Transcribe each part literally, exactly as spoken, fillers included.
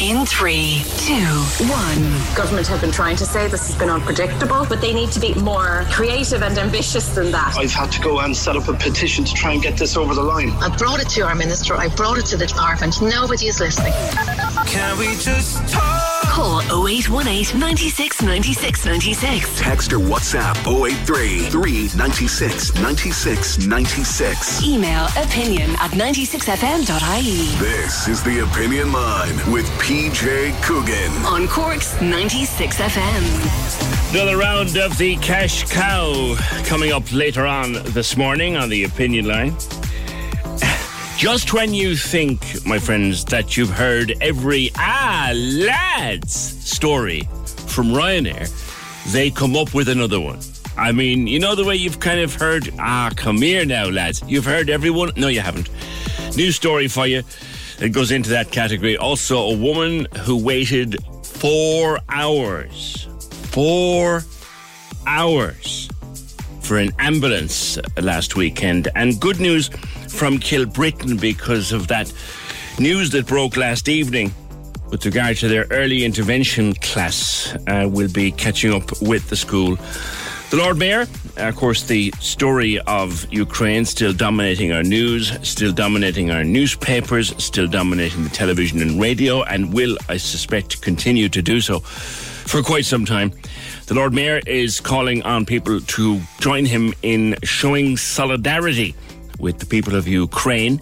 In three, two, one. Government have been trying to say this has been unpredictable, but they need to be more creative and ambitious than that. I've had to go and set up a petition to try and get this over the line. I brought it to our minister. I brought it to the department. Nobody is listening. Can we just talk? Call oh eight one eight, nine six, nine six, nine six. Text or WhatsApp oh eight three, three nine six, nine six, nine six. Email opinion at ninety-six f m dot i e. This is The Opinion Line with P J Coogan on Cork's ninety-six F M. Another round of the Cash Cow coming up later on this morning on The Opinion Line. Just when you think, my friends, that you've heard every ah lads story from Ryanair, they come up with another one. I mean, you know the way you've kind of heard, ah, come here now, lads. You've heard everyone? No, you haven't. New story for you that goes into that category. Also, a woman who waited four hours, four hours for an ambulance last weekend. And good news from Kilbrittain because of that news that broke last evening with regard to their early intervention class. Uh, we'll be catching up with the school. The Lord Mayor, of course, the story of Ukraine still dominating our news, still dominating our newspapers, still dominating the television and radio, and will, I suspect, continue to do so for quite some time. The Lord Mayor is calling on people to join him in showing solidarity with the people of Ukraine,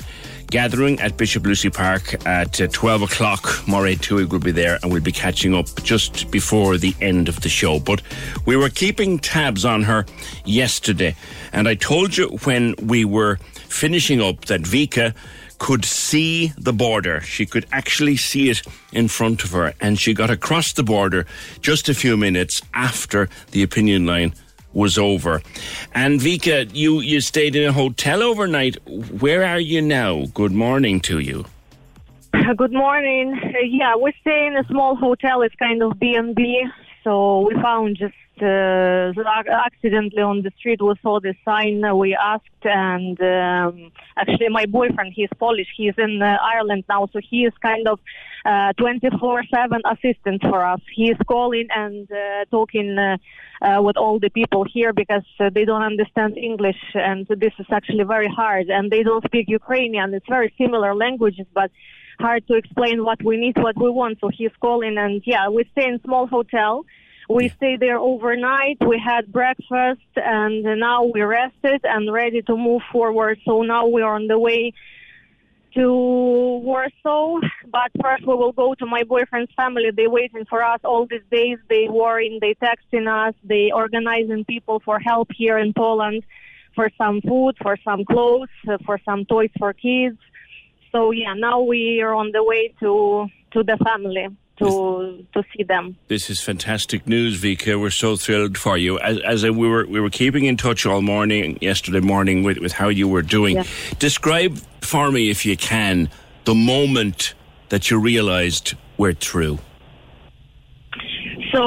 gathering at Bishop Lucy Park at twelve o'clock. Maureen Tuig will be there and we'll be catching up just before the end of the show. But we were keeping tabs on her yesterday. And I told you when we were finishing up that Vika could see the border. She could actually see it in front of her. And she got across the border just a few minutes after The Opinion Line was over. And Vika, you, you stayed in a hotel overnight. Where are you now? Good morning to you. Good morning. Uh, yeah, we stay in a small hotel. It's kind of B and B. So we found just uh, accidentally on the street, we saw this sign. We asked, and um, actually my boyfriend, he's Polish. He's in uh, Ireland now. So he is kind of uh, twenty-four seven assistant for us. He is calling and uh, talking uh, Uh, with all the people here because uh, they don't understand English, and this is actually very hard, and they don't speak Ukrainian. It's very similar languages, but hard to explain what we need, what we want. So he's calling, and yeah, we stay in small hotel. We stay there overnight. We had breakfast, and now we rested and ready to move forward. So now we are on the way to Warsaw, but first we will go to my boyfriend's family. They're waiting for us all these days. They worrying, they texting us, they organizing people for help here in Poland, for some food, for some clothes, for some toys for kids. So yeah, now we are on the way to to the family to to see them. This is fantastic news, Vika. We're so thrilled for you. As, as we were we were keeping in touch all morning, yesterday morning, with, with how you were doing. Yeah. Describe for me, if you can, the moment that you realised we're through. So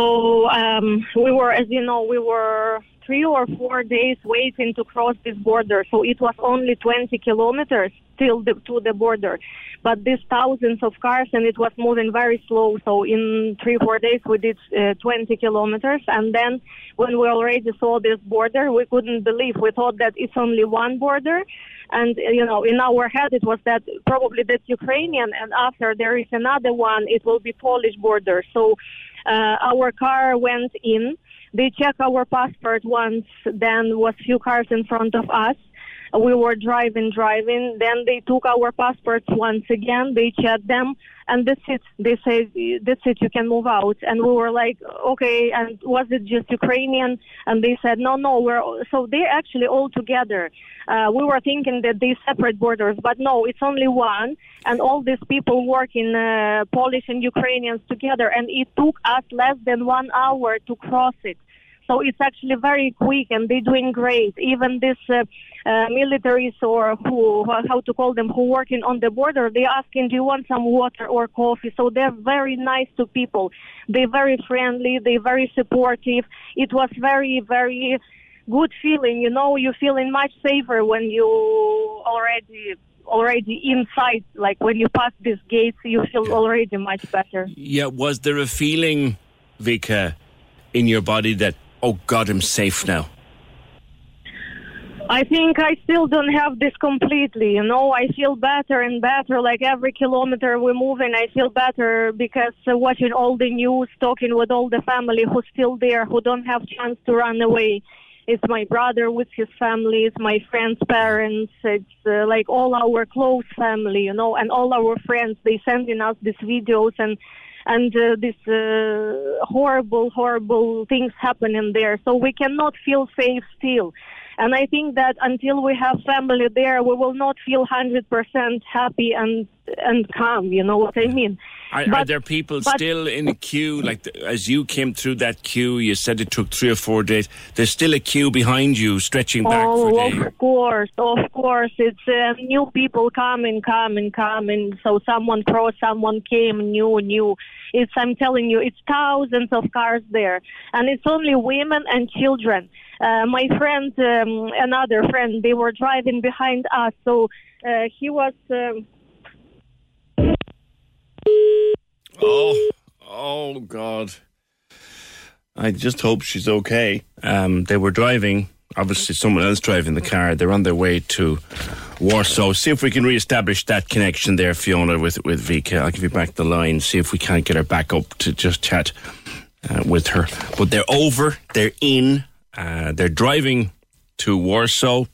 um, we were, as you know, we were three or four days waiting to cross this border. So it was only twenty kilometers till the, to the border. But these thousands of cars, and it was moving very slow. So in three, four days, we did uh, twenty kilometers. And then when we already saw this border, we couldn't believe. We thought that it's only one border. And, you know, in our head, it was that probably that Ukrainian. And after there is another one, it will be Polish border. So uh, our car went in. They checked our passport once. Then was few cars in front of us. We were driving, driving. Then they took our passports once again. They checked them, and that's it. They say, that's it, you can move out. And we were like, okay, and was it just Ukrainian? And they said, no, no. We're so they actually all together. Uh, we were thinking that they separate borders, but no, it's only one. And all these people working, uh, Polish and Ukrainians together. And it took us less than one hour to cross it. So it's actually very quick, and they're doing great. Even this uh, uh, militaries or who, how to call them, who working on the border, they're asking, do you want some water or coffee? So they're very nice to people. They're very friendly. They're very supportive. It was very, very good feeling. You know, you're feeling much safer when you already... already inside, like when you pass these gates, you feel already much better. Yeah, was there a feeling, Vika, in your body that, oh God, I'm safe now? I think I still don't have this completely, you know. I feel better and better, like every kilometer we're moving, I feel better because uh, watching all the news, talking with all the family who's still there, who don't have chance to run away. It's my brother with his family, it's my friends' parents, it's uh, like all our close family, you know, and all our friends, they sending us these videos and and uh, these uh, horrible, horrible things happening there. So we cannot feel safe still. And I think that until we have family there, we will not feel one hundred percent happy and, and calm, you know what I mean? Are, but, are there people but, still in a queue? Like, the, as you came through that queue, you said it took three or four days. There's still a queue behind you, stretching back oh, for days. Oh, of course, of course. It's uh, new people coming, coming, coming. So someone pro, someone came, new, new. It's, I'm telling you, it's thousands of cars there. And it's only women and children. Uh, my friend, um, another friend, they were driving behind us. So uh, he was... Um, Oh, oh God. I just hope she's okay. Um, they were driving, obviously someone else driving the car. They're on their way to Warsaw. See if we can reestablish that connection there, Fiona, with, with Vika. I'll give you back the line, see if we can't get her back up to just chat uh, with her. But they're over, they're in, uh, they're driving to Warsaw.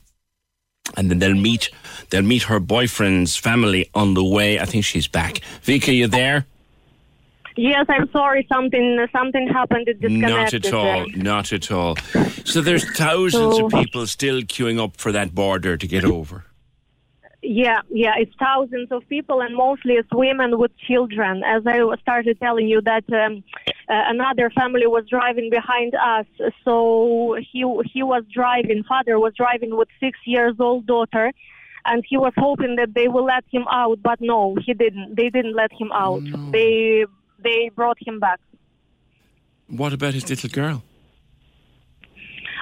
And then they'll meet, they'll meet her boyfriend's family on the way. I think she's back. Vika, you there? Yes, I'm sorry. Something, something happened. It disconnected. Not at all. Not at all. So there's thousands so, of people still queuing up for that border to get over. Yeah, yeah, it's thousands of people, and mostly it's women with children. As I started telling you, that um, uh, another family was driving behind us. So he he was driving. Father was driving with six years old daughter, and he was hoping that they will let him out, but no, he didn't. They didn't let him out. No. They they brought him back. What about his little girl?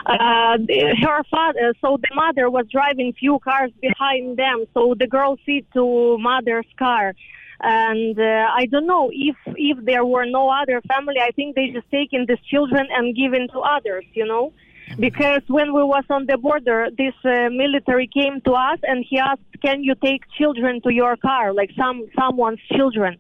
Uh, her father, so the mother was driving few cars behind them, so the girl seat to mother's car. And uh, I don't know if if there were no other family. I think they just taking these children and giving to others, you know. Because when we was on the border, this uh, military came to us and he asked, can you take children to your car, like some someone's children?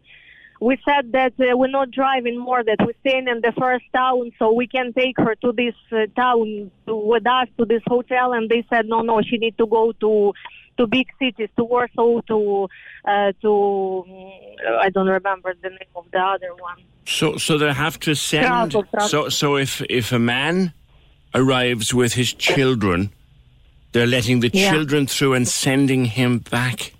We said that uh, we're not driving more, that we're staying in the first town, so we can take her to this uh, town to, with us, to this hotel. And they said, no, no, she need to go to to big cities, to Warsaw, to, uh, to uh, I don't remember the name of the other one. So so they have to send... Travel, travel. So, so if, if a man arrives with his children, they're letting the yeah. children through and sending him back.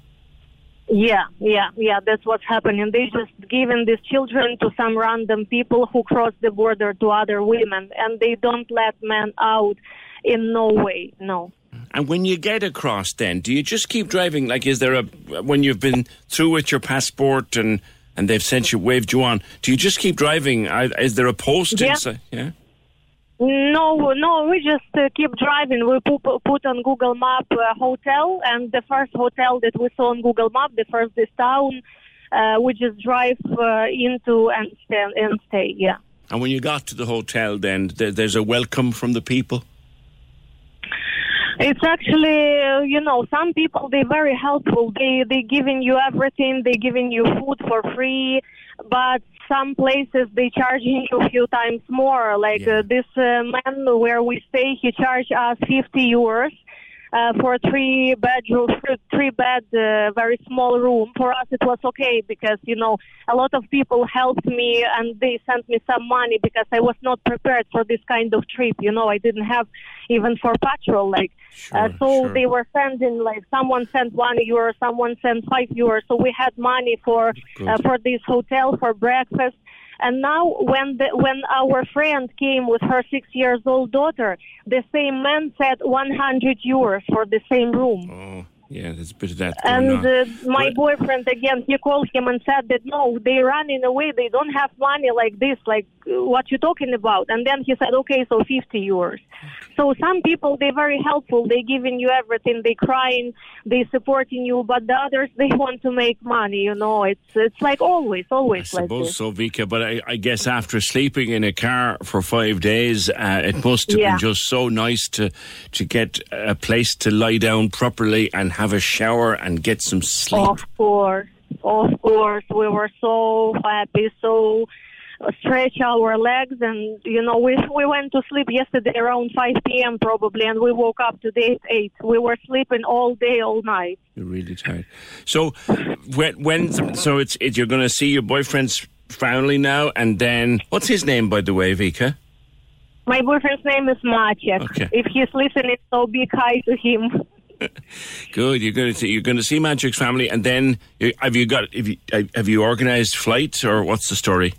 Yeah, yeah, yeah, that's what's happening. They just giving these children to some random people who cross the border to other women, and they don't let men out in no way, no. And when you get across then, do you just keep driving? Like, is there a, when you've been through with your passport and, and they've sent you, waved you on, do you just keep driving? Is there a post yeah. inside? Yeah. No, no, we just uh, keep driving. We put, put on Google Map uh, hotel, and the first hotel that we saw on Google Map, the first this town, uh, we just drive uh, into and stay, and stay, yeah. And when you got to the hotel then, th- there's a welcome from the people? It's actually, uh, you know, some people, they're very helpful. They, they're giving you everything. They're giving you food for free. But some places, they charging you a few times more. Like yeah. uh, this uh, man where we stay, he charged us fifty euros uh, for a three bedroom, three bed, uh, very small room. For us, it was okay because, you know, a lot of people helped me and they sent me some money because I was not prepared for this kind of trip. You know, I didn't have even for petrol, like. Sure, uh, so sure. They were sending, like, someone sent one euro, someone sent five euros. So we had money for uh, for this hotel, for breakfast. And now when the, when our friend came with her six years old daughter, the same man said one hundred euros for the same room. Oh, yeah, there's a bit of that going on. And uh, my but... boyfriend, again, he called him and said that, no, they're running away. They don't have money like this, like what you're talking about. And then he said, okay, so fifty euros. So some people, they're very helpful. They're giving you everything. They're crying. They're supporting you. But the others, they want to make money, you know. It's it's like always, always I like this. I suppose so, Vika. But I, I guess after sleeping in a car for five days, uh, it must have yeah. been just so nice to, to get a place to lie down properly and have a shower and get some sleep. Of course. Of course. We were so happy, so... stretch our legs, and you know we we went to sleep yesterday around five p.m. probably, and we woke up today at eight. We were sleeping all day, all night. You're really tired. So when when so it's it, you're going to see your boyfriend's family now, and then what's his name, by the way, Vika? My boyfriend's name is Maciek. Okay. If he's listening, so big hi to him. Good. You're going to see, you're going to see Maciek's family, and then have you got have you have you organised flights or what's the story?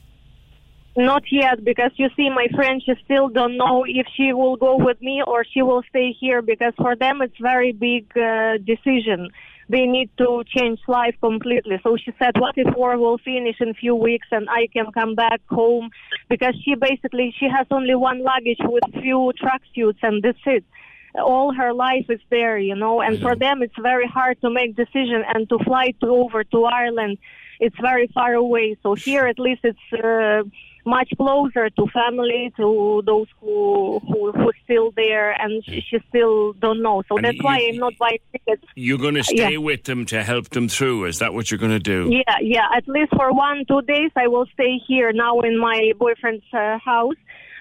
Not yet, because you see, my friend, she still don't know if she will go with me or she will stay here, because for them it's very big uh, decision. They need to change life completely. So she said, what if war will finish in few weeks and I can come back home? Because she basically, she has only one luggage with few tracksuits and that's it. All her life is there, you know, and for them it's very hard to make decision and to fly to over to Ireland. It's very far away. So here at least it's... Uh, much closer to family, to those who who who still there, and she, she still don't know. So and that's you, why I'm not buying tickets. You're going to stay yeah. with them to help them through. Is that what you're going to do? Yeah, yeah. At least for one, two days, I will stay here now in my boyfriend's uh, house.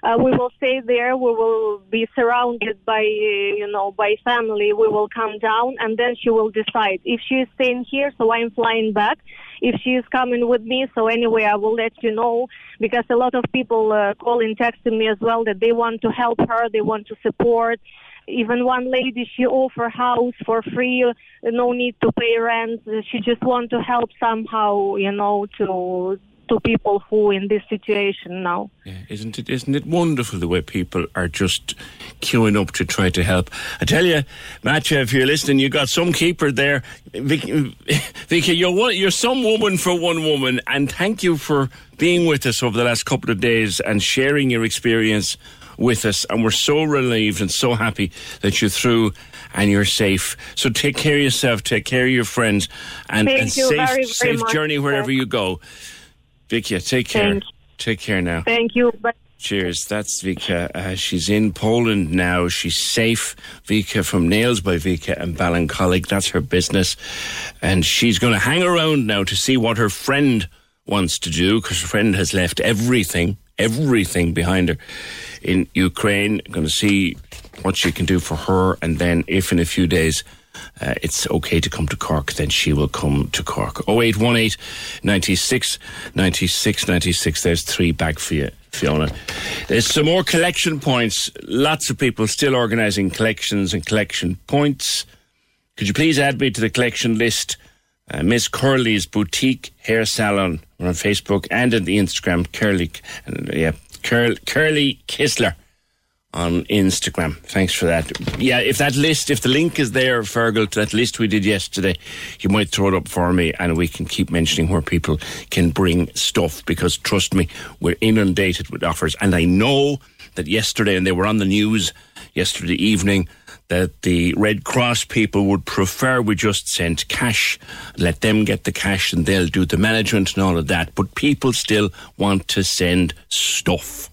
Uh, we will stay there. We will be surrounded by, you know, by family. We will come down, and then she will decide if she is staying here. So I'm flying back. If she is coming with me, so anyway, I will let you know, because a lot of people uh, calling, texting me as well that they want to help her. They want to support. Even one lady, she offered house for free, no need to pay rent. She just want to help somehow, you know, to. To people who in this situation now. Yeah, isn't it? Isn't it wonderful the way people are just queuing up to try to help? I tell you, Macha, if you're listening, you got some keeper there, Vika. You're one, you're some woman for one woman, and thank you for being with us over the last couple of days and sharing your experience with us. And we're so relieved and so happy that you're through and you're safe. So take care of yourself, take care of your friends, and, and safe, very, very safe much, journey wherever sir. You go. Vika, take care. Thanks. Take care now. Thank you. Bye. Cheers. That's Vika. Uh, she's in Poland now. She's safe. Vika from Nails by Vika and Ballincollig. That's her business. And she's going to hang around now to see what her friend wants to do, because her friend has left everything, everything behind her in Ukraine. Going to see what she can do for her. And then if in a few days... Uh, it's okay to come to Cork, then she will come to Cork. oh eight one eight, nine six, nine six, nine six. There's three back for you, Fiona. There's some more collection points. Lots of people still organising collections and collection points. Could you please add me to the collection list? Uh, Miss Curly's Boutique Hair Salon. We're on Facebook and on the Instagram. Curly, uh, yeah, Curl, Curly Kistler. On Instagram. Thanks for that. Yeah, if that list, if the link is there, Fergal, to that list we did yesterday, you might throw it up for me and we can keep mentioning where people can bring stuff, because trust me, we're inundated with offers. And I know that yesterday, and they were on the news yesterday evening, that the Red Cross people would prefer we just send cash, let them get the cash and they'll do the management and all of that. But people still want to send stuff.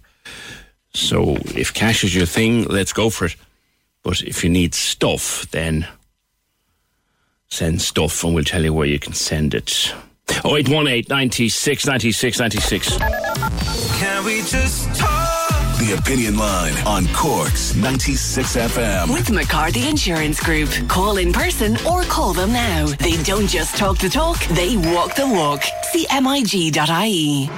So if cash is your thing, let's go for it. But if you need stuff, then send stuff and we'll tell you where you can send it. oh eight one eight, nine six, nine six, nine six. Can we just talk? The Opinion Line on Cork's ninety-six F M. With McCarthy Insurance Group. Call in person or call them now. They don't just talk the talk, they walk the walk. See M I G dot I E.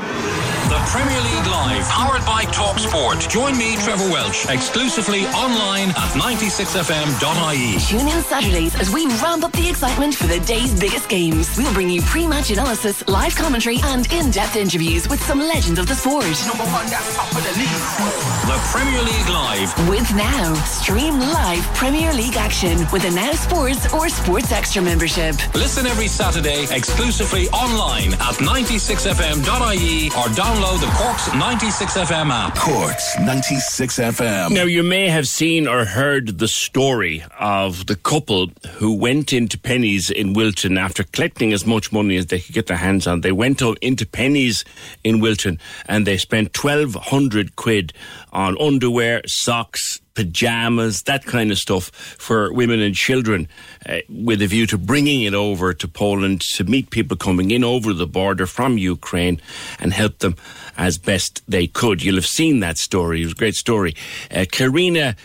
The Premier League Live, powered by TalkSport. Join me, Trevor Welch, exclusively online at ninety-six F M dot I E. Tune in Saturdays as we ramp up the excitement for the day's biggest games. We'll bring you pre-match analysis, live commentary, and in-depth interviews with some legends of the sport. Number one, that's top of the league. The Premier League Live. With Now, stream live Premier League action with a Now Sports or Sports Extra membership. Listen every Saturday, exclusively online at ninety-six F M dot I E or download Download the Cork's ninety-six F M app. Cork's ninety-six F M. Now, you may have seen or heard the story of the couple who went into Pennies in Wilton after collecting as much money as they could get their hands on. They went into Pennies in Wilton and they spent twelve hundred quid on underwear, socks, pajamas, that kind of stuff for women and children, uh, with a view to bringing it over to Poland to meet people coming in over the border from Ukraine and help them as best they could. You'll have seen that story. It was a great story. Uh, Karina,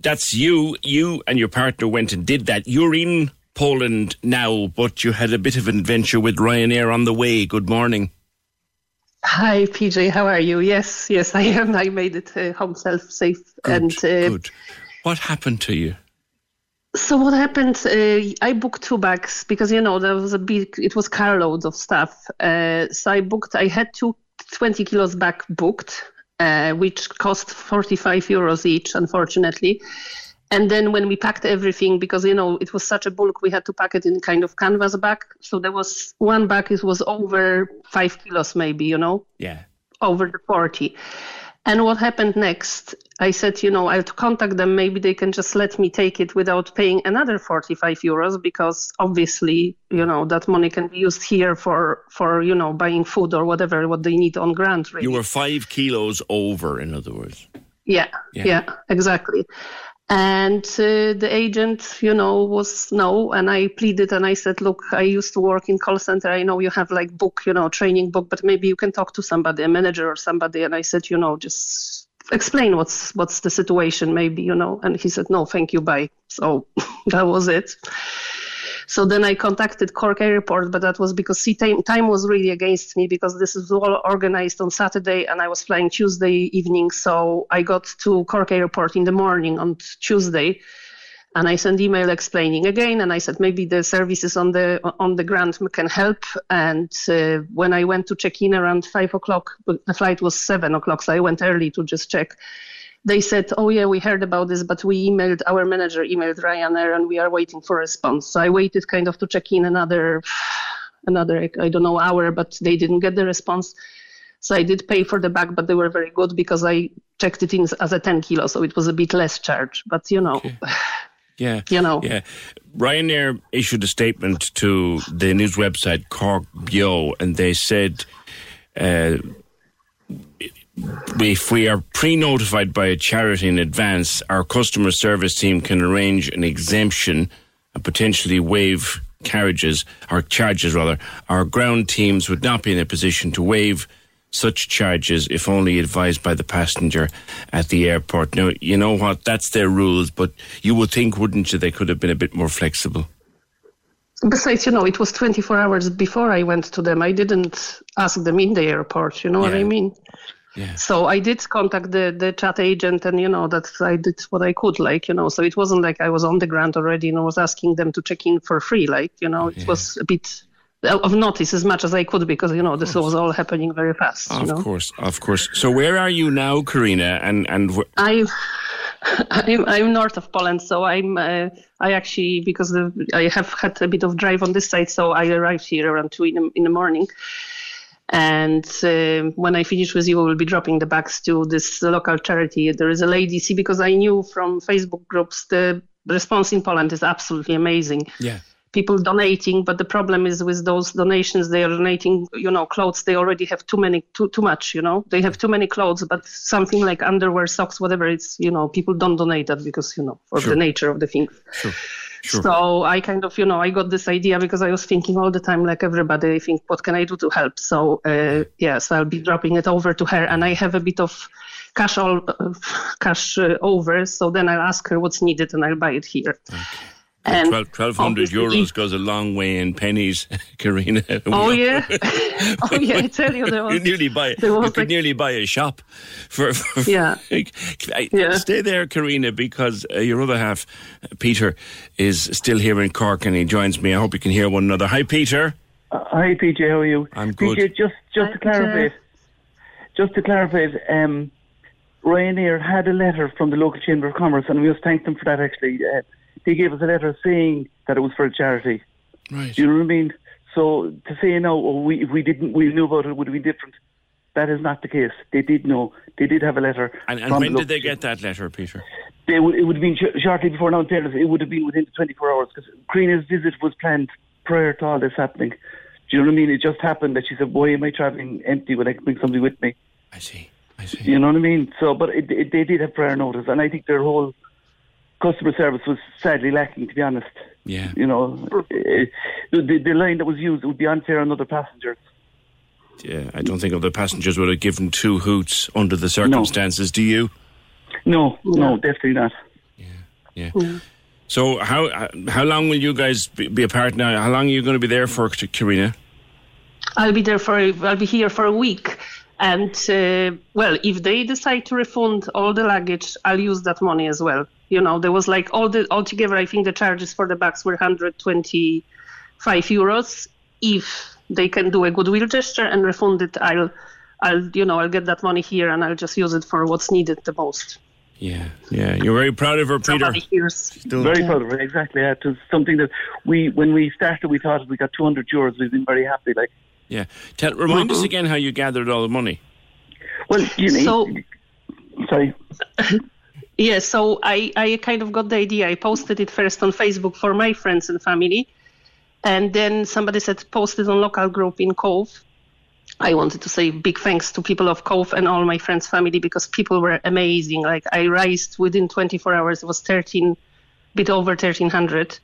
that's you. You and your partner went and did that. You're in Poland now, but you had a bit of an adventure with Ryanair on the way. Good morning. Hi, P J. How are you? Yes, yes, I am. I made it uh, home self safe. Good, and, uh, good. What happened to you? So what happened, uh, I booked two bags because, you know, there was a big, it was carloads of stuff. Uh, so I booked, I had two twenty kilos bag booked, uh, which cost forty-five euros each, unfortunately. And then when we packed everything, because, you know, it was such a bulk, we had to pack it in kind of canvas bag. So there was one bag, it was over five kilos maybe, you know? Yeah. Over the forty. And what happened next? I said, you know, I'll contact them. Maybe they can just let me take it without paying another forty-five euros, because obviously, you know, that money can be used here for, for you know, buying food or whatever, what they need on grant. Really. You were five kilos over, in other words. Yeah, yeah, yeah, exactly. And uh, the agent, you know, was no. And I pleaded and I said, look, I used to work in call center. I know you have like book, you know, training book, but maybe you can talk to somebody, a manager or somebody. And I said, you know, just explain what's what's the situation maybe, you know. And he said, no, thank you, bye. So that was it. So then I contacted Cork Airport, but that was because see, time, time was really against me because this is all organized on Saturday and I was flying Tuesday evening. So I got to Cork Airport in the morning on Tuesday and I sent email explaining again. And I said, maybe the services on the on the ground can help. And uh, when I went to check in around five o'clock, the flight was seven o'clock. So I went early to just check. They said, oh, yeah, we heard about this, but we emailed, our manager emailed Ryanair and we are waiting for a response. So I waited kind of to check in another, another I don't know, hour, but they didn't get the response. So I did pay for the bag, but they were very good because I checked it in as a ten kilo, so it was a bit less charge. But, you know, okay. Yeah, you know. Yeah. Ryanair issued a statement to the news website Cork Bio and they said... Uh, it, If we are pre-notified by a charity in advance, our customer service team can arrange an exemption and potentially waive carriages, or charges rather. Our ground teams would not be in a position to waive such charges if only advised by the passenger at the airport. Now, you know what, that's their rules, but you would think, wouldn't you, they could have been a bit more flexible. Besides, you know, it was twenty-four hours before I went to them. I didn't ask them in the airport, you know yeah. what I mean? Yeah. So I did contact the, the chat agent and, you know, that I did what I could, like, you know, so it wasn't like I was on the ground already and I was asking them to check in for free, like, you know, it yeah. was a bit of notice as much as I could because, you know, this was all happening very fast. Of you know? course, of course. So where are you now, Karina? And, and wh- I've, I'm I'm north of Poland, so I'm, uh, I actually, because the, I have had a bit of drive on this side, so I arrived here around two in the, in the morning. And uh, when I finish with you, I will be dropping the bags to this local charity. There is a lady, see, because I knew from Facebook groups, the response in Poland is absolutely amazing. Yeah. People donating, but the problem is with those donations, they are donating, you know, clothes. They already have too many, too too much, you know. They have too many clothes, but something like underwear, socks, whatever, it's, you know, people don't donate that because, you know, of sure. the nature of the thing. Sure. Sure. So I kind of, you know, I got this idea because I was thinking all the time, like everybody, I think, what can I do to help? So, uh, yeah, so I'll be dropping it over to her, and I have a bit of cash all uh, cash uh, over. So then I'll ask her what's needed, and I'll buy it here. Okay. And twelve, twelve hundred euros goes a long way in pennies, Karina. Oh, yeah. Oh, yeah, I tell you. There was, you nearly buy, there was you could like, nearly buy a shop. For, for yeah. yeah. Stay there, Karina, because uh, your other half, Peter, is still here in Cork and he joins me. I hope you can hear one another. Hi, Peter. Uh, hi, P J. How are you? I'm good. P J, just, just hi, to clarify, Peter. just to clarify, um, Ryanair had a letter from the local Chamber of Commerce, and we just thanked them for that, actually. Uh, They gave us a letter saying that it was for a charity. Right. Do you know what I mean? So to say now, oh, we, if we didn't, we knew about it, it would have been different. That is not the case. They did know. They did have a letter. And, and when did they get that letter, Peter? They would, it would have been shortly before now. It would have been within twenty-four hours because Karina's visit was planned prior to all this happening. Do you know what I mean? It just happened that she said, "Why am I travelling empty when I can bring somebody with me?" I see. I see. You know what I mean? So, but it, it, they did have prior notice, and I think their whole customer service was sadly lacking, to be honest. Yeah. You know, the, the line that was used would be unfair on other passengers. Yeah, I don't think other passengers would have given two hoots under the circumstances, no. Do you? No, no, definitely not. Yeah, yeah. Mm. So how how long will you guys be, be apart now? How long are you going to be there for, Karina? I'll be there for, I'll be here for a week. And, uh, well, if they decide to refund all the luggage, I'll use that money as well. You know, there was like all the altogether, I think the charges for the bags were one hundred twenty-five euros. If they can do a goodwill gesture and refund it, I'll, I'll, you know, I'll get that money here and I'll just use it for what's needed the most. Yeah, yeah. You're very proud of her, Peter. Very yeah. proud of her, exactly. Yeah. It was something that we, when we started, we thought if we got two hundred euros, we've been very happy. Like, yeah. Tell, remind mm-hmm. us again how you gathered all the money. Well, you know, so, sorry. Yeah, so I, I kind of got the idea. I posted it first on Facebook for my friends and family. And then somebody said, post it on local group in Cove. I wanted to say big thanks to people of Cove and all my friends' family because people were amazing. Like I raised within twenty-four hours, it was thirteen, bit over thirteen hundred.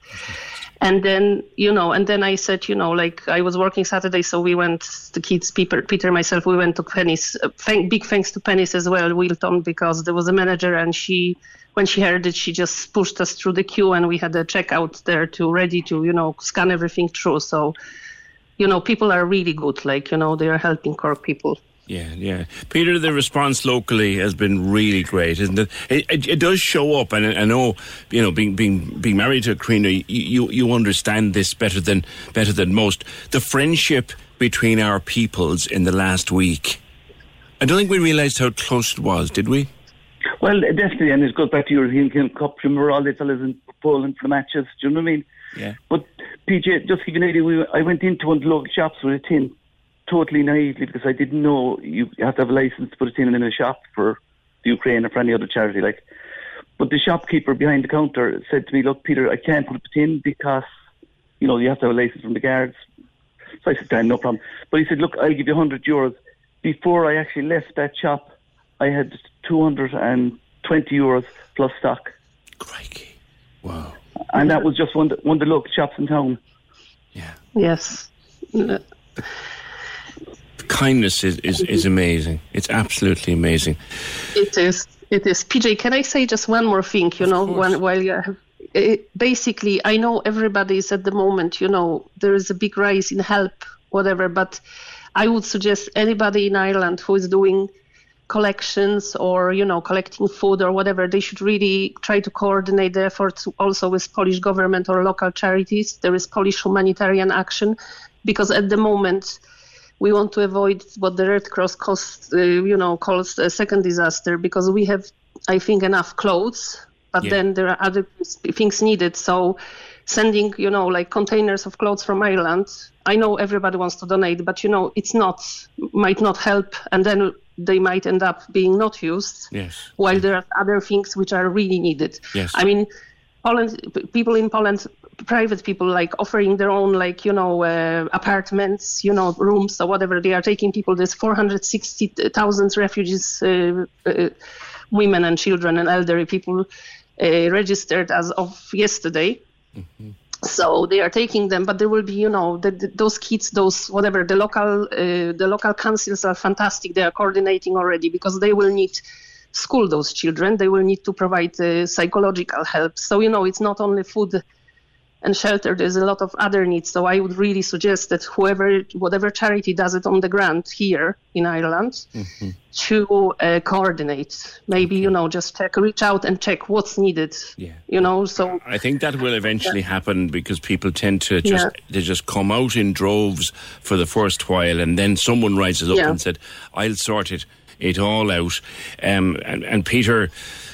And then, you know, and then I said, you know, like I was working Saturday, so we went, the kids, Peter, Peter myself, we went to Penny's. Uh, thank, big thanks to Penny's as well, Wilton, because there was a manager and she, when she heard it, she just pushed us through the queue and we had a checkout there to ready to, you know, scan everything through. So, you know, people are really good. Like, you know, they are helping Cork people. Yeah, yeah. Peter, the response locally has been really great, isn't it? It, it, it does show up, and I know, you know, being being being married to Karina, you, you you understand this better than better than most. The friendship between our peoples in the last week. I don't think we realised how close it was, did we? Well, definitely, and it goes back to European Cup. Remember all the fellas in Poland for the matches, do you know what I mean? Yeah. But, P J, just to give you an idea, we, I went into one of the local shops with a tin. Totally naively, because I didn't know you have to have a license to put a tin in a shop for the Ukraine or for any other charity. Like, but the shopkeeper behind the counter said to me, "Look, Peter, I can't put up a tin because you know you have to have a license from the guards." So I said, "Damn, no problem." But he said, "Look, I'll give you one hundred euros." Before I actually left that shop, I had two hundred twenty euros plus stock. Crikey! Wow! And that was just one one of the local shops in town. Yeah. Yes. No. Kindness is, is, is amazing. It's absolutely amazing. It is. It is. P J, can I say just one more thing? You know, one, while you have, it, basically, I know everybody is at the moment, you know, there is a big rise in help, whatever, but I would suggest anybody in Ireland who is doing collections or, you know, collecting food or whatever, they should really try to coordinate the efforts also with Polish government or local charities. There is Polish humanitarian action because at the moment, we want to avoid what the Red Cross costs, uh, you know, calls a second disaster because we have, I think, enough clothes, but yeah. then there are other things needed. So sending, you know, like containers of clothes from Ireland. I know everybody wants to donate, but, you know, it's not, might not help. And then they might end up being not used. Yes. While yes. there are other things which are really needed. Yes. I mean, Poland, people in Poland, private people, like offering their own, like, you know, uh, apartments, you know, rooms or whatever. They are taking people. There's four hundred sixty thousand refugees, uh, uh, women and children and elderly people uh, registered as of yesterday. Mm-hmm. So they are taking them, but there will be, you know, the, the, those kids, those whatever, the local uh, the local councils are fantastic. They are coordinating already because they will need school those children. They will need to provide uh, psychological help. So, you know, it's not only food and shelter. There's a lot of other needs. So I would really suggest that whoever, whatever charity does it on the ground here in Ireland, mm-hmm. to uh, coordinate. Maybe, okay. you know, just check, reach out and check what's needed. Yeah. You know, so I think that will eventually yeah. happen because people tend to just yeah. they just come out in droves for the first while, and then someone rises up yeah. and said, "I'll sort it." It all out. Um, and, and Peter,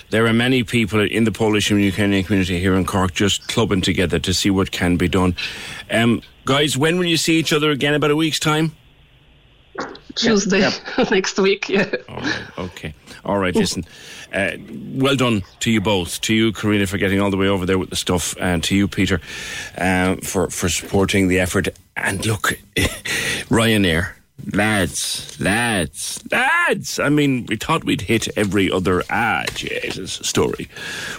there are many people in the Polish and Ukrainian community here in Cork just clubbing together to see what can be done. Um, guys, when will you see each other again? About a week's time? Tuesday yep. next week, yeah. All right, okay. All right, listen. Uh, well done to you both. To you, Karina, for getting all the way over there with the stuff, and to you, Peter, uh, for, for supporting the effort. And look, Ryanair. Lads, lads, lads! I mean, we thought we'd hit every other ah, Jesus story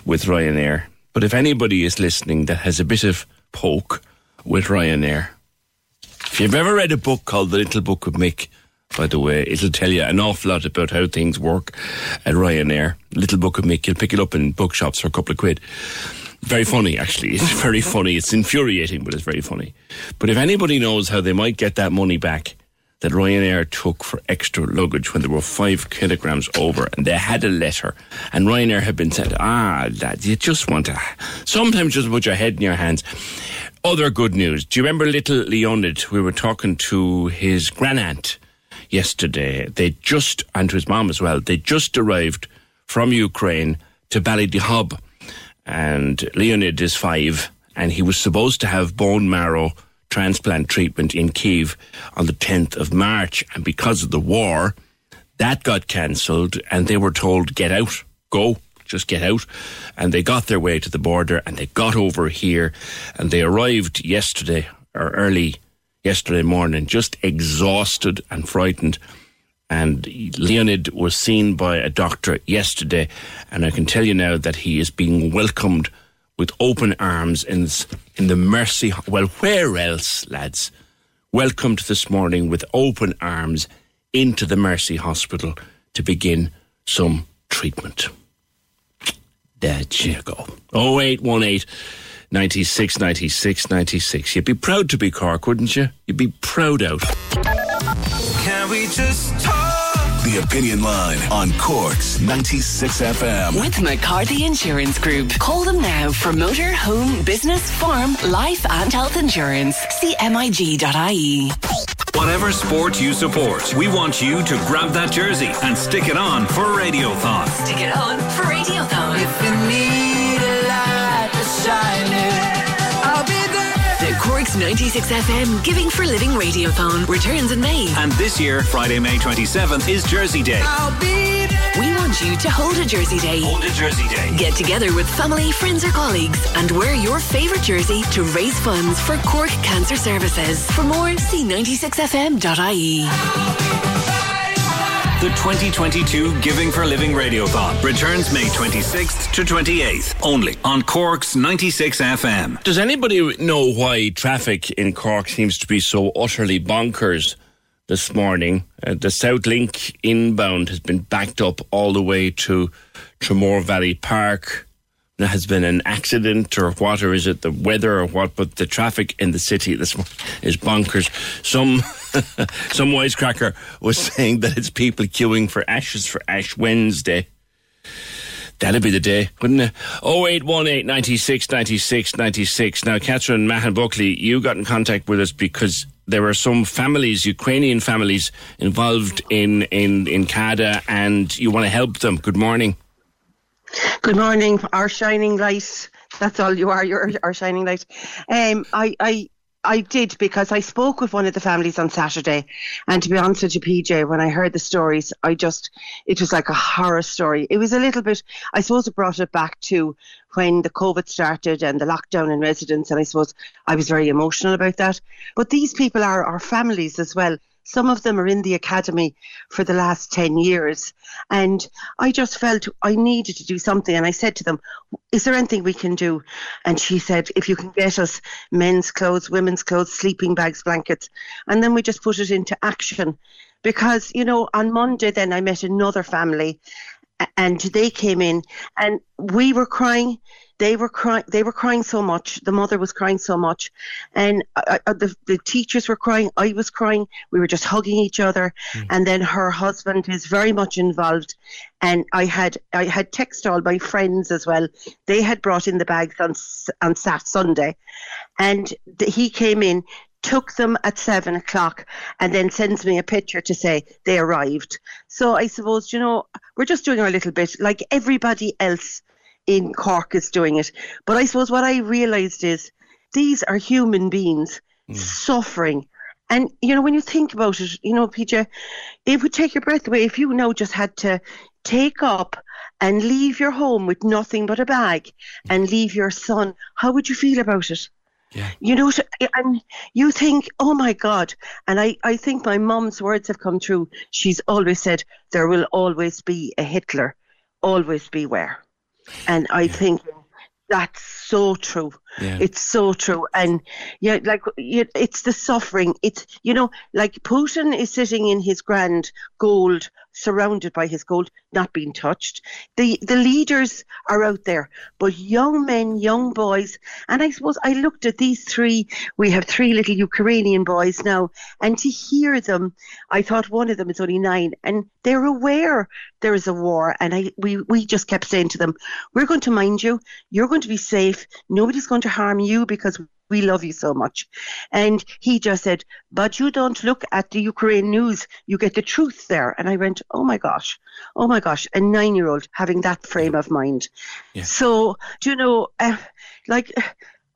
with Ryanair. But if anybody is listening that has a bit of poke with Ryanair, if you've ever read a book called The Little Book of Mick, by the way, it'll tell you an awful lot about how things work at Ryanair. Little Book of Mick, you'll pick it up in bookshops for a couple of quid. Very funny, actually. It's very funny. It's infuriating, but it's very funny. But if anybody knows how they might get that money back that Ryanair took for extra luggage when they were five kilograms over, and they had a letter, and Ryanair had been said, ah, lad, you just want to sometimes just put your head in your hands. Other good news. Do you remember little Leonid? We were talking to his grandaunt yesterday. They just, and to his mom as well, they just arrived from Ukraine to Ballydehob, and Leonid is five, and he was supposed to have bone marrow transplant treatment in Kyiv on the tenth of March, and because of the war that got cancelled, and they were told get out, go, just get out, and they got their way to the border and they got over here, and they arrived yesterday or early yesterday morning just exhausted and frightened. And Leonid was seen by a doctor yesterday, and I can tell you now that he is being welcomed with open arms in, in the Mercy... Well, where else, lads? Welcomed this morning with open arms into the Mercy Hospital to begin some treatment. There you go. oh eight one eight, nine six nine six nine six. You'd be proud to be Cork, wouldn't you? You'd be proud out. Can we just talk? The Opinion Line on Cork's ninety-six F M. With McCarthy Insurance Group. Call them now for motor, home, business, farm, life and health insurance. See M I G dot I E. Whatever sport you support, we want you to grab that jersey and stick it on for Radiothon. Stick it on for Radiothon. If you need a light to shine it, I'll be there. The Cork's ninety-six F M Giving for Living Radiothon returns in May. And this year, Friday, May twenty-seventh, is Jersey Day. I'll be there. We want you to hold a Jersey Day. Hold a Jersey Day. Get together with family, friends or colleagues and wear your favourite jersey to raise funds for Cork Cancer Services. For more, see ninety-six F M dot I E. The twenty twenty-two Giving for Living Radiothon returns May twenty-sixth to twenty-eighth, only on Cork's ninety-six F M. Does anybody know why traffic in Cork seems to be so utterly bonkers this morning? Uh, the South Link inbound has been backed up all the way to Tramore Valley Park. There has been an accident or what, or is it the weather or what, but the traffic in the city this morning is bonkers. Some some wisecracker was saying that it's people queuing for ashes for Ash Wednesday. That'd be the day, wouldn't it? oh eight one eight, nine six nine six nine six. Now, Catherine Mahan-Buckley, you got in contact with us because there were some families, Ukrainian families, involved in, in, in C A D A, and you want to help them. Good morning. Good morning, our shining light That's all you are. You're our shining light. Um, I, I, I did, because I spoke with one of the families on Saturday, and to be honest with you, P J, when I heard the stories, I just, it was like a horror story. It was a little bit, I suppose it brought it back to when the COVID started and the lockdown in residence, and I suppose I was very emotional about that. But these people are our families as well. Some of them are in the academy for the last ten years. And I just felt I needed to do something. And I said to them, is there anything we can do? And she said, if you can get us men's clothes, women's clothes, sleeping bags, blankets. And then we just put it into action. Because, you know, on Monday then I met another family, and they came in and we were crying. They were crying. They were crying so much. The mother was crying so much, and uh, the the teachers were crying. I was crying. We were just hugging each other. Mm. And then her husband is very much involved. And I had I had texted all my friends as well. They had brought in the bags on on Saturday, Sunday, and the, he came in, took them at seven o'clock, and then sends me a picture to say they arrived. So I suppose, you know, we're just doing our little bit, like everybody else in Cork is doing it. But I suppose what I realised is these are human beings mm. suffering. And, you know, when you think about it, you know, P J, it would take your breath away if you now just had to take up and leave your home with nothing but a bag mm. and leave your son. How would you feel about it? Yeah. You know, and you think, oh my God. And I, I think my mum's words have come true. She's always said, there will always be a Hitler, always beware. And I yeah. think that's so true. Yeah. It's so true. And yeah, like it's the suffering. It's, you know, like Putin is sitting in his grand gold, surrounded by his gold, not being touched. The the leaders are out there, but young men, young boys, and I suppose I looked at these three, we have three little Ukrainian boys now, and to hear them, I thought one of them is only nine, and they're aware there is a war, and I we, we just kept saying to them, we're going to mind you, you're going to be safe, nobody's going to harm you because we love you so much. And he just said, but you don't look at the Ukraine news, you get the truth there. And I went, oh my gosh, oh my gosh, a nine-year-old having that frame of mind. Yeah. So, you know, uh, like,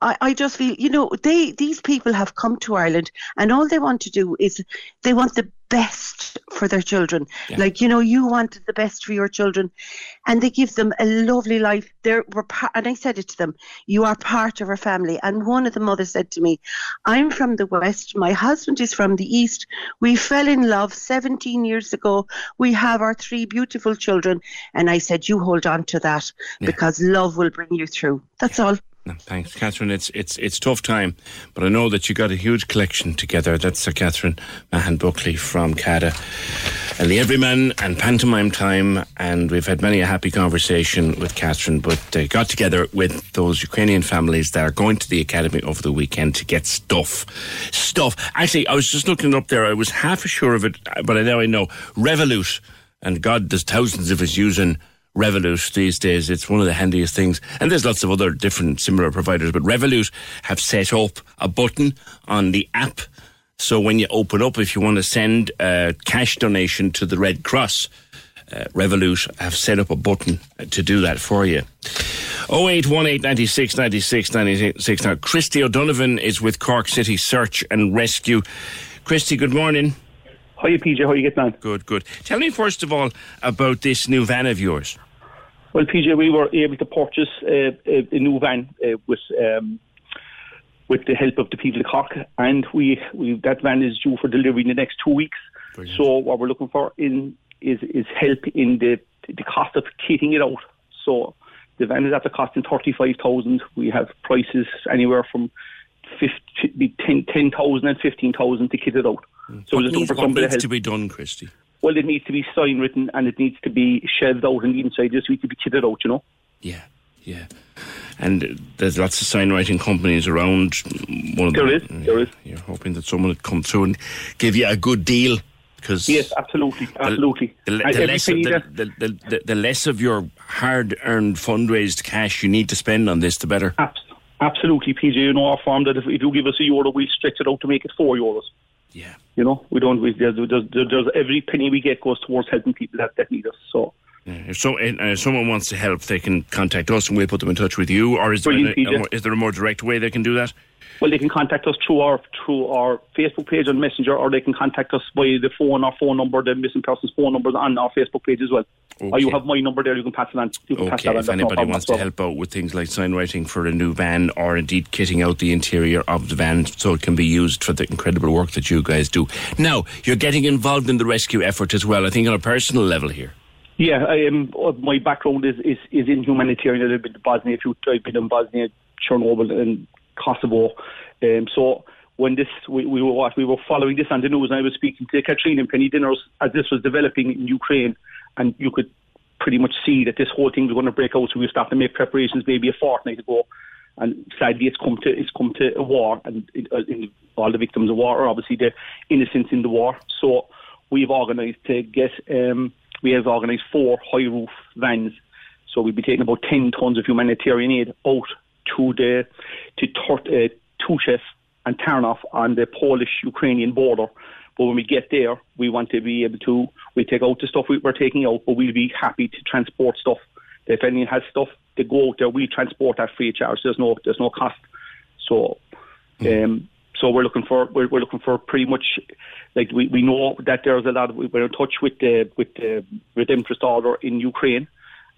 I, I just feel, you know, they these people have come to Ireland and all they want to do is they want the best for their children. Yeah. Like, you know, you want the best for your children, and they give them a lovely life. They're, we're par- and I said it to them, you are part of our family. And one of the mothers said to me, I'm from the West, my husband is from the East. We fell in love seventeen years ago. We have our three beautiful children. And I said, you hold on to that yeah. because love will bring you through. That's yeah. all. No, thanks, Catherine. It's it's it's tough time, but I know that you got a huge collection together. That's Sir Catherine Mahan Buckley from CADA and the Everyman and Pantomime Time, and we've had many a happy conversation with Catherine, but they got together with those Ukrainian families that are going to the academy over the weekend to get stuff. Stuff. Actually, I was just looking up there. I was half sure of it, but now I know. Revolut, and God, there's thousands of us using Revolut these days. It's one of the handiest things, and there's lots of other different similar providers, but Revolut have set up a button on the app, so when you open up, if you want to send a cash donation to the Red Cross, uh, Revolut have set up a button to do that for you. oh eight one eight, nine six, nine six, nine six. Now Christy O'Donovan is with Cork City Search and Rescue. Christy, good morning. Hiya, P J. How are you getting on? Good, good. Tell me, first of all, about this new van of yours. Well, P J, we were able to purchase uh, a, a new van uh, with um, with the help of the people of Cork, and we, we that van is due for delivery in the next two weeks. Brilliant. So what we're looking for in is, is help in the, the cost of kitting it out. So the van is after costing thirty-five thousand. We have prices anywhere from ten thousand and fifteen thousand to kit it out. So what needs, what needs to be done, Christy? Well, it needs to be sign-written and it needs to be shelved out on the inside. It needs to be kitted out, you know? Yeah, yeah. And there's lots of sign-writing companies around. One of there the, is, there you're is. You're hoping that someone would come through and give you a good deal. Cause yes, absolutely, absolutely. The, the, the, less of, the, the, the, the, the less of your hard-earned fundraised cash you need to spend on this, the better. Absolutely, P J. You know, our farm, that if you give us a euro, we stretch it out to make it four euros. Yeah, you know, we don't. We, there's, there's, there's every penny we get goes towards helping people that, that need us. So If so, uh, someone wants to help, they can contact us and we'll put them in touch with you. Or is there, an, a, a, is there a more direct way they can do that? Well, they can contact us through our through our Facebook page on Messenger, or they can contact us by the phone, our phone number, the missing person's phone number on our Facebook page as well. Okay. Or you have my number there, you can pass it on. You can okay, pass that on. If anybody wants to help out with things like signwriting for a new van, or indeed kitting out the interior of the van so it can be used for the incredible work that you guys do. Now, you're getting involved in the rescue effort as well, I think on a personal level here. Yeah, I am, my background is, is, is in humanitarian. I've been to Bosnia, I've been in Bosnia, Chernobyl and Kosovo. Um, so when this, we, we were what, we were following this on the news, and I was speaking to Katrina and Penny Dinners as this was developing in Ukraine, and you could pretty much see that this whole thing was going to break out. So we were starting to make preparations maybe a fortnight ago, and sadly it's come to it's come to a war, and it, uh, in, all the victims of war are obviously the innocents in the war. So we've organised to get um, we have organised four high roof vans, so we'll be taking about ten tons of humanitarian aid out to the to uh, Tuchev and Tarnów on the Polish-Ukrainian border. But when we get there, we want to be able to we take out the stuff we, we're taking out, but we'll be happy to transport stuff. If anyone has stuff, they go out there. We transport that free of charge. There's no there's no cost. So, mm. um, so we're looking for we're, we're looking for pretty much like we, we know that there's a lot of, we're in touch with the with the Redeemed Restorer in Ukraine.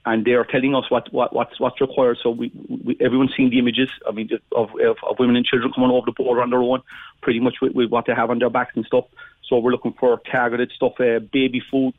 And they are telling us what, what what's what's required. So we, we everyone's seen the images. I mean, of, of of women and children coming over the border on their own, pretty much with, with what they have on their backs and stuff. So we're looking for targeted stuff: uh, baby food,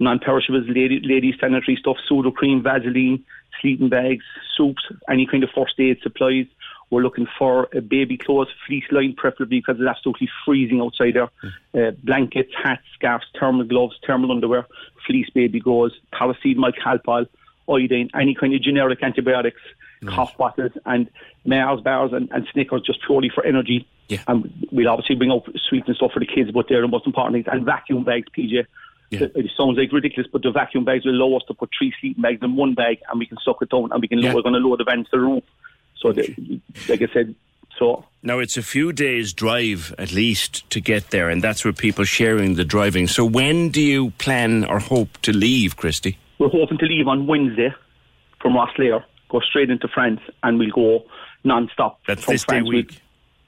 non-perishables, lady lady sanitary stuff, pseudo cream, Vaseline, sleeping bags, soups, any kind of first aid supplies. We're looking for uh, baby clothes, fleece lined, preferably because it's absolutely freezing outside there. Mm. Uh, blankets, hats, scarves, thermal gloves, thermal underwear, fleece baby gauze, paracetamol, Calpol, iodine, any kind of generic antibiotics, nice. Cough bottles, and Mars bars and, and Snickers, just purely for energy. Yeah. And we'll obviously bring out sweets and stuff for the kids, but they're the most important things. And vacuum bags, P J. Yeah. It sounds like ridiculous, but the vacuum bags will allow us to put three sleeping bags in one bag, and we can suck it down, and we can yeah. lower, we're going to lower the van to the roof. So, the, like I said, so. Now, it's a few days' drive, at least, to get there, and that's where people sharing the driving. So when do you plan or hope to leave, Christy? We're hoping to leave on Wednesday from Rosslare, go straight into France, and we'll go non-stop. That's this France day week. week.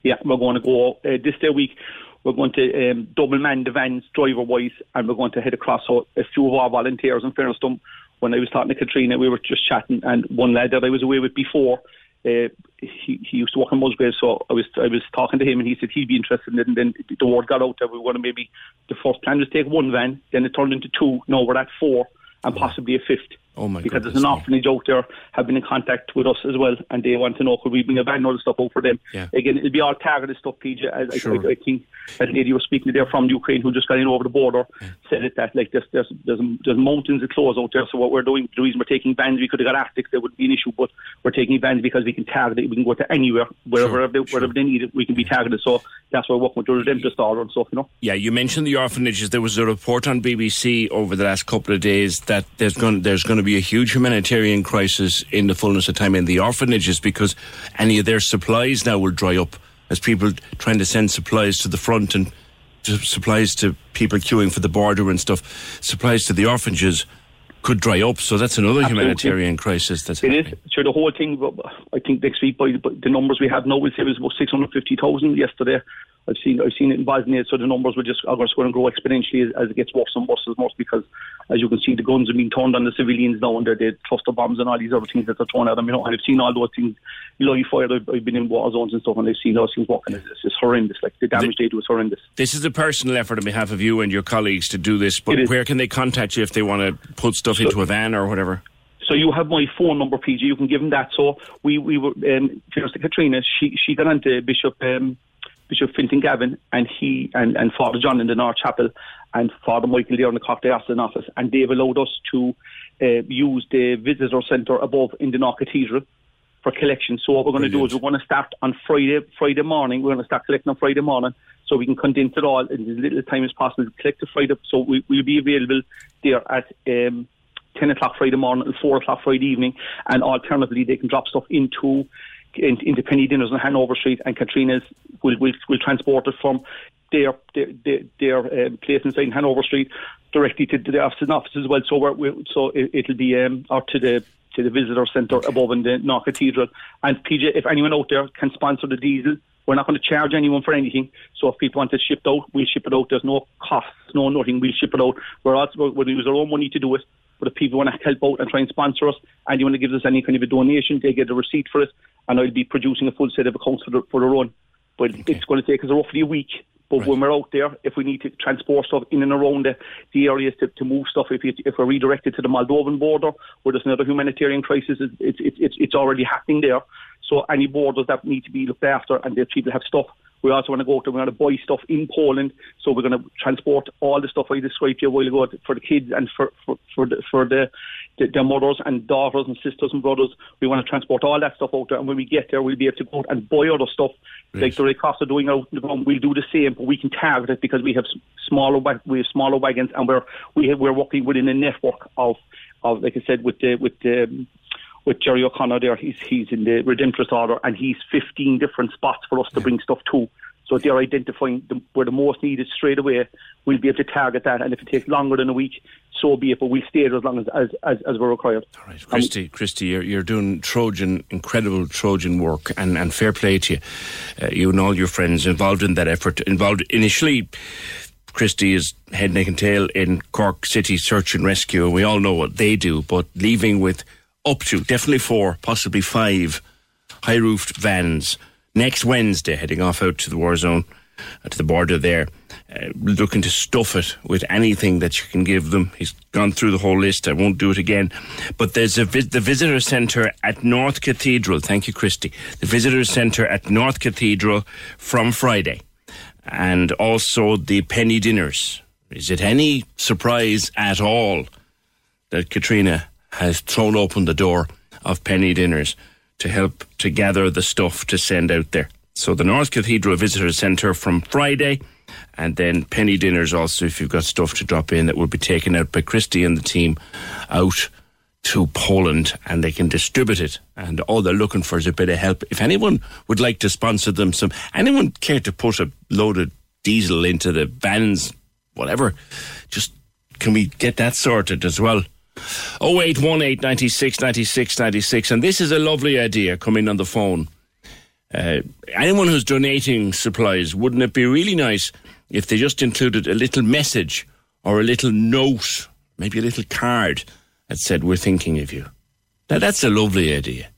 Yeah, we're going to go uh, this day week. We're going to um, double man the vans driver-wise, and we're going to head across so a few of our volunteers. In fairness to them, when I was talking to Katrina, we were just chatting, and one lad that I was away with before, uh, he, he used to work in Musgrave, so I was I was talking to him, and he said he'd be interested in it. And then the word got out that we were going to maybe, the first plan was take one van, then it turned into two. Now we're at four. And possibly a fifth. Oh my because goodness, there's an orphanage out there have been in contact with us as well, and they want to know could we bring a van and all the stuff out for them. Yeah. Again, it'll be all targeted stuff, P J. I, sure. I, I think that lady was speaking there from Ukraine who just got in over the border yeah. said it that like there's there's, there's there's mountains of clothes out there. So what we're doing, the reason we're taking vans, we could have got Arctic, there wouldn't be an issue, but we're taking vans because we can target it. We can go to anywhere, wherever sure. they, wherever sure. they need it, we can be targeted. So that's why we're working with them just all and stuff, you know. Yeah, you mentioned the orphanages. There was a report on B B C over the last couple of days that there's going there's going to be a huge humanitarian crisis in the fullness of time in the orphanages because any of their supplies now will dry up as people trying to send supplies to the front and to supplies to people queuing for the border and stuff. Supplies to the orphanages could dry up, so that's another Absolutely. humanitarian crisis. That's it happening. is. Sure, the whole thing, I think next week, by the numbers we have now, we'll say it was about six hundred fifty thousand yesterday. I've seen I've seen it in Bosnia, so the numbers will just are going to grow exponentially as, as it gets worse and worse and worse because, as you can see, the guns have been turned on the civilians now and the cluster bombs and all these other things that are thrown at them. You know, and I've seen all those things live fire. I've, I've been in war zones and stuff, and I've seen those things working. It's, it's horrendous. Like the damage the, they do is horrendous. This is a personal effort on behalf of you and your colleagues to do this. But where can they contact you if they want to put stuff so, into a van or whatever? So you have my phone number, P J. You can give them that. So we we were um, Katrina. She she got onto Bishop. Um, Bishop Fintan Gavin and he and, and Father John in the North Chapel and Father Michael there in the Cork Diocesan office, and they've allowed us to uh, use the visitor centre above in the North Cathedral for collection. So what we're going to do is we're going to start on Friday Friday morning. We're going to start collecting on Friday morning so we can condense it all in as little time as possible. Collect the Friday, so we, we'll be available there at um, ten o'clock Friday morning and four o'clock Friday evening, and alternatively they can drop stuff into in, in the Penny Dinners on Hanover Street, and Katrina's will will will transport it from their their their, their um, place inside Hanover Street directly to the offices and offices as well. So we're, we're, so it, it'll be um or to the to the visitor centre above in the Knock Cathedral. And P J, if anyone out there can sponsor the diesel, we're not going to charge anyone for anything. So if people want it shipped out, we'll ship it out. There's no costs, no nothing. We'll ship it out. We're also we're going to use our own money to do it. But if people want to help out and try and sponsor us, and you want to give us any kind of a donation, they get a receipt for it, and I'll be producing a full set of accounts for the, for the run. But okay. It's going to take us roughly a week. But right. When we're out there, if we need to transport stuff in and around the, the areas to, to move stuff, if, it, if we're redirected to the Moldovan border, where there's another humanitarian crisis, it's it's it's, it's already happening there. So any borders that need to be looked after, and the people have stuff. We also want to go out there, we want to buy stuff in Poland, so we're going to transport all the stuff I described to you a while ago for the kids and for, for, for, the, for the, the, their mothers and daughters and sisters and brothers. We want to transport all that stuff out there, and when we get there, we'll be able to go out and buy other stuff. Right. Like the cost of doing out in the ground, we'll do the same, but we can target it because we have smaller we have smaller wagons, and we're, we have, we're working within a network of, of like I said, with the... With the With Jerry O'Connor there, he's he's in the Redemptorist Order, and he's fifteen different spots for us to bring stuff to. So they're identifying the, where the most needed straight away. We'll be able to target that, and if it takes longer than a week, so be it. But we'll stay there as long as as, as, as we're required. All right, Christy, um, Christy, you're you're doing Trojan, incredible Trojan work, and, and fair play to you, uh, you and all your friends involved in that effort. Involved initially. Christy is head, neck, and tail in Cork City Search and Rescue, and we all know what they do. But leaving with up to, definitely four, possibly five high-roofed vans next Wednesday, heading off out to the war zone, uh, to the border there, uh, looking to stuff it with anything that you can give them. He's gone through the whole list. I won't do it again. But there's a vi- the visitor centre at North Cathedral. Thank you, Christy. The visitor centre at North Cathedral from Friday. And also the penny dinners. Is it any surprise at all that Katrina has thrown open the door of penny dinners to help to gather the stuff to send out there? So the North Cathedral Visitor Centre from Friday, and then penny dinners also if you've got stuff to drop in that will be taken out by Christy and the team out to Poland, and they can distribute it. And all they're looking for is a bit of help. If anyone would like to sponsor them some, anyone care to put a load of diesel into the vans, whatever, just can we get that sorted as well? oh eight one eight, nine six, nine six, nine six. And this is a lovely idea coming on the phone. Uh, anyone who's donating supplies, wouldn't it be really nice if they just included a little message or a little note, maybe a little card that said, "We're thinking of you"? Now, that's a lovely idea.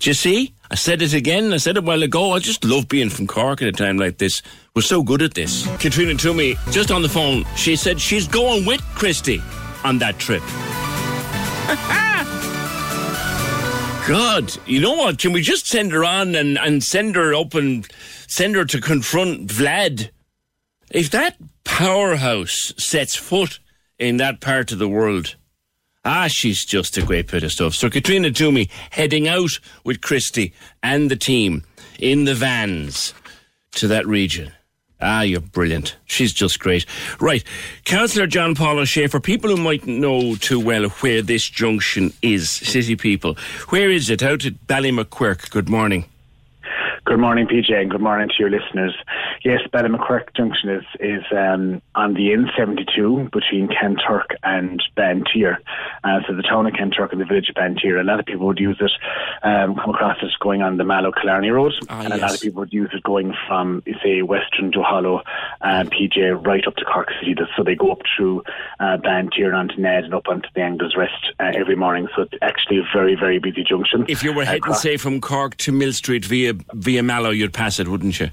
Do you see? I said it again, I said it a while ago. I just love being from Cork at a time like this. We're so good at this. Katrina Toomey, just on the phone, she said she's going with Christy on that trip. God, you know what? Can we just send her on and, and send her up and send her to confront Vlad? If that powerhouse sets foot in that part of the world, ah, she's just a great bit of stuff. So Katrina Toomey heading out with Christy and the team in the vans to that region. Ah, you're brilliant. She's just great. Right, Councillor John Paul O'Shea, for people who mightn't know too well where this junction is, city people, where is it? Out at Ballymacquirk. Good morning. Good morning, P J, and good morning to your listeners. Yes, Ballymacquirk Junction is, is um, on the N seventy-two between Kanturk and Bantier. Uh, so the town of Kanturk and the village of Bantier, a lot of people would use it, um, come across it going on the Mallow-Killarney Road, ah, and yes. A lot of people would use it going from, say, Western to Hollow, uh, P J, right up to Cork City. So they go up through uh, Bantier and onto Ned and up onto the Angler's Rest uh, every morning. So it's actually a very, very busy junction. If you were heading, across, say, from Cork to Mill Street via... via Mallow, you'd pass it, wouldn't you?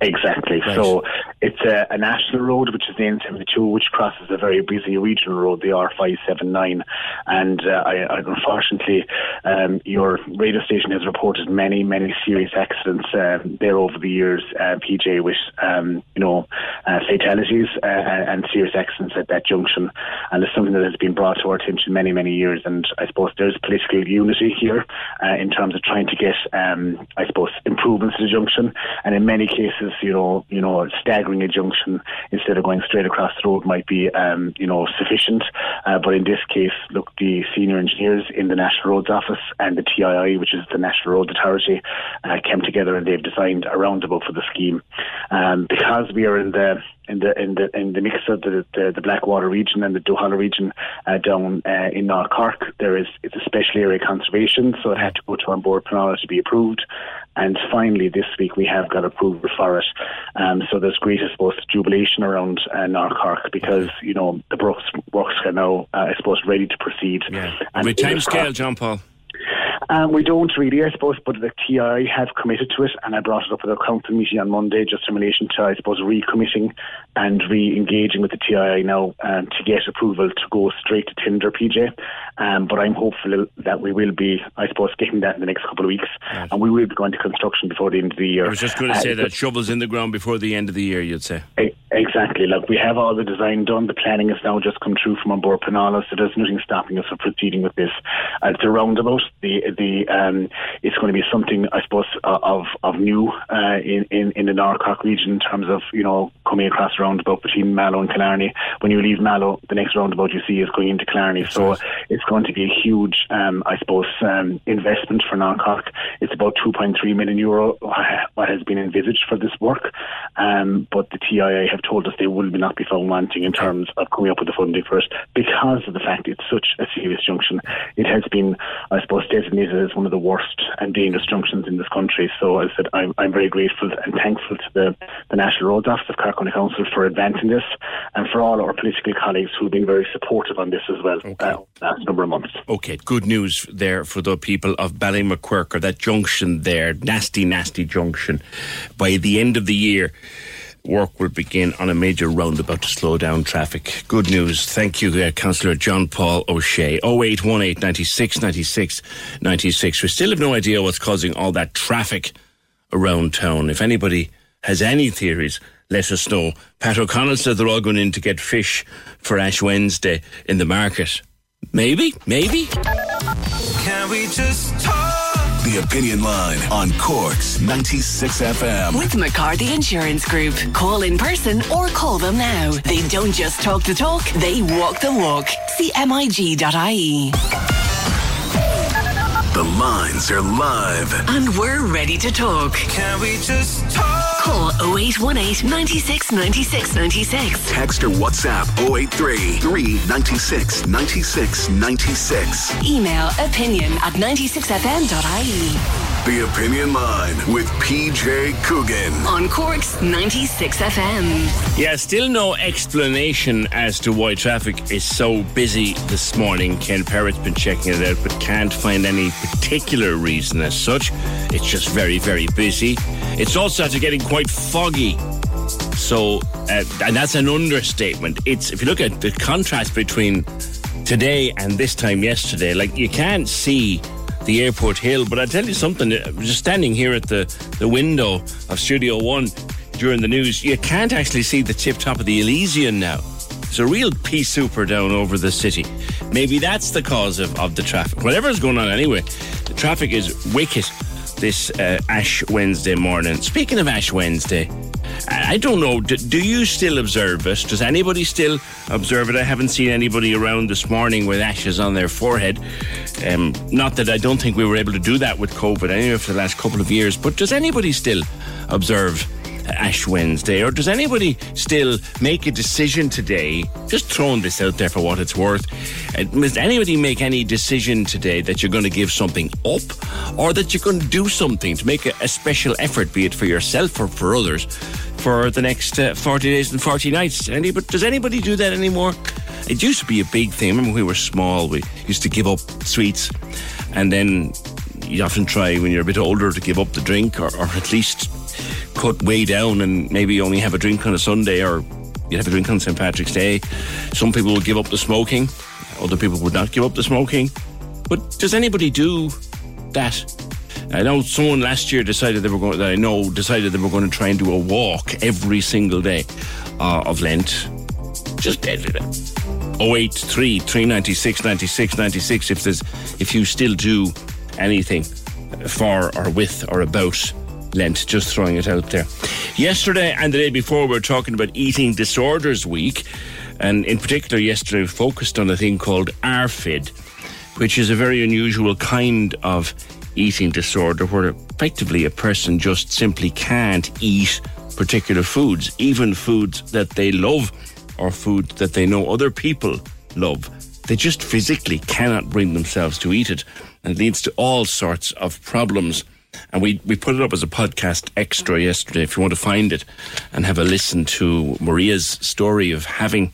Exactly. Right. So it's a, a national road, which is the N seventy-two, which crosses a very busy regional road, the R five seventy-nine. And uh, I, I, unfortunately, um, your radio station has reported many, many serious accidents uh, there over the years, uh, P J, with um, you know uh, fatalities uh, and serious accidents at that junction. And it's something that has been brought to our attention many, many years. And I suppose there's political unity here uh, in terms of trying to get, um, I suppose, improvements to the junction. And in many cases, you know, you know, staggering triggering a junction instead of going straight across the road might be, um, you know, sufficient. Uh, but in this case, look, the senior engineers in the National Roads Office and the T I I, which is the National Roads Authority, uh, came together and they've designed a roundabout for the scheme. Um, because we are in the in the in the in the mix of the the, the Blackwater region and the Duhallow region uh, down uh, in North Cork, there is it's a special area conservation, so it had to go to An Bord Pleanála to be approved. And finally, this week we have got approval for it. Um, so there's great, I suppose, jubilation around uh, North Cork because you know the works works are now, uh, I suppose, ready to proceed. Yeah. And with time scale, John Paul. Um, we don't really, I suppose, but the T I have committed to it, and I brought it up at our council meeting on Monday just in relation to, I suppose, recommitting and re-engaging with the T I now um, to get approval to go straight to Tinder, P J. Um, but I'm hopeful that we will be, I suppose, getting that in the next couple of weeks, right. And we will be going to construction before the end of the year. I was just going to say uh, that shovels in the ground before the end of the year, you'd say. I- Exactly. Look, we have all the design done. The planning has now just come through from An Bord Pleanála, so there's nothing stopping us from proceeding with this. Uh, the roundabout, the the um, it's going to be something, I suppose, uh, of of new uh, in, in in the North Cork region in terms of you know coming across the roundabout between Mallow and Killarney. When you leave Mallow, the next roundabout you see is going into Killarney. That's so right. It's going to be a huge, um, I suppose, um, investment for North Cork. It's about two point three million euro what has been envisaged for this work, um, but the T I A have told us they will not be found wanting in terms of coming up with the funding for it because of the fact it's such a serious junction. It has been, I suppose, designated as one of the worst and dangerous junctions in this country. So as I said, I'm, I'm very grateful and thankful to the, the National Roads Office of Cork County Council for advancing this and for all our political colleagues who have been very supportive on this as well okay. uh, last number of months. Okay, good news there for the people of Ballymacquirker, that junction there, nasty, nasty junction. By the end of the year, work will begin on a major roundabout to slow down traffic. Good news. Thank you, uh, Councillor John Paul O'Shea. oh eight one eight, nine six, nine six, nine six. We still have no idea what's causing all that traffic around town. If anybody has any theories, let us know. Pat O'Connell said they're all going in to get fish for Ash Wednesday in the market. Maybe, maybe. Can we just talk? The Opinion Line on Cork's ninety-six F M. With McCarthy Insurance Group. Call in person or call them now. They don't just talk the talk, they walk the walk. See M I G dot I E. The lines are live. And we're ready to talk. Can we just talk? Call oh eight one eight, nine six, nine six, nine six. Text or WhatsApp oh eight three, three nine six, nine six, nine six. Email opinion at ninety-six F M dot I E. The Opinion Line with P J Coogan on Cork's ninety-six F M. Yeah, still no explanation as to why traffic is so busy this morning. Ken Perrett's been checking it out but can't find any particular reason as such. It's just very, very busy. It's also after getting quite quite foggy, so uh, and that's an understatement. It's if you look at the contrast between today and this time yesterday, like you can't see the airport hill, but I tell you something, just standing here at the, the window of Studio One during the news, you can't actually see the tip top of the Elysian now. It's a real pea super down over the city. Maybe that's the cause of, of the traffic. Whatever's going on anyway, the traffic is wicked this uh, Ash Wednesday morning. Speaking of Ash Wednesday, I don't know, do, do you still observe it? Does anybody still observe it? I haven't seen anybody around this morning with ashes on their forehead. Um, not that I don't think we were able to do that with COVID anyway for the last couple of years, but does anybody still observe Ash Wednesday, or does anybody still make a decision today? Just throwing this out there for what it's worth. Uh, must anybody make any decision today that you're going to give something up, or that you're going to do something to make a, a special effort, be it for yourself or for others, for the next uh, forty days and forty nights? Anybody, does anybody do that anymore? It used to be a big thing. I remember when we were small, we used to give up sweets, and then you often try when you're a bit older to give up the drink, or, or at least cut way down and maybe only have a drink on a Sunday, or you'd have a drink on Saint Patrick's Day. Some people would give up the smoking, other people would not give up the smoking. But does anybody do that? I know someone last year decided they were going. That I know decided they were going to try and do a walk every single day uh, of Lent. Just dead with it. oh eight three, three nine six, nine six, nine six. If there's if you still do anything for or with or about Lent, just throwing it out there. Yesterday and the day before, we were talking about Eating Disorders Week, and in particular yesterday we focused on a thing called ARFID, which is a very unusual kind of eating disorder where effectively a person just simply can't eat particular foods, even foods that they love or food that they know other people love. They just physically cannot bring themselves to eat it, and it leads to all sorts of problems. And we, we put it up as a podcast extra yesterday if you want to find it and have a listen to Maria's story of having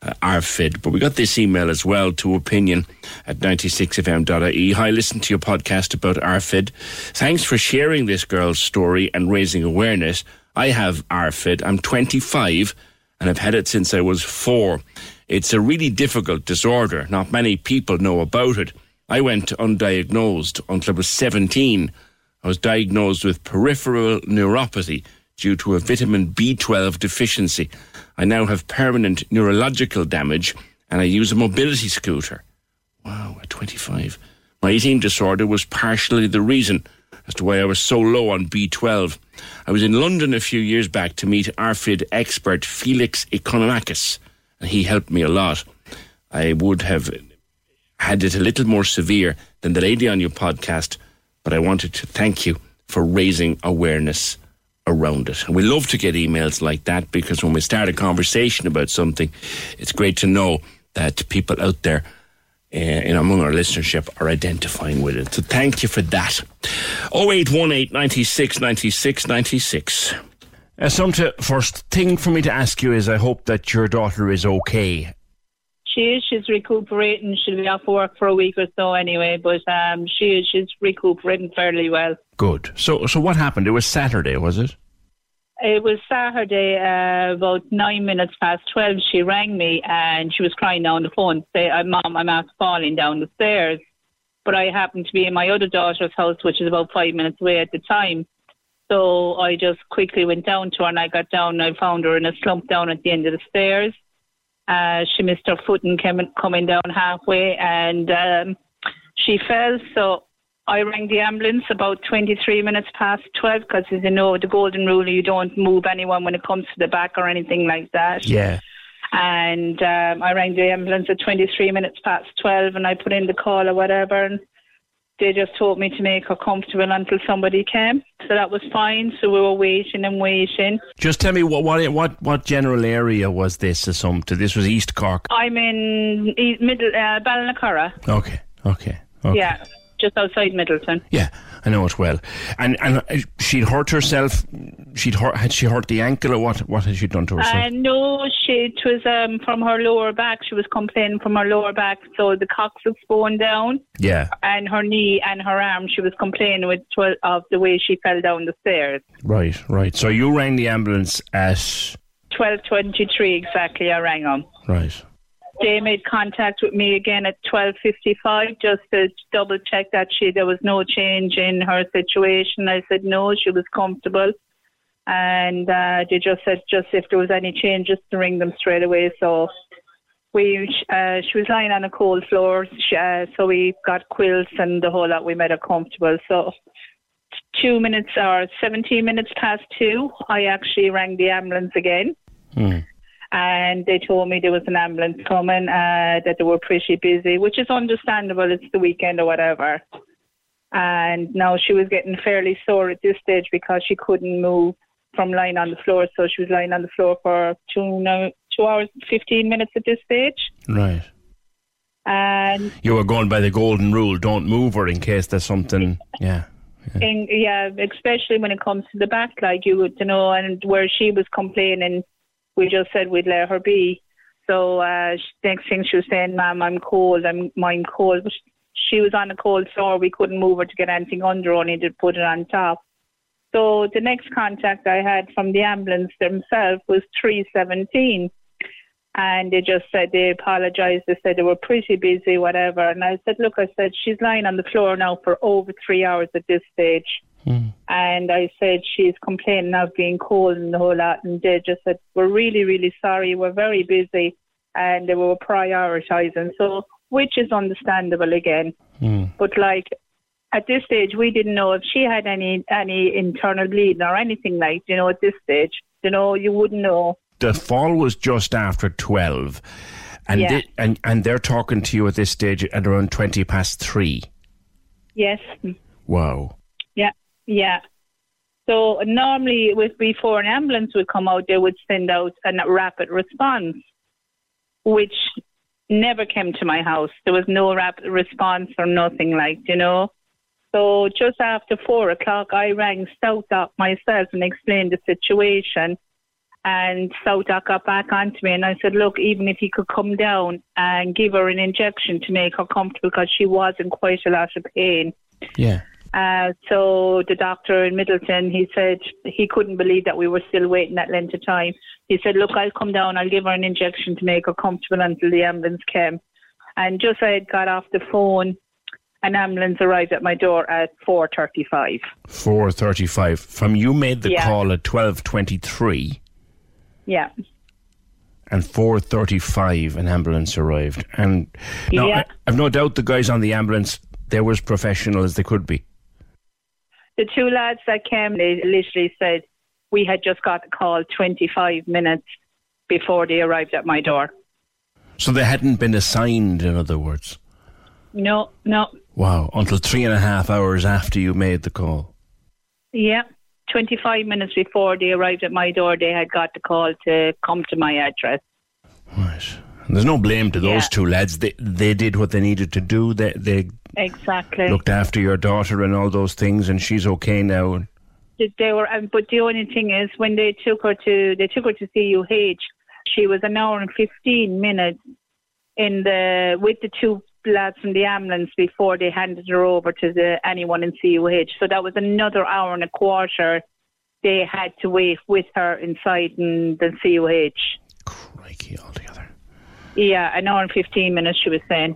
uh, ARFID. But we got this email as well to opinion at ninety-six f m dot i e. Hi, listen to your podcast about ARFID. Thanks for sharing this girl's story and raising awareness. I have ARFID. I'm twenty-five and I've had it since I was four. It's a really difficult disorder. Not many people know about it. I went undiagnosed until I was seventeen. I was diagnosed with peripheral neuropathy due to a vitamin B twelve deficiency. I now have permanent neurological damage and I use a mobility scooter. Wow, at twenty-five. My eating disorder was partially the reason as to why I was so low on B twelve. I was in London a few years back to meet ARFID expert Felix Economakis, and he helped me a lot. I would have had it a little more severe than the lady on your podcast, but I wanted to thank you for raising awareness around it. And we love to get emails like that, because when we start a conversation about something, it's great to know that people out there uh, in among our listenership are identifying with it. So thank you for that. oh eight one eight, nine six, nine six, nine six. Uh, Assumpta, first thing for me to ask you is I hope that your daughter is okay. She is. She's recuperating. She'll be off work for a week or so anyway, but um, she is. She's recuperating fairly well. Good. So, so what happened? It was Saturday, was it? It was Saturday, uh, about nine minutes past twelve. She rang me and she was crying down the phone, say, "Mom, I'm out falling down the stairs." But I happened to be in my other daughter's house, which is about five minutes away at the time. So I just quickly went down to her, and I got down and I found her in a slump down at the end of the stairs. Uh, she missed her foot and came in, coming down halfway, and um, she fell. So I rang the ambulance about twenty-three minutes past twelve, because as you know, the golden rule, you don't move anyone when it comes to the back or anything like that. Yeah. And um, I rang the ambulance at twenty-three minutes past twelve, and I put in the call or whatever, and they just told me to make her comfortable until somebody came. So that was fine. So we were waiting and waiting. Just tell me, what what what, what general area was this, Assumpta? This was East Cork. I'm in middle uh, Ballinacurra. Okay, okay, okay. Yeah, just outside Middleton. Yeah, I know it well. And and she'd hurt herself. She'd hurt, had she hurt the ankle, or what? What had she done to herself? Uh, no, she it was um, from her lower back. She was complaining from her lower back, so the coccyx bone down. Yeah. And her knee and her arm. She was complaining with tw- of the way she fell down the stairs. Right, right. So you rang the ambulance at twelve twenty-three exactly. I rang them. Right. They made contact with me again at twelve fifty-five just to double check that she there was no change in her situation. I said no, she was comfortable. And uh, they just said just if there was any changes to ring them straight away. So we uh, she was lying on a cold floor, she, uh, so we got quilts and the whole lot. We made her comfortable. So two minutes or seventeen minutes past two, I actually rang the ambulance again. Hmm. And they told me there was an ambulance coming, uh, that they were pretty busy, which is understandable. It's the weekend or whatever. And now she was getting fairly sore at this stage because she couldn't move from lying on the floor. So she was lying on the floor for two, no, two hours, fifteen minutes at this stage. Right. And you were going by the golden rule, don't move her in case there's something, yeah. Yeah, in, yeah especially when it comes to the back, like you would, you know, and where she was complaining, we just said we'd let her be. So uh, next thing she was saying, "Ma'am, I'm cold. I'm, I'm cold." But she was on a cold floor. We couldn't move her to get anything under, only to put it on top. So the next contact I had from the ambulance themselves was three seventeen, and they just said they apologised. They said they were pretty busy, whatever. And I said, "Look," I said, "she's lying on the floor now for over three hours at this stage." Mm. And I said, she's complaining of being cold and the whole lot. And they just said, we're really, really sorry. We're very busy. And they were prioritising. So, which is understandable again. Mm. But like, at this stage, we didn't know if she had any any internal bleeding or anything like, you know, at this stage. You know, you wouldn't know. The fall was just after twelve. And, yeah. they, and and they're talking to you at this stage at around twenty past three. Yes. Wow. Yeah, yeah. So normally, it was before an ambulance would come out, they would send out a rapid response, which never came to my house. There was no rapid response or nothing like, you know. So just after four o'clock, I rang South Dock myself and explained the situation. And South Dock got back onto me and I said, look, even if he could come down and give her an injection to make her comfortable, because she was in quite a lot of pain. Yeah. Uh, so the doctor in Middleton, he said he couldn't believe that we were still waiting that length of time. He said, look, I'll come down, I'll give her an injection to make her comfortable until the ambulance came. And just I had got off the phone, an ambulance arrived at my door at four thirty-five. four thirty-five. From you made the yeah. call at twelve twenty-three. Yeah. And four thirty-five an ambulance arrived. And now, yeah. I, I've no doubt the guys on the ambulance, they were as professional as they could be. The two lads that came, they literally said, we had just got the call twenty-five minutes before they arrived at my door. So they hadn't been assigned, in other words? No, no. Wow, until three and a half hours after you made the call? Yeah, twenty-five minutes before they arrived at my door, they had got the call to come to my address. Right. And there's no blame to those yeah. two lads. They they did what they needed to do. They they exactly looked after your daughter and all those things, and she's okay now. They were, but the only thing is, when they took her to they took her to C U H, she was an hour and fifteen minutes in the with the two lads from the ambulance before they handed her over to the, anyone in C U H. So that was another hour and a quarter they had to wait with her inside in the C U H. Crikey, altogether. Yeah, an hour and fifteen minutes, she was saying.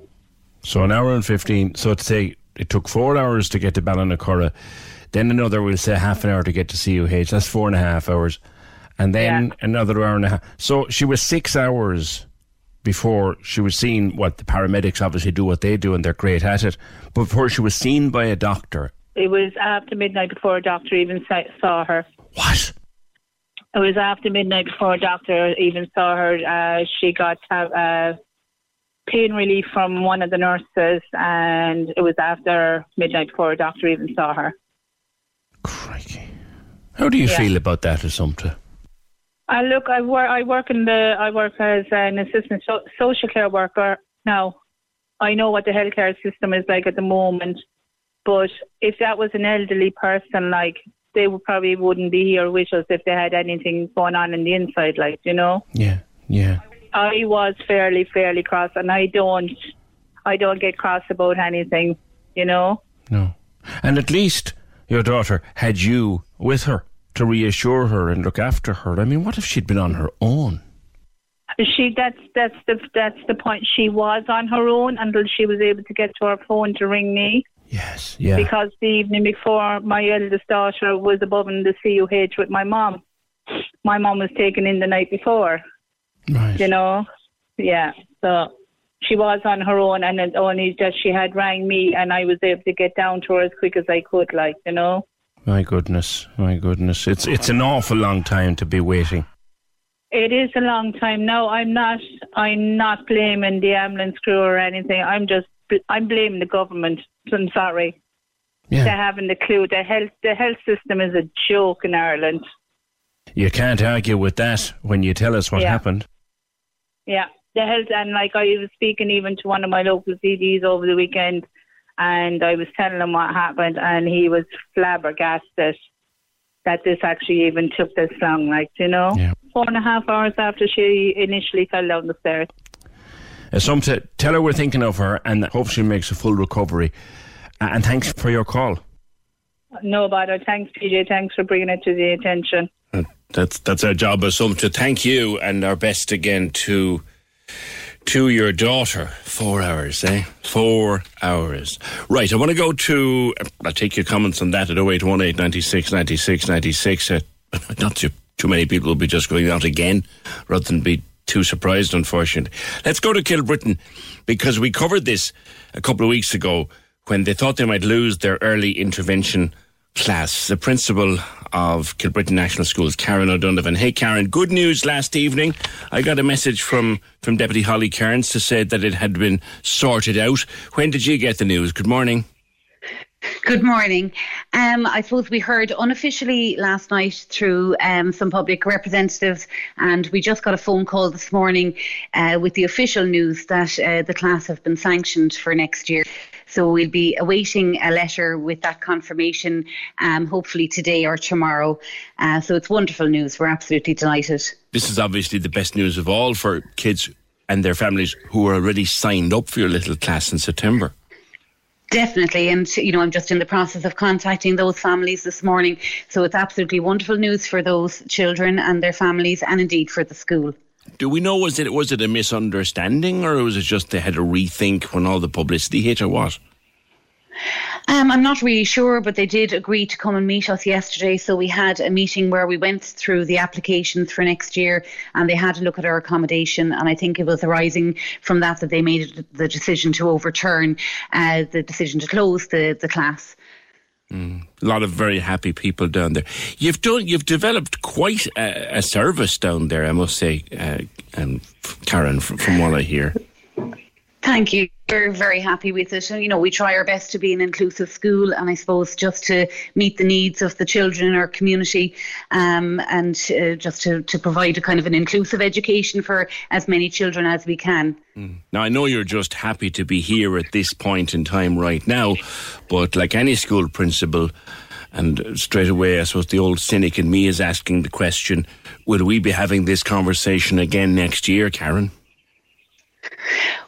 So an hour and fifteen. So to say it took four hours to get to Ballinacurra, then another, we'll say, half an hour to get to C U H. That's four and a half hours. And then yeah. another hour and a half. So she was six hours before she was seen. What the paramedics obviously do what they do, and they're great at it, but before she was seen by a doctor. It was after midnight before a doctor even saw her. What? It was after midnight before a doctor even saw her. Uh, she got uh, pain relief from one of the nurses, and it was after midnight before a doctor even saw her. Crikey. How do you yeah. feel about that, Assumpta? Uh, look, I work. I work in the. I work as an assistant so- social care worker now. I know what the healthcare system is like at the moment, but if that was an elderly person, like, they would probably wouldn't be here with us if they had anything going on in the inside, like, you know. Yeah, yeah. I was fairly, fairly cross, and I don't, I don't get cross about anything, you know. No, and at least your daughter had you with her to reassure her and look after her. I mean, what if she'd been on her own? She that's that's the that's the point. She was on her own until she was able to get to her phone to ring me. Yes, yeah. Because the evening before, my eldest daughter was above in the C U H with my mom. My mom was taken in the night before. Right. You know, yeah. So she was on her own, and it only that she had rang me, and I was able to get down to her as quick as I could, like, you know. My goodness, my goodness. It's it's an awful long time to be waiting. It is a long time. No, I'm not I'm not blaming the ambulance crew or anything. I'm just I'm blaming the government. I'm sorry. Yeah. They haven't a clue. The health the health system is a joke in Ireland. You can't argue with that when you tell us what yeah. happened. Yeah. The health, and like, I was speaking even to one of my local C Ds over the weekend, and I was telling him what happened, and he was flabbergasted that this actually even took this long, like, you know? Yeah. Four and a half hours after she initially fell down the stairs. Assumpta, tell her we're thinking of her and hope she makes a full recovery. And thanks for your call. No bother. Thanks, P J. Thanks for bringing it to the attention. Uh, that's that's our job, Assumpta. Thank you, and our best again to... to your daughter. Four hours, eh? Four hours. Right, I want to go to... I'll take your comments on that at oh eight one eight, nine six, nine six, nine six. Uh, not too, too many people will be just going out again, rather than be too surprised, unfortunately. Let's go to Kilbritton, because we covered this a couple of weeks ago, when they thought they might lose their early intervention class. The principal of Kilbrittain National Schools, Karen O'Donovan. Hey, Karen, good news last evening. I got a message from, from Deputy Holly Cairns to say that it had been sorted out. When did you get the news? Good morning. Good morning. Um, I suppose we heard unofficially last night through um, some public representatives, and we just got a phone call this morning uh, with the official news that uh, the class have been sanctioned for next year. So we'll be awaiting a letter with that confirmation um, hopefully today or tomorrow. Uh, so it's wonderful news. We're absolutely delighted. This is obviously the best news of all for kids and their families who are already signed up for your little class in September. Definitely. And, you know, I'm just in the process of contacting those families this morning. So it's absolutely wonderful news for those children and their families, and indeed for the school. Do we know, was it was it a misunderstanding, or was it just they had to rethink when all the publicity hit, or what? Um, I'm not really sure, but they did agree to come and meet us yesterday. So we had a meeting where we went through the applications for next year, and they had a look at our accommodation. And I think it was arising from that that they made the decision to overturn uh, the decision to close the, the class. Mm, a lot of very happy people down there. You've done, you've developed quite a, a service down there, I must say, uh, and Karen, from, from what I hear. Thank you. We're very happy with it. You know, we try our best to be an inclusive school, and I suppose just to meet the needs of the children in our community, um, and uh, just to, to provide a kind of an inclusive education for as many children as we can. Mm. Now, I know you're just happy to be here at this point in time right now, but like any school principal, and straight away, I suppose the old cynic in me is asking the question, will we be having this conversation again next year, Karen?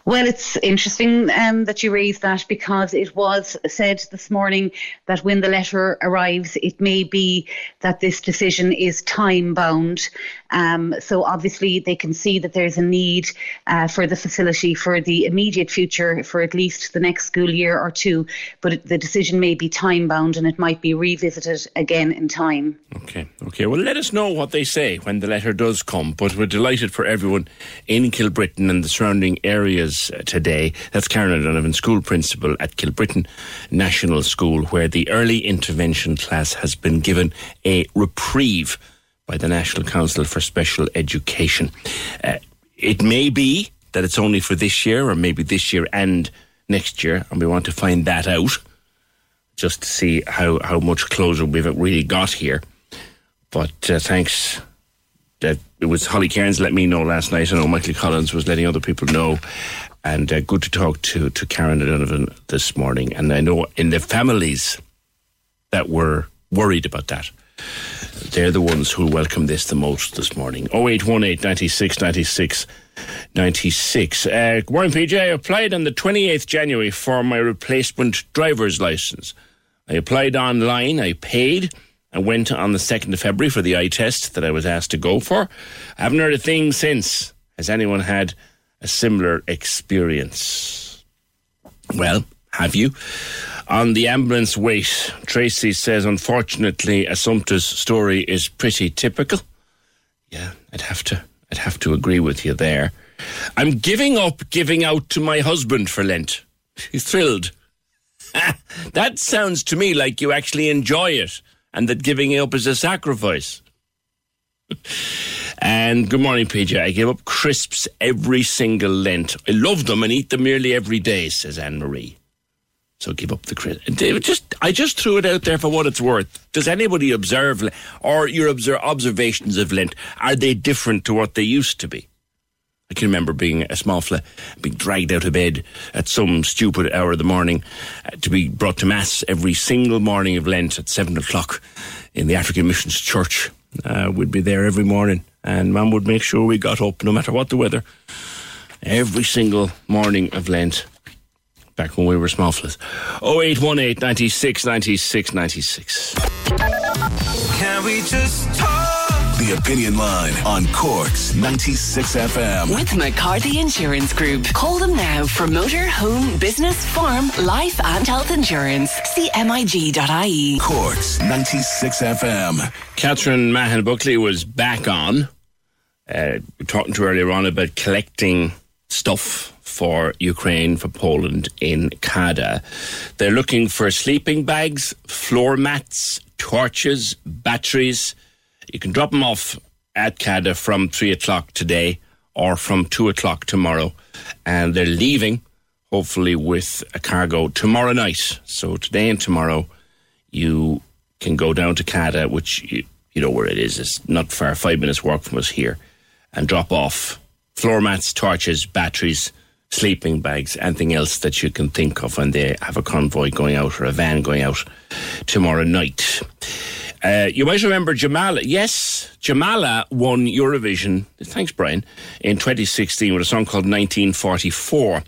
Well, it's interesting um, that you raised that, because it was said this morning that when the letter arrives, it may be that this decision is time-bound. Um, so obviously they can see that there's a need uh, for the facility for the immediate future, for at least the next school year or two. But the decision may be time-bound, and it might be revisited again in time. Okay, okay. Well, let us know what they say when the letter does come. But we're delighted for everyone in Kilbrittain and the surrounding areas today. That's Karen O'Donovan, school principal at Kilbrittain National School, where the early intervention class has been given a reprieve by the National Council for Special Education. Uh, it may be that it's only for this year, or maybe this year and next year, and we want to find that out just to see how, how much closer we've really got here. But uh, thanks. Uh, it was Holly Cairns let me know last night. I know Michael Collins was letting other people know. And uh, good to talk to, to Karen O'Donovan this morning. And I know in the families that were worried about that, they're the ones who welcome this the most this morning. oh eight one eight, nine six, nine six, nine six. Uh, good morning, P J. I applied on the twenty-eighth of January for my replacement driver's licence. I applied online, I paid, and went on the second of February for the eye test that I was asked to go for. I haven't heard a thing since. Has anyone had a similar experience? Well, have you? On the ambulance wait, Tracy says, unfortunately, Assumpta's story is pretty typical. Yeah, I'd have to, I'd have to agree with you there. I'm giving up giving out to my husband for Lent. He's thrilled. That sounds to me like you actually enjoy it, and that giving up is a sacrifice. And good morning, P J. I give up crisps every single Lent. I love them and eat them nearly every day, says Anne-Marie. So give up the crisps. Just, I just threw it out there for what it's worth. Does anybody observe, or your observ- observations of Lent, are they different to what they used to be? I can remember being a small fella, being dragged out of bed at some stupid hour of the morning uh, to be brought to Mass every single morning of Lent at seven o'clock in the African Missions Church. Uh, we'd be there every morning, and Mum would make sure we got up, no matter what the weather, every single morning of Lent, back when we were small fellas. oh eight one eight, nine six, nine six, nine six. Can we just talk? The Opinion Line on Cork's ninety-six F M. With McCarthy Insurance Group. Call them now for motor, home, business, farm, life and health insurance. See M I G dot I E. Cork's ninety-six F M. Catherine Mahon Buckley was back on. Uh, talking to her earlier on about collecting stuff for Ukraine, for Poland in Kada. They're looking for sleeping bags, floor mats, torches, batteries. You can drop them off at Kada from three o'clock today or from two o'clock tomorrow. And they're leaving, hopefully, with a cargo tomorrow night. So today and tomorrow, you can go down to Kada, which you, you know where it is. It's not far, five minutes walk from us here, and drop off floor mats, torches, batteries, sleeping bags, anything else that you can think of when they have a convoy going out or a van going out tomorrow night. Uh, you might remember Jamala. Yes, Jamala won Eurovision, thanks Brian, in twenty sixteen with a song called nineteen forty-four.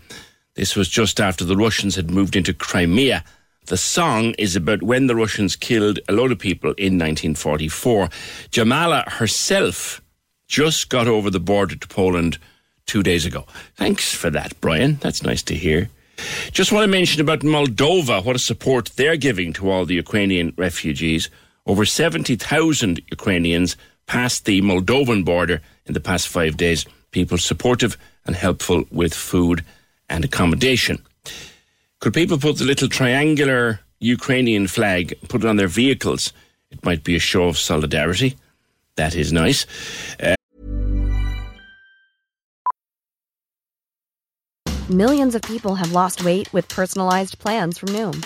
This was just after the Russians had moved into Crimea. The song is about when the Russians killed a load of people in nineteen forty-four. Jamala herself just got over the border to Poland two days ago. Thanks for that, Brian. That's nice to hear. Just want to mention about Moldova, what a support they're giving to all the Ukrainian refugees. Over seventy thousand Ukrainians passed the Moldovan border in the past five days. People supportive and helpful with food and accommodation. Could people put the little triangular Ukrainian flag, put it on their vehicles? It might be a show of solidarity. That is nice. Uh, Millions of people have lost weight with personalized plans from Noom.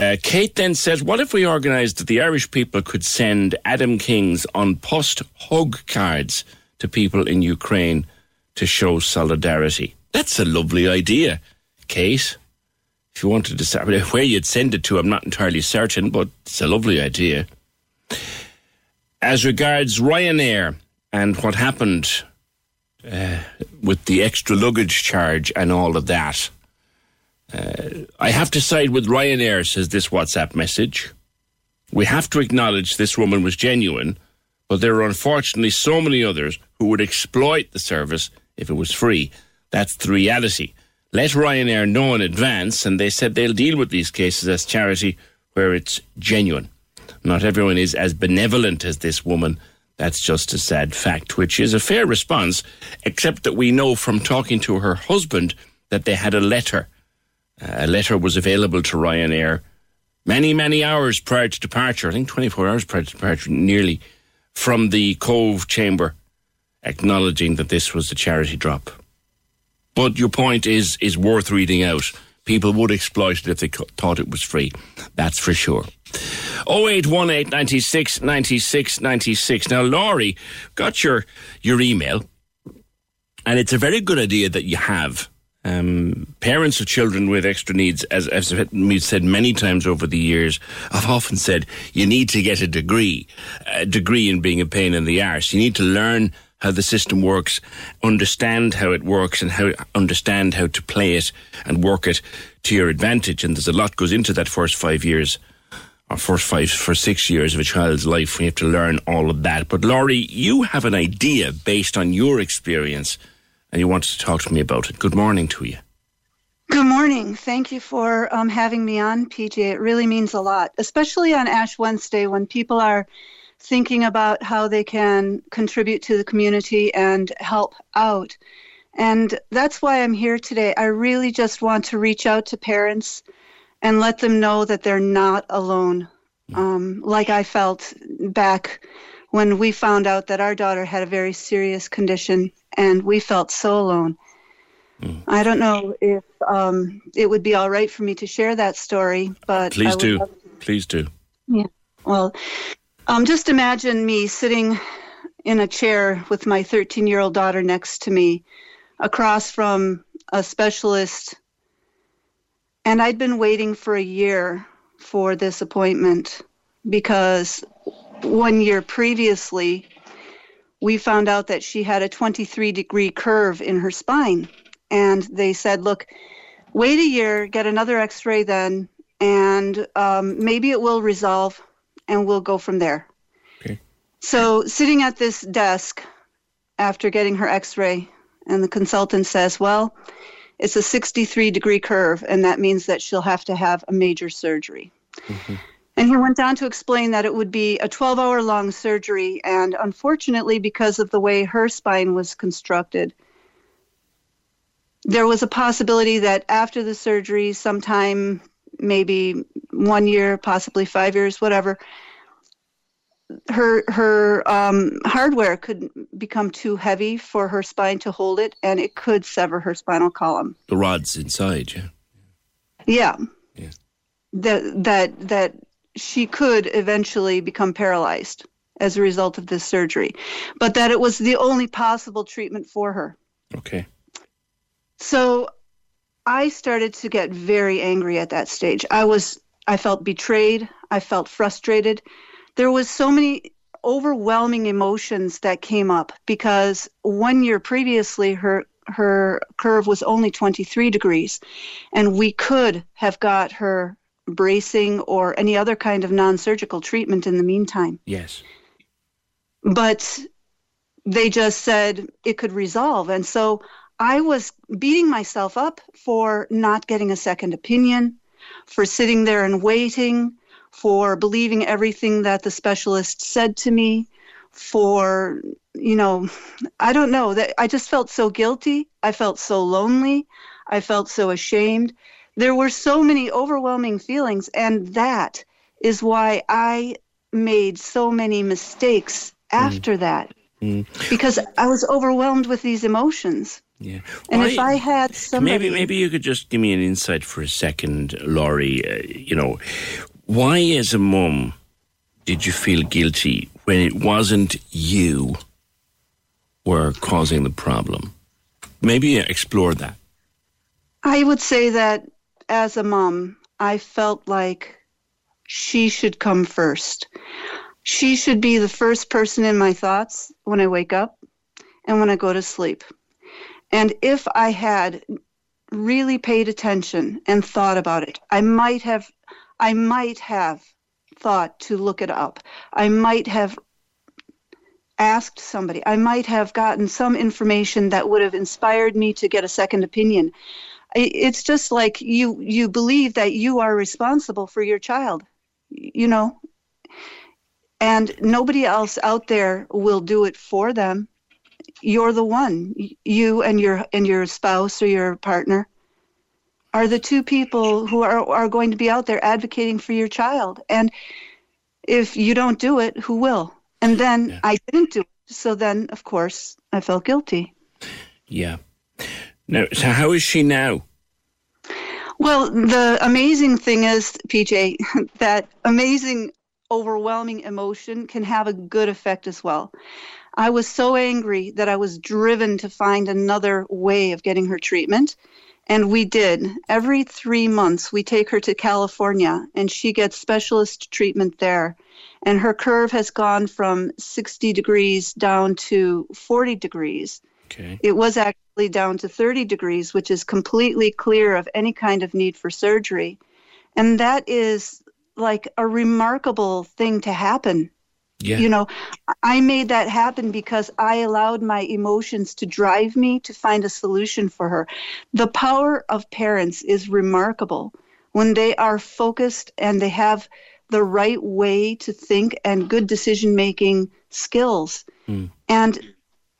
Uh, Kate then says, what if we organised that the Irish people could send Adam King's on post hug cards to people in Ukraine to show solidarity? That's a lovely idea, Kate. If you want to decide where you'd send it to, I'm not entirely certain, but it's a lovely idea. As regards Ryanair and what happened uh, with the extra luggage charge and all of that, Uh, I have to side with Ryanair, says this WhatsApp message. We have to acknowledge this woman was genuine, but there are unfortunately so many others who would exploit the service if it was free. That's the reality. Let Ryanair know in advance, and they said they'll deal with these cases as charity where it's genuine. Not everyone is as benevolent as this woman. That's just a sad fact, which is a fair response, except that we know from talking to her husband that they had a letter. A letter was available to Ryanair many, many hours prior to departure, I think twenty-four hours prior to departure, nearly, from the Cove Chamber, acknowledging that this was a charity drop. But your point is is worth reading out. People would exploit it if they thought it was free. That's for sure. oh eight one eight, nine six, nine six, nine six. Now, Laurie, got your, your email, and it's a very good idea that you have. Um, parents of children with extra needs, as I've said many times over the years, I've often said, you need to get a degree, a degree in being a pain in the arse. You need to learn how the system works, understand how it works, and how understand how to play it and work it to your advantage. And there's a lot goes into that first five years, or first five, first six years of a child's life. We have to learn all of that. But Laurie, you have an idea based on your experience, and you wanted to talk to me about it. Good morning to you. Good morning. Thank you for um, having me on, P J. It really means a lot, especially on Ash Wednesday when people are thinking about how they can contribute to the community and help out. And that's why I'm here today. I really just want to reach out to parents and let them know that they're not alone, um, like I felt back when we found out that our daughter had a very serious condition and we felt so alone. Mm. I don't know if um, it would be all right for me to share that story, but please do. Have... Please do. Yeah. Well, um, just imagine me sitting in a chair with my thirteen-year-old daughter next to me, across from a specialist, and I'd been waiting for a year for this appointment because one year previously, we found out that she had a twenty-three degree curve in her spine. And they said, look, wait a year, get another x-ray then, and um, maybe it will resolve and we'll go from there. Okay. So sitting at this desk after getting her x-ray, and the consultant says, well, it's a sixty-three degree curve, and that means that she'll have to have a major surgery. Mm-hmm. And he went on to explain that it would be a twelve hour long surgery. And unfortunately, because of the way her spine was constructed, there was a possibility that after the surgery, sometime maybe one year, possibly five years, whatever, her her um, hardware could become too heavy for her spine to hold it, and it could sever her spinal column. The rod's inside, yeah. Yeah. Yeah. That, that, that she could eventually become paralyzed as a result of this surgery, but that it was the only possible treatment for her. Okay. So I started to get very angry at that stage. I was, I felt betrayed. I felt frustrated. There was so many overwhelming emotions that came up because one year previously her, her curve was only twenty-three degrees and we could have got her bracing or any other kind of non-surgical treatment in the meantime. Yes. But they just said it could resolve. And so I was beating myself up for not getting a second opinion, for sitting there and waiting, for believing everything that the specialist said to me, for, you know, I don't know. That I just felt so guilty. I felt so lonely. I felt so ashamed. There were so many overwhelming feelings, and that is why I made so many mistakes after mm. that, mm. because I was overwhelmed with these emotions. Yeah. And well, if I had somebody... Maybe, maybe you could just give me an insight for a second, Laurie. Uh, you know, why as a mum did you feel guilty when it wasn't you were causing the problem? Maybe explore that. I would say that as a mom, I felt like she should come first. She should be the first person in my thoughts when I wake up and when I go to sleep. And if I had really paid attention and thought about it, I might have, I might have thought to look it up. I might have asked somebody. I might have gotten some information that would have inspired me to get a second opinion. It's just like you, you believe that you are responsible for your child, you know, and nobody else out there will do it for them. You're the one. You and your and your spouse or your partner are the two people who are, are going to be out there advocating for your child. And if you don't do it, who will? And then yeah. I didn't do it. So then, of course, I felt guilty. Yeah. Now, so how is she now? Well, the amazing thing is, P J, that amazing, overwhelming emotion can have a good effect as well. I was so angry that I was driven to find another way of getting her treatment. And we did. Every three months, we take her to California, and she gets specialist treatment there. And her curve has gone from sixty degrees down to forty degrees. Okay. It was actually down to thirty degrees, which is completely clear of any kind of need for surgery. And that is like a remarkable thing to happen. Yeah. You know, I made that happen because I allowed my emotions to drive me to find a solution for her. The power of parents is remarkable when they are focused and they have the right way to think and good decision-making skills. Mm. And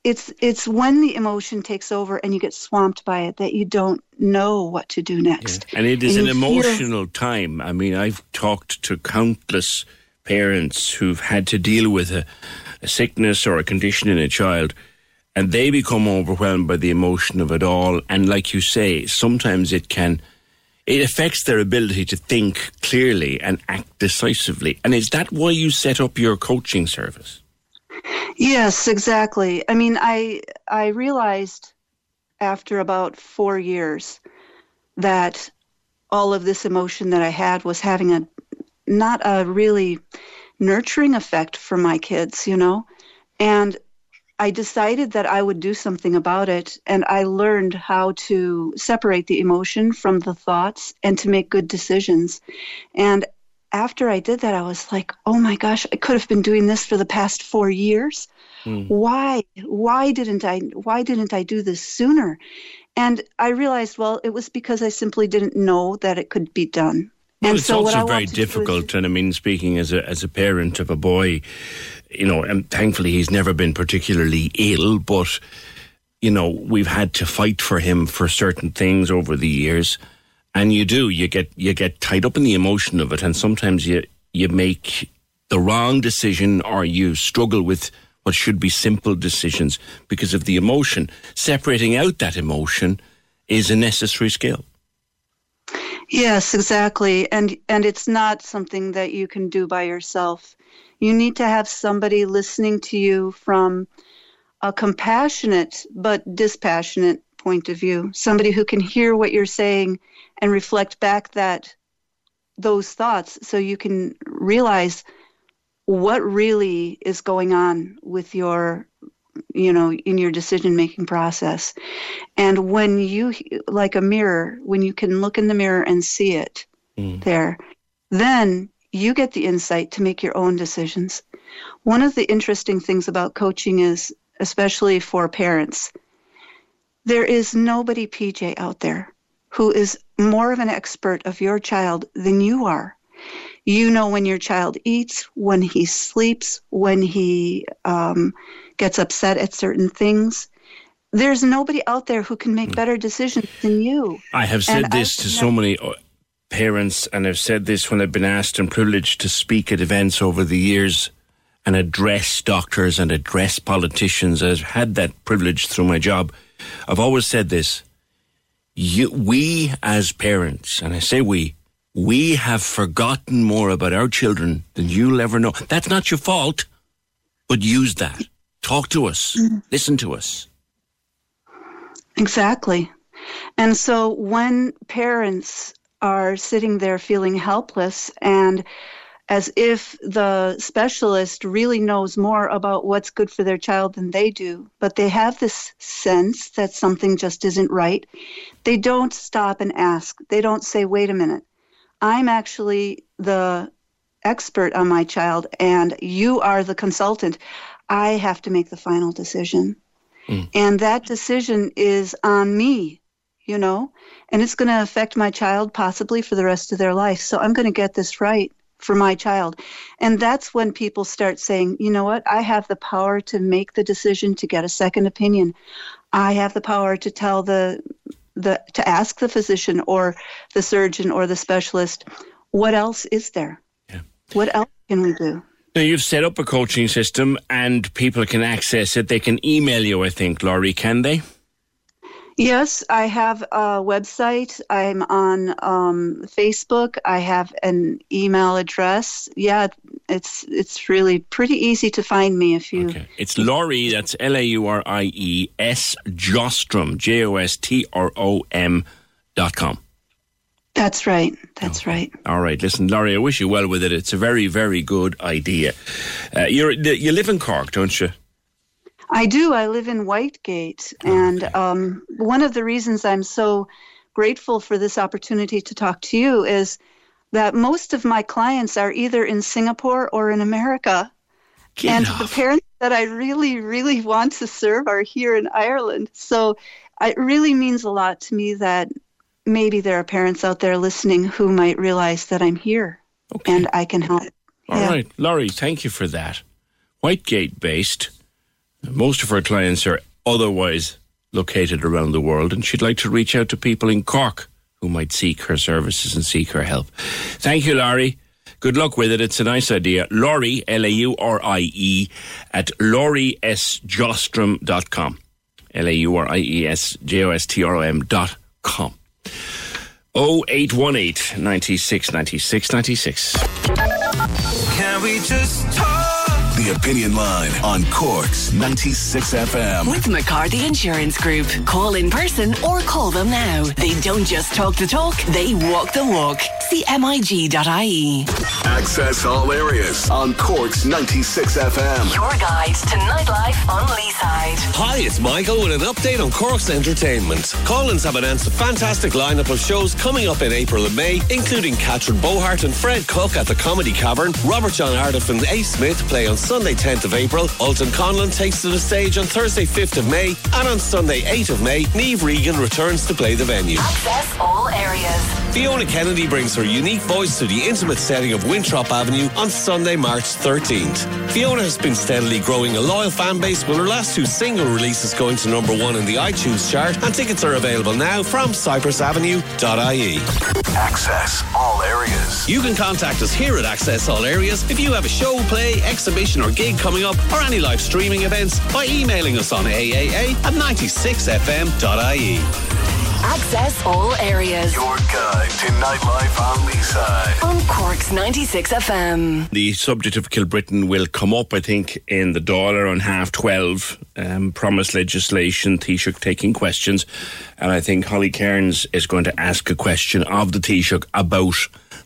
it's it's when the emotion takes over and you get swamped by it that you don't know what to do next. Yeah. And it is and an emotional feel- time. I mean, I've talked to countless parents who've had to deal with a, a sickness or a condition in a child, and they become overwhelmed by the emotion of it all. And like you say, sometimes it can, it affects their ability to think clearly and act decisively. And is that why you set up your coaching service? Yes, exactly. I mean, I I realized after about four years that all of this emotion that I had was having a not a really nurturing effect for my kids, you know, and I decided that I would do something about it. And I learned how to separate the emotion from the thoughts and to make good decisions. And after I did that, I was like, oh my gosh, I could have been doing this for the past four years. Mm. Why, why didn't I, why didn't I do this sooner? And I realized, well, it was because I simply didn't know that it could be done. Well, and it's so also very difficult, is, and I mean, speaking as a as a parent of a boy, you know, and thankfully he's never been particularly ill, but, you know, we've had to fight for him for certain things over the years, and you do, you get you get tied up in the emotion of it, and sometimes you, you make the wrong decision or you struggle with what should be simple decisions because of the emotion. Separating out that emotion is a necessary skill. Yes, exactly. And and it's not something that you can do by yourself. You need to have somebody listening to you from a compassionate but dispassionate point of view, somebody who can hear what you're saying and reflect back that those thoughts so you can realize what really is going on with your, you know, in your decision-making process. And when you, like a mirror, when you can look in the mirror and see it mm. there, then you get the insight to make your own decisions. One of the interesting things about coaching is, especially for parents, there is nobody, P J, out there who is more of an expert of your child than you are. You know when your child eats, when he sleeps, when he um, gets upset at certain things. There's nobody out there who can make better decisions than you. I have said and this I've to so many parents, and I've said this when I've been asked and privileged to speak at events over the years and address doctors and address politicians. I've had that privilege through my job. I've always said this. You, we as parents, and I say we, we have forgotten more about our children than you'll ever know. That's not your fault, but use that. Talk to us. Mm-hmm. Listen to us. Exactly. And so when parents are sitting there feeling helpless and as if the specialist really knows more about what's good for their child than they do, but they have this sense that something just isn't right, they don't stop and ask. They don't say, wait a minute. I'm actually the expert on my child and you are the consultant. I have to make the final decision. Mm. And that decision is on me, you know, and it's going to affect my child possibly for the rest of their life. So I'm going to get this right for my child. And that's when people start saying, you know what, I have the power to make the decision to get a second opinion. I have the power to tell the The, to ask the physician or the surgeon or the specialist, what else is there? Yeah. What else can we do? Now, you've set up a coaching system and people can access it. They can email you, I think, Laurie, can they? Yes, I have a website. I'm on um, Facebook. I have an email address. Yeah, it's it's really pretty easy to find me if you... Okay. It's Laurie, that's L A U R I E, S, Jostrom, J O S T R O M dot com. That's right. That's oh. right. All right. Listen, Laurie, I wish you well with it. It's a very, very good idea. Uh, you're, you live in Cork, don't you? I do. I live in Whitegate. And um, one of the reasons I'm so grateful for this opportunity to talk to you is that most of my clients are either in Singapore or in America. Get and off. The parents that I really, really want to serve are here in Ireland. So it really means a lot to me that maybe there are parents out there listening who might realize that I'm here okay. and I can help. All yeah. right. Laurie, thank you for that. Whitegate-based. Most of her clients are otherwise located around the world, and she'd like to reach out to people in Cork who might seek her services and seek her help. Thank you, Laurie. Good luck with it. It's a nice idea. Laurie, L A U R I E, at laurie s jostrom dot com. L A U R I E S J O S T R O M dot com. oh eight one eight, nine six nine six nine six. Can we just talk? The Opinion Line on Cork's ninety-six F M. With McCarthy Insurance Group. Call in person or call them now. They don't just talk the talk, they walk the walk. See M I G dot I E. Access all areas on Cork's ninety-six F M. Your guide to nightlife on Leaside. Hi, it's Michael with an update on Cork's entertainment. Collins have announced a fantastic lineup of shows coming up in April and May, including Catherine Bohart and Fred Cook at the Comedy Cavern. Robert John Ardiff and A. Smith play on Sunday tenth of April, Alton Conlon takes to the stage on Thursday fifth of May, and on Sunday eighth of May, Niamh Regan returns to play the venue. Access all areas. Fiona Kennedy brings her unique voice to the intimate setting of Winthrop Avenue on Sunday, March thirteenth. Fiona has been steadily growing a loyal fan base with her last two single releases going to number one in the iTunes chart, and tickets are available now from cypress avenue dot I E. Access all areas. You can contact us here at Access All Areas if you have a show, play, exhibition or gig coming up, or any live streaming events by emailing us on A A A at ninety-six F M dot I E. Access all areas. Your guide to nightlife on Leaside. On Cork's ninety-six F M. The subject of Kilbrittain will come up, I think, in the dollar on half twelve. Um, promised legislation, Taoiseach taking questions. And I think Holly Cairns is going to ask a question of the Taoiseach about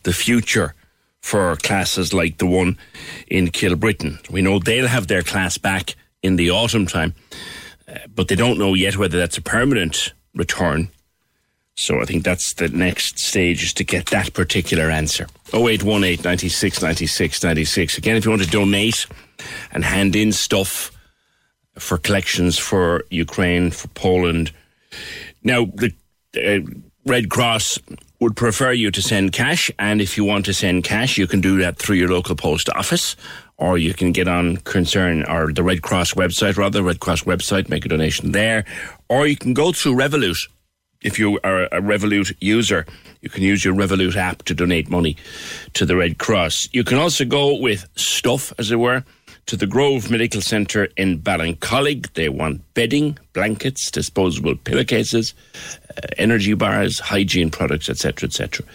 the future for classes like the one in Kilbrittain. We know they'll have their class back in the autumn time, uh, but they don't know yet whether that's a permanent return. So I think that's the next stage, is to get that particular answer. oh eight one eight, nine six nine six nine six. Again, if you want to donate and hand in stuff for collections for Ukraine, for Poland. Now, the uh, Red Cross would prefer you to send cash, and if you want to send cash, you can do that through your local post office, or you can get on Concern, or the Red Cross website, rather, Red Cross website, make a donation there, or you can go through Revolut. If you are a Revolut user, you can use your Revolut app to donate money to the Red Cross. You can also go with stuff, as it were, to the Grove Medical Centre in Ballincollig. They want bedding, blankets, disposable pillowcases, uh, energy bars, hygiene products, et cetera, et cetera.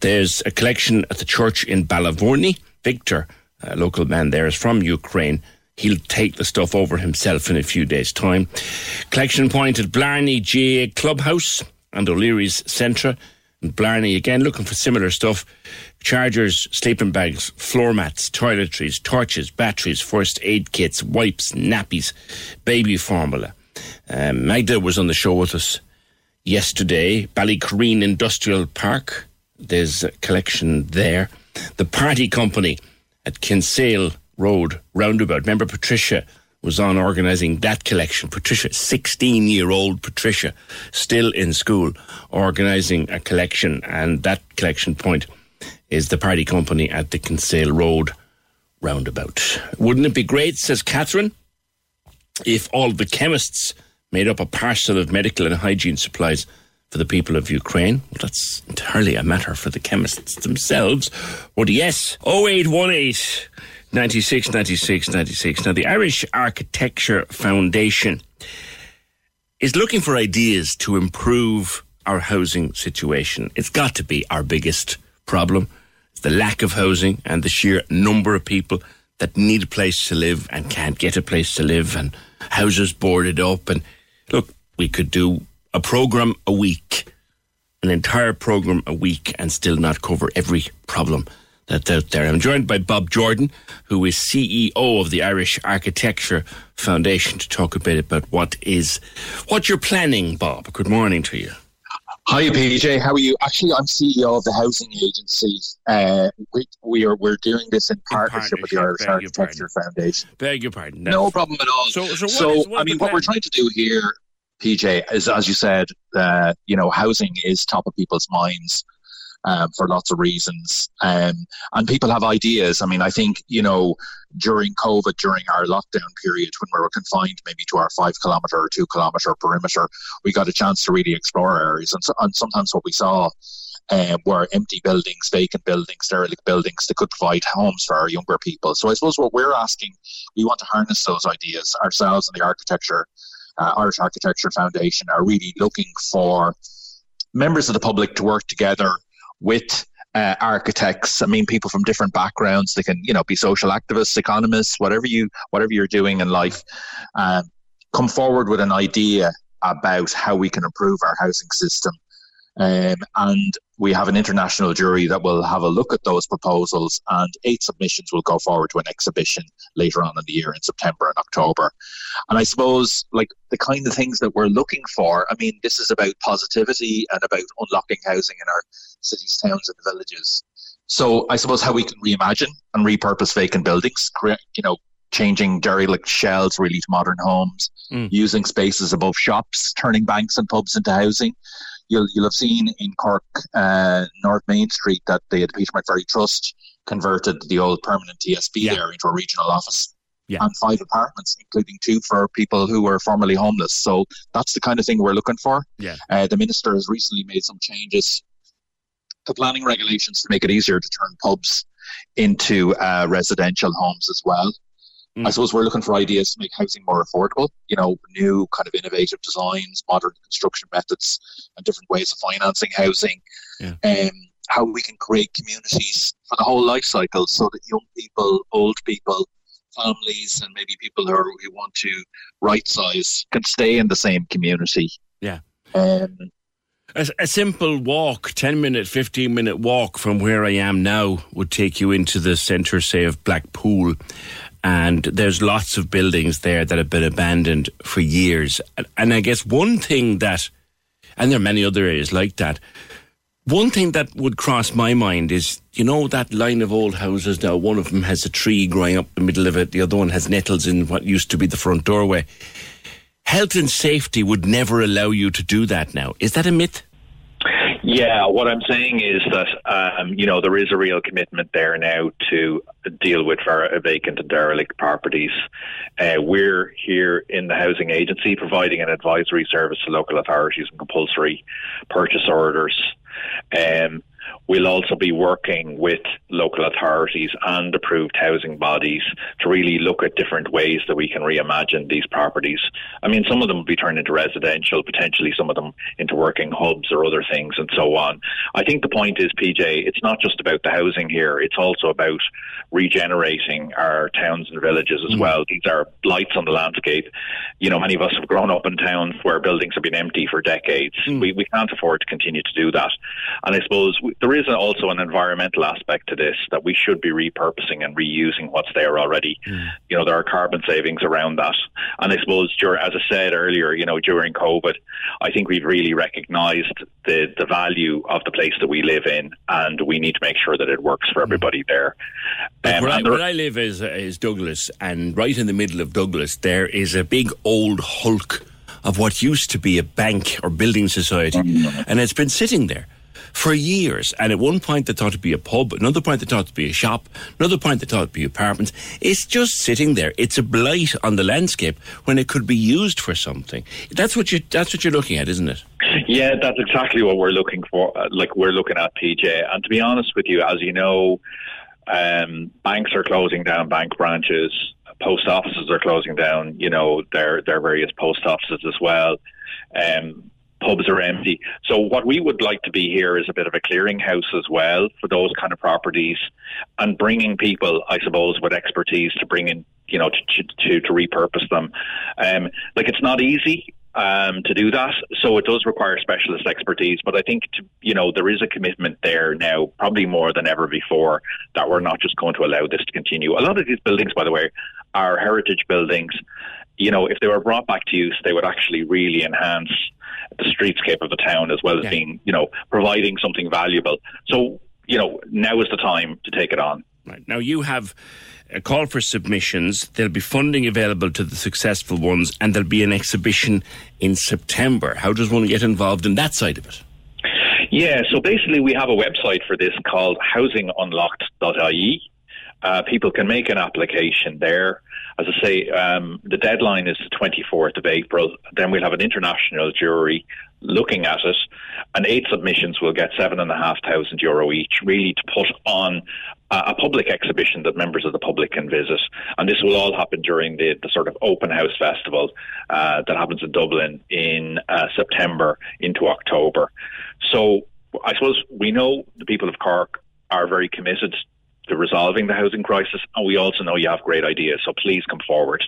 There's a collection at the church in Ballivorny. Victor, a local man there, is from Ukraine. He'll take the stuff over himself in a few days' time. Collection point at Blarney G A Clubhouse and O'Leary's Centre. And Blarney, again, looking for similar stuff. Chargers, sleeping bags, floor mats, toiletries, torches, batteries, first aid kits, wipes, nappies, baby formula. Um, Magda was on the show with us yesterday. Ballycareen Industrial Park, there's a collection there. The Party Company at Kinsale Road Roundabout. Remember, Patricia was on organising that collection. Patricia, sixteen-year-old Patricia, still in school, organising a collection, and that collection point is the Party Company at the Kinsale Road Roundabout. Wouldn't it be great, says Catherine, if all the chemists made up a parcel of medical and hygiene supplies for the people of Ukraine? Well, that's entirely a matter for the chemists themselves. But yes, oh eight one eight, nine six nine six nine six. Now, the Irish Architecture Foundation is looking for ideas to improve our housing situation. It's got to be our biggest problem. It's the lack of housing and the sheer number of people that need a place to live and can't get a place to live, and houses boarded up. And look, we could do a programme a week, an entire programme a week, and still not cover every problem that's out there. I'm joined by Bob Jordan, who is C E O of the Irish Architecture Foundation, to talk a bit about what is, what you're planning, Bob. Good morning to you. Hi, P J. How are you? Actually, I'm C E O of the housing agency. Uh, we, we are we're doing this in partnership, in partnership with the Irish Architecture Foundation. Beg your pardon. No, no problem at all. So, so, what so is, what I mean, plan? What we're trying to do here, P J, is, as you said, uh, you know, housing is top of people's minds um, for lots of reasons, um, and people have ideas. I mean, I think you know, during COVID, during our lockdown period, when we were confined maybe to our five kilometre or two kilometre perimeter, we got a chance to really explore areas. And, so, and sometimes what we saw um, were empty buildings, vacant buildings, derelict buildings that could provide homes for our younger people. So I suppose what we're asking, we want to harness those ideas ourselves, and the architecture, uh, Irish Architecture Foundation are really looking for members of the public to work together with Uh, architects, I mean, people from different backgrounds. They can, you know, be social activists, economists, whatever you, whatever you're doing in life. Um, come forward with an idea about how we can improve our housing system, um, and we have an international jury that will have a look at those proposals. And eight submissions will go forward to an exhibition later on in the year in September and October. And I suppose, like the kind of things that we're looking for. I mean, this is about positivity and about unlocking housing in our cities, towns, and villages. So I suppose how we can reimagine and repurpose vacant buildings, you know, changing derelict shells really to modern homes, mm. using spaces above shops, turning banks and pubs into housing. You'll you'll have seen in Cork, uh, North Main Street, that the, the Peter McVerry Trust converted the old permanent T S B yeah. there into a regional office. Yeah. And five apartments, including two for people who were formerly homeless. So that's the kind of thing we're looking for. Yeah. Uh, the minister has recently made some changes to planning regulations to make it easier to turn pubs into uh, residential homes as well. Mm. I suppose we're looking for ideas to make housing more affordable, you know, new kind of innovative designs, modern construction methods, and different ways of financing housing, and yeah. um, how we can create communities for the whole life cycle so that young people, old people, families, and maybe people who, are, who want to right-size can stay in the same community. Yeah. Um, a, a simple walk, ten-minute, fifteen-minute walk from where I am now would take you into the centre, say, of Blackpool. And there's lots of buildings there that have been abandoned for years. And, and I guess one thing that, and there are many other areas like that, one thing that would cross my mind is, you know, that line of old houses now, one of them has a tree growing up the middle of it, the other one has nettles in what used to be the front doorway. Health and safety would never allow you to do that now. Is that a myth? Yeah, what I'm saying is that, um, you know, there is a real commitment there now to deal with vacant and derelict properties. Uh, we're here in the housing agency providing an advisory service to local authorities and compulsory purchase orders. Um, we'll also be working with local authorities and approved housing bodies to really look at different ways that we can reimagine these properties. I mean, some of them will be turned into residential, potentially some of them into working hubs or other things and so on. I think the point is, P J, it's not just about the housing here. It's also about regenerating our towns and villages as mm-hmm. well. These are blights on the landscape. You know, many of us have grown up in towns where buildings have been empty for decades. Mm-hmm. We, we can't afford to continue to do that. And I suppose we, there is also an environmental aspect to this, that we should be repurposing and reusing what's there already. Mm. You know, there are carbon savings around that. And I suppose, as I said earlier, you know, during COVID, I think we've really recognised the, the value of the place that we live in, and we need to make sure that it works for everybody mm. there. Um, where, I, there. Where I live is, is Douglas, and right in the middle of Douglas, there is a big old hulk of what used to be a bank or building society, mm. and it's been sitting there for years. And at one point they thought it'd be a pub, another point they thought it'd be a shop, another point they thought it'd be apartments. It's just sitting there. It's a blight on the landscape when it could be used for something. That's what you. That's what you're looking at, isn't it? Yeah, that's exactly what we're looking for. Like we're looking at, P J. And to be honest with you, as you know, um, banks are closing down bank branches. Post offices are closing down. You know, their their various post offices as well. Um, Pubs are empty. So what we would like to be here is a bit of a clearinghouse as well for those kind of properties, and bringing people, I suppose, with expertise to bring in, you know, to to, to repurpose them. Um, like it's not easy um, to do that, so it does require specialist expertise. But I think to, you know, there is a commitment there now, probably more than ever before, that we're not just going to allow this to continue. A lot of these buildings, by the way, are heritage buildings. You know, if they were brought back to use, they would actually really enhance the streetscape of the town, as well as yeah. being, you know, providing something valuable. So, you know, now is the time to take it on. Right. Now you have a call for submissions. There'll be funding available to the successful ones, and there'll be an exhibition in September. How does one get involved in that side of it? Yeah, so basically we have a website for this called housing unlocked dot I E. Uh, people can make an application there. As I say, um, the deadline is the twenty-fourth of April. Then we'll have an international jury looking at it, and eight submissions will get seven and a half thousand euro each, really to put on a, a public exhibition that members of the public can visit. And this will all happen during the, the sort of open house festival uh, that happens in Dublin in uh, September into October. So I suppose we know the people of Cork are very committed to resolving the housing crisis, and we also know you have great ideas, so please come forward.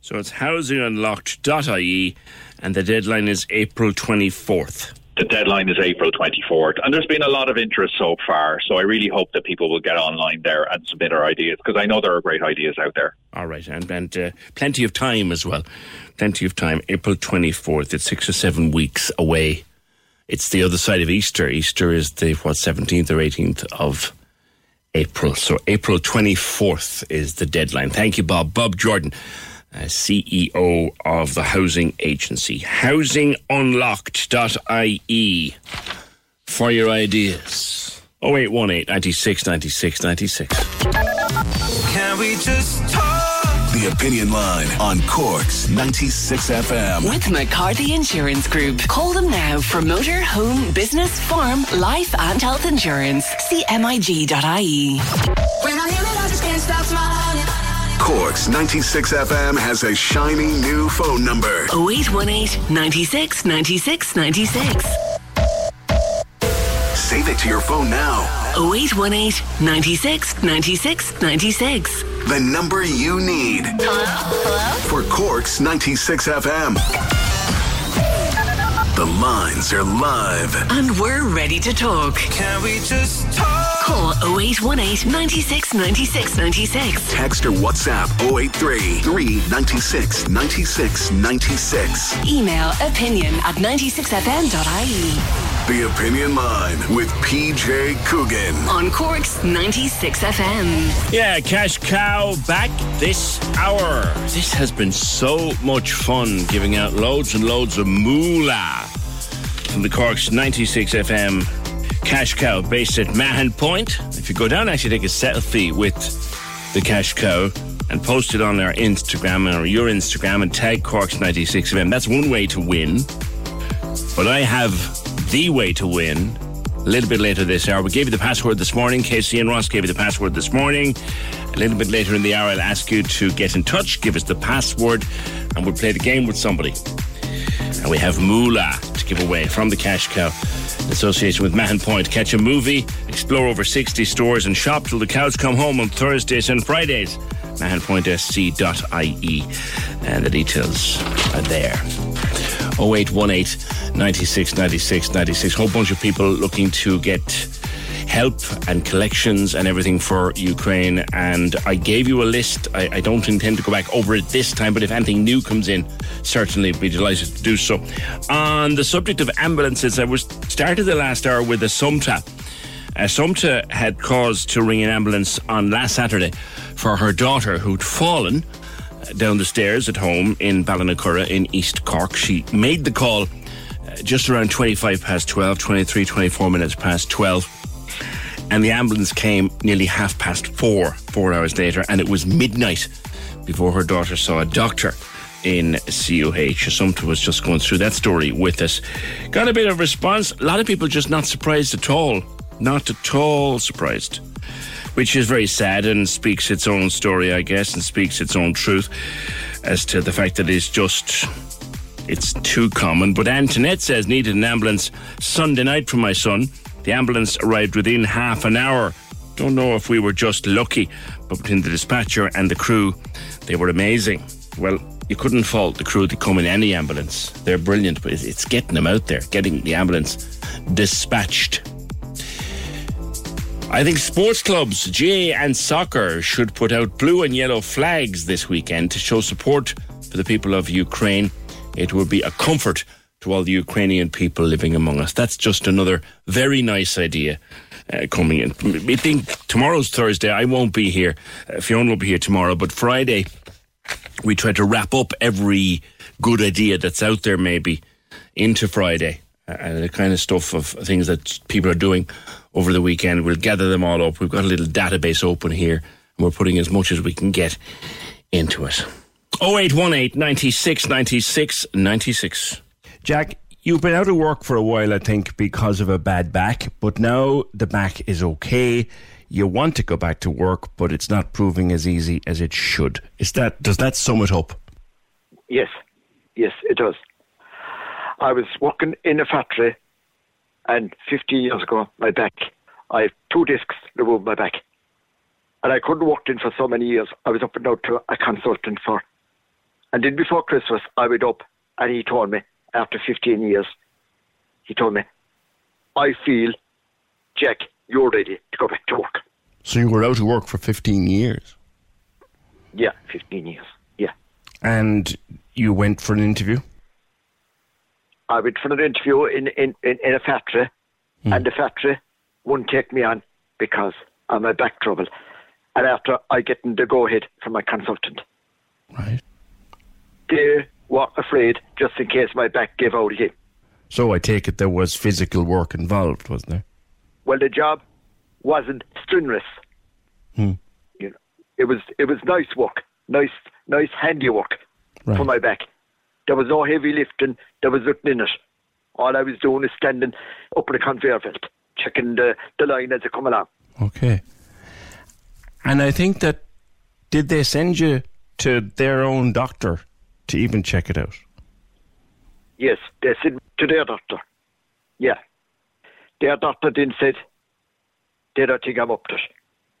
So it's housing unlocked dot I E, and the deadline is April twenty-fourth. The deadline is April twenty-fourth, and there's been a lot of interest so far, so I really hope that people will get online there and submit our ideas, because I know there are great ideas out there. All right, and, and uh, plenty of time as well. Plenty of time, April twenty-fourth. It's six or seven weeks away. It's the other side of Easter. Easter is the, what, seventeenth or eighteenth of April. So April twenty-fourth is the deadline. Thank you, Bob. Bob Jordan, uh, C E O of the Housing Agency. housing unlocked dot I E for your ideas. oh eight one eight, nine six, nine six, nine six. Can we just talk? The Opinion Line on Cork's ninety-six F M. With McCarthy Insurance Group. Call them now for motor, home, business, farm, life and health insurance. C M I G dot I E. When I hear it, I just can't stop smiling. Cork's ninety-six F M has a shiny new phone number. oh eight one eight, nine six, nine six, nine six. Save it to your phone now. oh eight one eight, nine six, nine six, nine six. The number you need. Hello? Hello? For Cork's ninety-six F M. The lines are live. And we're ready to talk. Can we just talk? Call oh eight one eight, nine six, nine six, nine six. Text or WhatsApp oh eight three, three nine six, nine six, nine six. Email opinion at ninety-six F M dot I E. The Opinion Line with P J Coogan on Cork's ninety-six F M. Yeah, Cash Cow back this hour. This has been so much fun, giving out loads and loads of moolah from the Cork's ninety-six F M Cash Cow, based at Mahon Point. If you go down, actually take a selfie with the Cash Cow and post it on our Instagram or your Instagram and tag Cork's ninety-six F M. That's one way to win. But I have the way to win a little bit later this hour. We gave you the password this morning. Casey and Ross gave you the password this morning. A little bit later in the hour, I'll ask you to get in touch, give us the password, and we'll play the game with somebody. And we have moolah to give away from the Cash Cow in association with Mahon Point. Catch a movie, explore over sixty stores, and shop till the cows come home on Thursdays and Fridays. mahon point s c dot I E, and the details are there. oh eight one eight, nine six, nine six, nine six. Whole bunch of people looking to get help and collections and everything for Ukraine. And I gave you a list. I, I don't intend to go back over it this time, but if anything new comes in, certainly be delighted to do so. On the subject of ambulances, I was started the last hour with a Sumta. Uh, Sumta had cause to ring an ambulance on last Saturday for her daughter who'd fallen down the stairs at home in Ballinacurra in East Cork. She made the call just around twenty-five past twelve, twenty-three, twenty-four minutes past twelve, and the ambulance came nearly half past four, four hours later, and it was midnight before her daughter saw a doctor in C U H. Assumpta was just going through that story with us. Got a bit of response. A lot of people just not surprised at all. Not at all surprised. Which is very sad and speaks its own story, I guess, and speaks its own truth as to the fact that it's just, it's too common. But Antoinette says, needed an ambulance Sunday night for my son. The ambulance arrived within half an hour. Don't know if we were just lucky, but between the dispatcher and the crew, they were amazing. Well, you couldn't fault the crew that come in any ambulance. They're brilliant, but it's getting them out there, getting the ambulance dispatched. I think sports clubs, G A A and soccer, should put out blue and yellow flags this weekend to show support for the people of Ukraine. It would be a comfort to all the Ukrainian people living among us. That's just another very nice idea uh, coming in. I think tomorrow's Thursday. I won't be here. Uh, Fiona will be here tomorrow. But Friday, we try to wrap up every good idea that's out there maybe into Friday. And the kind of stuff of things that people are doing over the weekend. We'll gather them all up. We've got a little database open here, and we're putting as much as we can get into it. oh eight one eight, nine six, nine six, nine six. Jack, you've been out of work for a while, I think, because of a bad back, but now the back is okay. You want to go back to work, but it's not proving as easy as it should. Is that, does that sum it up? Yes. Yes, it does. I was working in a factory, and fifteen years ago, my back, I had two discs removed my back. And I couldn't walk in for so many years. I was up and out to a consultant for. And then before Christmas, I went up, and he told me, after fifteen years, he told me, I feel, Jack, you're ready to go back to work. So you were out of work for fifteen years? Yeah, fifteen years, yeah. And you went for an interview? I went for an interview in, in, in, in a factory, mm. and the factory wouldn't take me on because of my back trouble. And after I get the go-ahead from my consultant. Right. They were afraid just in case my back gave out again. So I take it there was physical work involved, wasn't there? Well, the job wasn't strenuous. Mm. You know, it was it was nice work, nice nice handiwork right. for my back. There was no heavy lifting. There was nothing in it. All I was doing is standing up in the conveyor belt, checking the, the line as they come along. Okay. And I think that, did they send you to their own doctor to even check it out? Yes, they sent me to their doctor. Yeah. Their doctor then said, they don't think I'm up to it.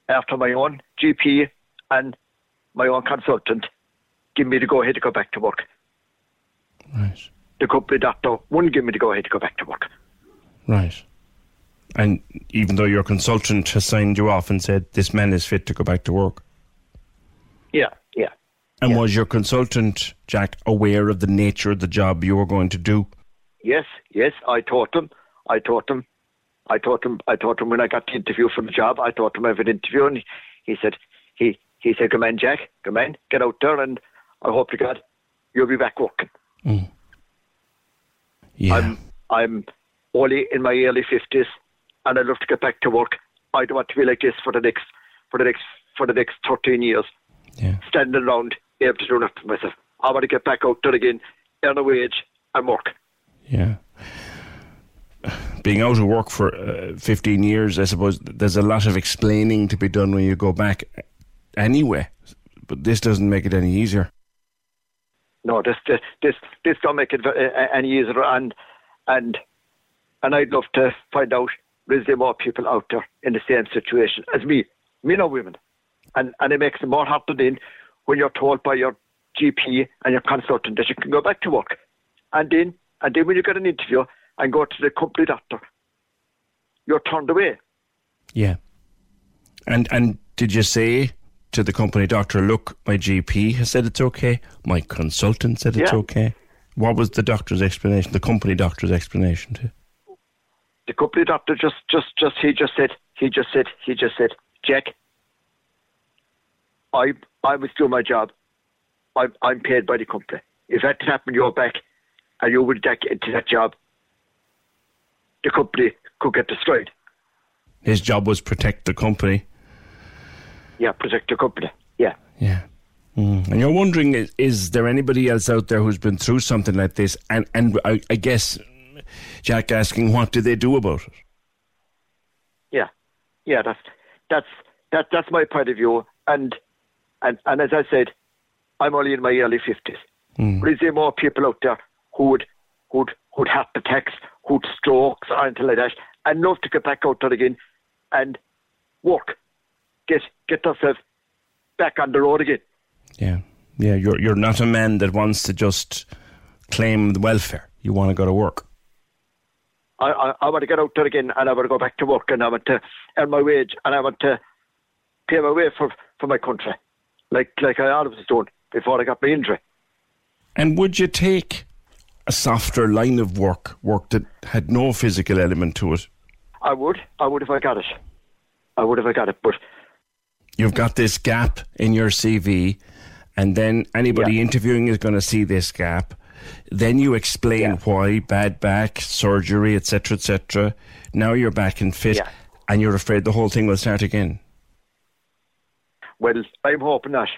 After my own G P and my own consultant give me the go-ahead to go back to work. Right. The company doctor wouldn't give me the go-ahead to go back to work. Right. And even though your consultant has signed you off and said, this man is fit to go back to work? Yeah, yeah. And yeah. Was your consultant, Jack, aware of the nature of the job you were going to do? Yes, yes, I taught him. I taught him. I taught him. I taught him when I got the interview for the job. I taught him every interview, and he, he said, "He he said, come on, Jack, come on, get out there, and I hope to God you'll be back working." Mm. Yeah. I'm I'm only in my early fifties, and I'd love to get back to work. I don't want to be like this for the next for the next for the next thirteen years, yeah. standing around able to do nothing for myself. I want to get back out there again, earn a wage, and work. Yeah. Being out of work for uh, fifteen years, I suppose there's a lot of explaining to be done when you go back anyway, but this doesn't make it any easier. No, this this this, this don't make it any easier, and and and I'd love to find out is there more people out there in the same situation as me, men or women, and and it makes it more happening when you're told by your G P and your consultant that you can go back to work, and then and then when you get an interview and go to the company doctor, you're turned away. Yeah. And and did you say to the company doctor, look, my G P has said it's okay, my consultant said it's yeah. okay? What was the doctor's explanation, the company doctor's explanation to? The company doctor just, just, just, he just said, he just said, he just said, Jack, I I was doing my job. I'm, I'm paid by the company. If that happened, you're back and you will back into that job. The company could get destroyed. His job was protect the company. Yeah, protect the company. Yeah. Yeah. Mm. And you're wondering, is, is there anybody else out there who's been through something like this? And and I, I guess, Jack asking, what do they do about it? Yeah. Yeah, that's that's that that's my point of view. And and, and as I said, I'm only in my early fifties. Mm. But is there more people out there who would who'd who'd have the text, who'd strokes or anything like that, and love to get back out there again and work. Get get themselves back on the road again. Yeah. Yeah, you're you're not a man that wants to just claim the welfare. You want to go to work. I, I, I want to get out there again, and I want to go back to work, and I want to earn my wage, and I want to pay my way for, for my country. Like like I always was doing before I got my injury. And would you take a softer line of work, work that had no physical element to it? I would. I would if I got it. I would if I got it, but... You've got this gap in your C V, and then anybody yeah. interviewing is going to see this gap. Then you explain yeah. why, bad back, surgery, et cetera, et cetera. Now you're back and fit, yeah. and you're afraid the whole thing will start again. Well, I'm hoping not.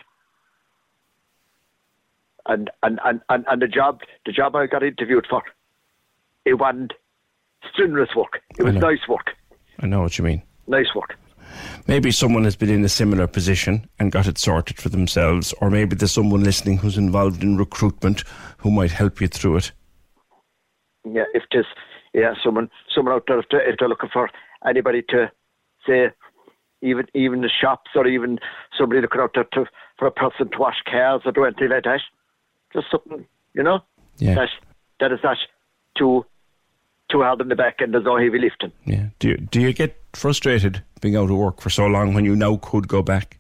And and, and, and, and the job the job I got interviewed for, it wasn't strenuous work. It was nice work. I know what you mean. Nice work. Maybe someone has been in a similar position and got it sorted for themselves, or maybe there's someone listening who's involved in recruitment who might help you through it. Yeah, if there's yeah someone someone out there, if they're, if they're looking for anybody to say, even even the shops, or even somebody looking out there to, for a person to wash cars or do anything like that, just something, you know, yeah. that that is not too too hard in the back and there's no heavy lifting. Yeah. Do you, do you get frustrated being out of work for so long when you now could go back?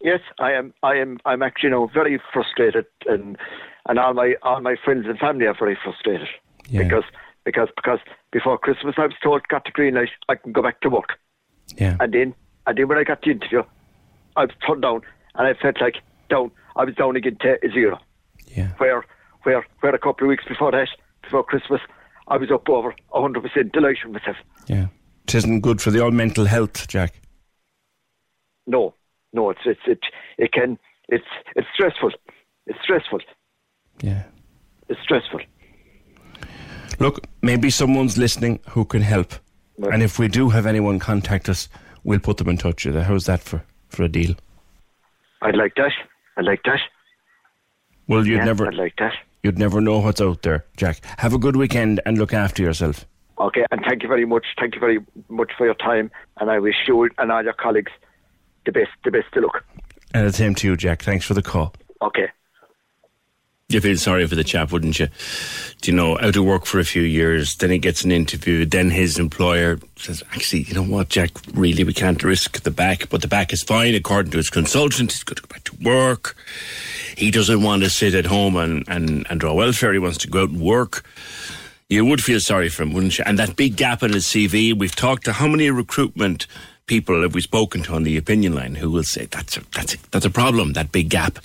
Yes, I am. I am. I'm actually now very frustrated, and and all my all my friends and family are very frustrated yeah. because because because before Christmas I was told, got the green light, I can go back to work. Yeah. And then and then when I got the interview, I was turned down, and I felt like down. I was down again to zero. Yeah. Where where where a couple of weeks before that, before Christmas, I was up over one hundred percent delighted with myself. Yeah. It isn't good for the old mental health, Jack. No, no, it's it's it it can it's it's stressful. It's stressful. Yeah. It's stressful. Look, maybe someone's listening who can help. Right. And if we do have anyone contact us, we'll put them in touch with you. How's that for, for a deal? I'd like that. I'd like that. Well, you'd yeah, never I'd like that. You'd never know what's out there, Jack. Have a good weekend and look after yourself. Okay, and thank you very much. Thank you very much for your time, and I wish you and all your colleagues the best, the best of luck. And the same to you, Jack. Thanks for the call. Okay. You feel sorry for the chap, wouldn't you? Do you know, out of work for a few years, then he gets an interview, then his employer says, actually, you know what, Jack, really, we can't risk the back, but the back is fine, according to his consultant, he's going to go back to work. He doesn't want to sit at home and, and, and draw welfare, he wants to go out and work. You would feel sorry for him, wouldn't you? And that big gap in his C V, we've talked to how many recruitment people have we spoken to on the opinion line who will say, that's a, that's a, that's a problem, that big gap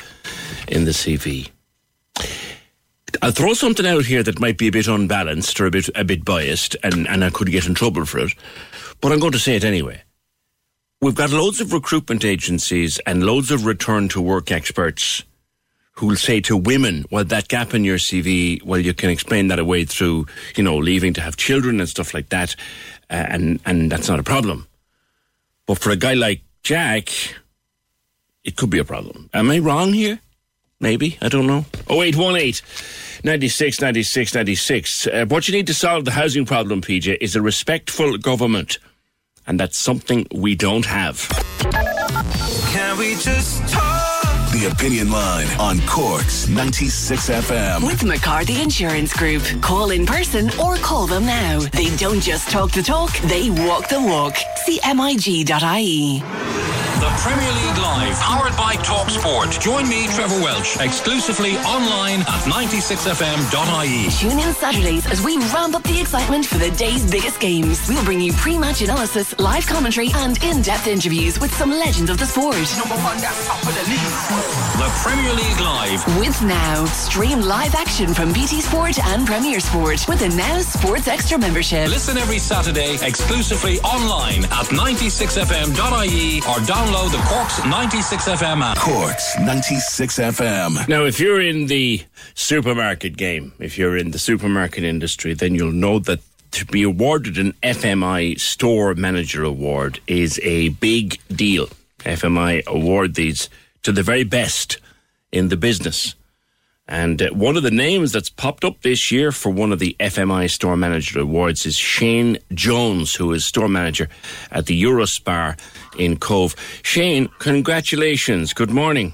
in the C V. I'll throw something out here that might be a bit unbalanced or a bit a bit biased, and, and I could get in trouble for it, but I'm going to say it anyway. We've got loads of recruitment agencies and loads of return to work experts who'll say to women, well, that gap in your C V, well, you can explain that away through, you know, leaving to have children and stuff like that, uh, and, and that's not a problem. But for a guy like Jack, it could be a problem. Am I wrong here? Maybe, I don't know. oh eight one eight, nine six, nine six, nine six. Uh, what you need to solve the housing problem, P J, is a respectful government. And that's something we don't have. Can we just talk? The Opinion Line on Cork's ninety-six F M. With McCarthy Insurance Group. Call in person or call them now. They don't just talk the talk, they walk the walk. See M I G dot I E. The Premier League Live, powered by TalkSport. Join me, Trevor Welch, exclusively online at ninety-six F M dot I E. Tune in Saturdays as we ramp up the excitement for the day's biggest games. We'll bring you pre-match analysis, live commentary, and in-depth interviews with some legends of the sport. Number one, that's top of the league. The Premier League Live. With Now. Stream live action from B T Sport and Premier Sport with a Now Sports Extra membership. Listen every Saturday, exclusively online at ninety-six F M dot I E or dot download the Cork's ninety-six F M app. Cork's ninety-six F M. Now, if you're in the supermarket game, if you're in the supermarket industry, then you'll know that to be awarded an F M I Store Manager Award is a big deal. F M I award these to the very best in the business. And uh, one of the names that's popped up this year for one of the F M I Store Manager Awards is Shane Jones, who is store manager at the Eurospar in Cove. Shane, congratulations. Good morning.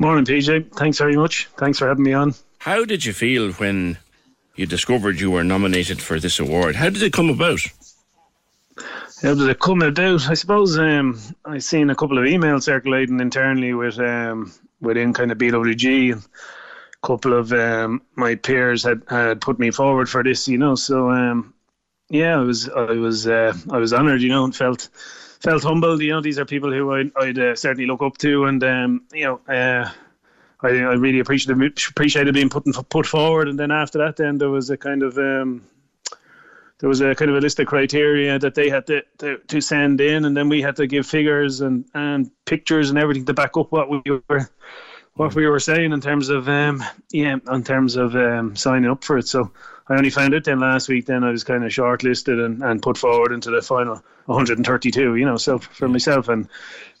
Morning, P J. Thanks very much. Thanks for having me on. How did you feel when you discovered you were nominated for this award? How did it come about? How did it come about? I suppose um, I've seen a couple of emails circulating internally with... Um, within kind of B W G, and couple of um, my peers had, had put me forward for this, you know. So um, yeah, I was I was uh, I was honoured, you know, and felt felt humbled. You know, these are people who I'd, I'd uh, certainly look up to, and um, you know, uh, I I really appreciated appreciated being put put forward. And then after that, then there was a kind of um, there was a kind of a list of criteria that they had to, to, to send in, and then we had to give figures and, and pictures and everything to back up what we were what we were saying in terms of um yeah in terms of um signing up for it. So I only found out then last week. Then I was kind of shortlisted and, and put forward into the final one hundred thirty-two. You know, so for myself and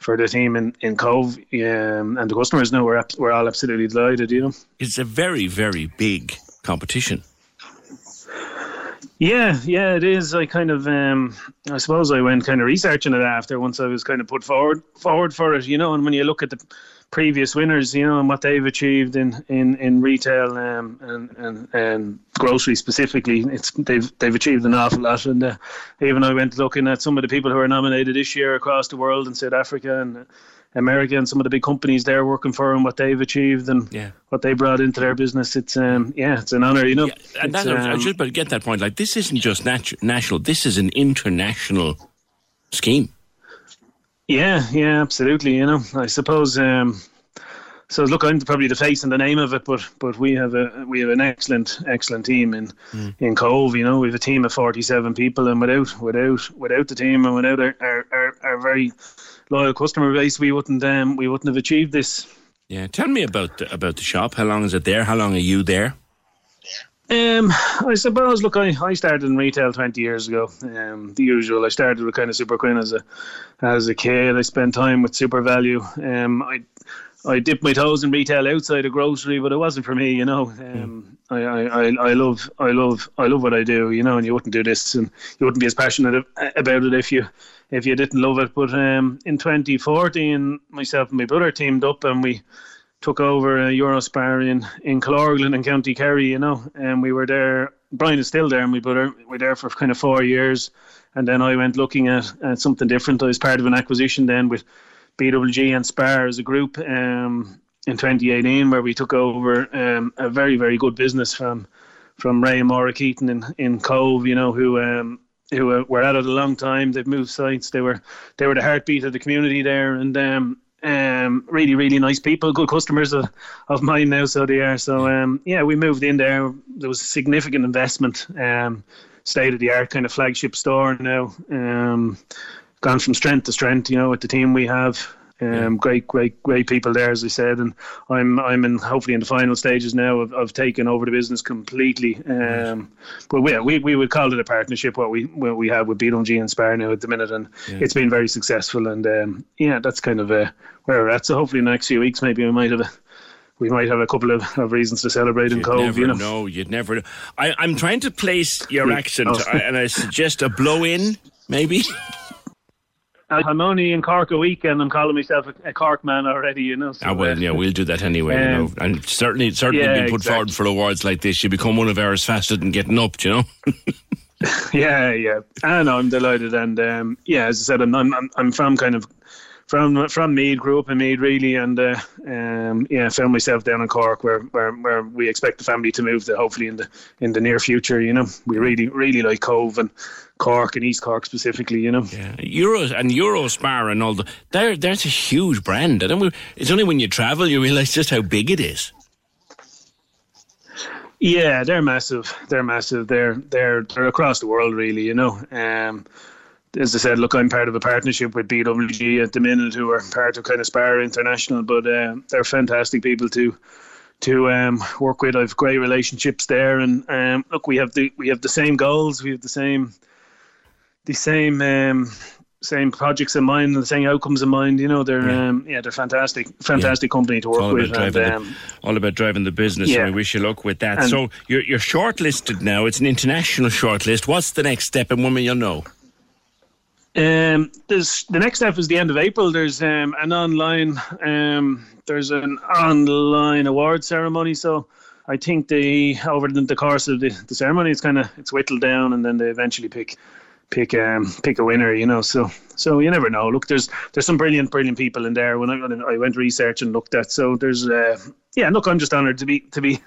for the team in in Cove um, and the customers now, we're we're all absolutely delighted. You know, it's a very very big competition. Yeah, yeah, it is. I kind of, um, I suppose I went kind of researching it after once I was kind of put forward forward for it, you know. And when you look at the previous winners, you know, and what they've achieved in in in retail um, and and and grocery specifically, it's they've they've achieved an awful lot. And uh, even I went looking at some of the people who are nominated this year across the world in South Africa and America, and some of the big companies they're working for and what they've achieved and yeah. what they brought into their business. It's um yeah it's an honour, you know. Yeah, and that, um, I should get that point, like this isn't just nat- national, this is an international scheme. Yeah, yeah, absolutely, you know. I suppose um so look, I'm probably the face and the name of it, but but we have a we have an excellent excellent team in mm. in Cove. You know, we have a team of forty-seven people, and without without without the team and without our our, our, our very loyal customer base, we wouldn't um, we wouldn't have achieved this. Yeah, tell me about the, about the shop. How long is it there? How long are you there? Um, I suppose, look, I, I started in retail twenty years ago, um, the usual. I started with kind of Super Quinn as a as a kid. I spent time with Super Value. Um, I I dipped my toes in retail outside of grocery, but it wasn't for me, you know. Um, mm. I, I, I love I love I love what I do, you know, and you wouldn't do this and you wouldn't be as passionate about it if you if you didn't love it. But um, in twenty fourteen, myself and my brother teamed up and we took over uh, Eurospar in, in Clorglen in County Kerry, you know, and we were there. Brian is still there, and we were there for kind of four years. And then I went looking at, at something different. I was part of an acquisition then with B W G and Spar as a group um, in twenty eighteen, where we took over um, a very, very good business from from Ray and Maura Keaton in, in Cove, you know, who... Um, who were at it a long time. They've moved sites. They were they were the heartbeat of the community there, and um, um, really, really nice people, good customers of, of mine now, so they are. So, um, yeah, we moved in there. There was significant investment, um, state-of-the-art kind of flagship store now, um, gone from strength to strength, you know, with the team we have. Um, yeah. Great, great, great people there, as I said, and I'm, I'm in hopefully in the final stages now of, of taking over the business completely. Um, but we, we, we would call it a partnership what we, what we have with B W G and Spar now at the minute, and yeah. it's been very successful. And um, yeah, that's kind of uh, where we're at. So hopefully in the next few weeks, maybe we might have a, we might have a couple of, of reasons to celebrate you'd in Cove. Never you know, know. You'd never know. I, I'm trying to place your accent, oh. I, and I suggest a blow in, maybe. I'm only in Cork a week and I'm calling myself a Cork man already, you know. So ah, well, yeah, we'll do that anyway. Um, you know. And certainly, certainly yeah, being put exactly. forward for awards like this, you become one of ours faster than getting up, you know. yeah, yeah. I know, I'm delighted. And um, yeah, as I said, I'm, I'm I'm from kind of, from from Mead, grew up in Mead really. And uh, um, yeah, found myself down in Cork where, where where we expect the family to move to hopefully in the in the near future, you know. We really, really like Cove and Cork and East Cork specifically, you know. Yeah, Euros and Eurospar and all the there. There's a huge brand. I don't. It's only when you travel you realise just how big it is. Yeah, they're massive. They're massive. They're they're they're across the world, really. You know. Um, as I said, look, I'm part of a partnership with B W G at the minute, who are part of kind of Spar International, but uh, they're fantastic people too. To um, work with. I've great relationships there, and um, look, we have the we have the same goals. We have the same. The same um, same projects in mind and the same outcomes in mind, you know. They're yeah, um, yeah they're fantastic, fantastic yeah. company to work with. And, the, um, all about driving the business. Yeah. And we wish you luck with that. And so you're you're shortlisted now. It's an international shortlist. What's the next step, and when will you know? Um, there's, the next step is the end of April. There's um, an online um, there's an online award ceremony. So I think the over the course of the, the ceremony, it's kind of it's whittled down, and then they eventually pick. pick um pick a winner, you know. So so you never know. Look, there's there's some brilliant brilliant people in there. When I went I went research and looked at. So there's uh, yeah. Look, I'm just honoured to be to be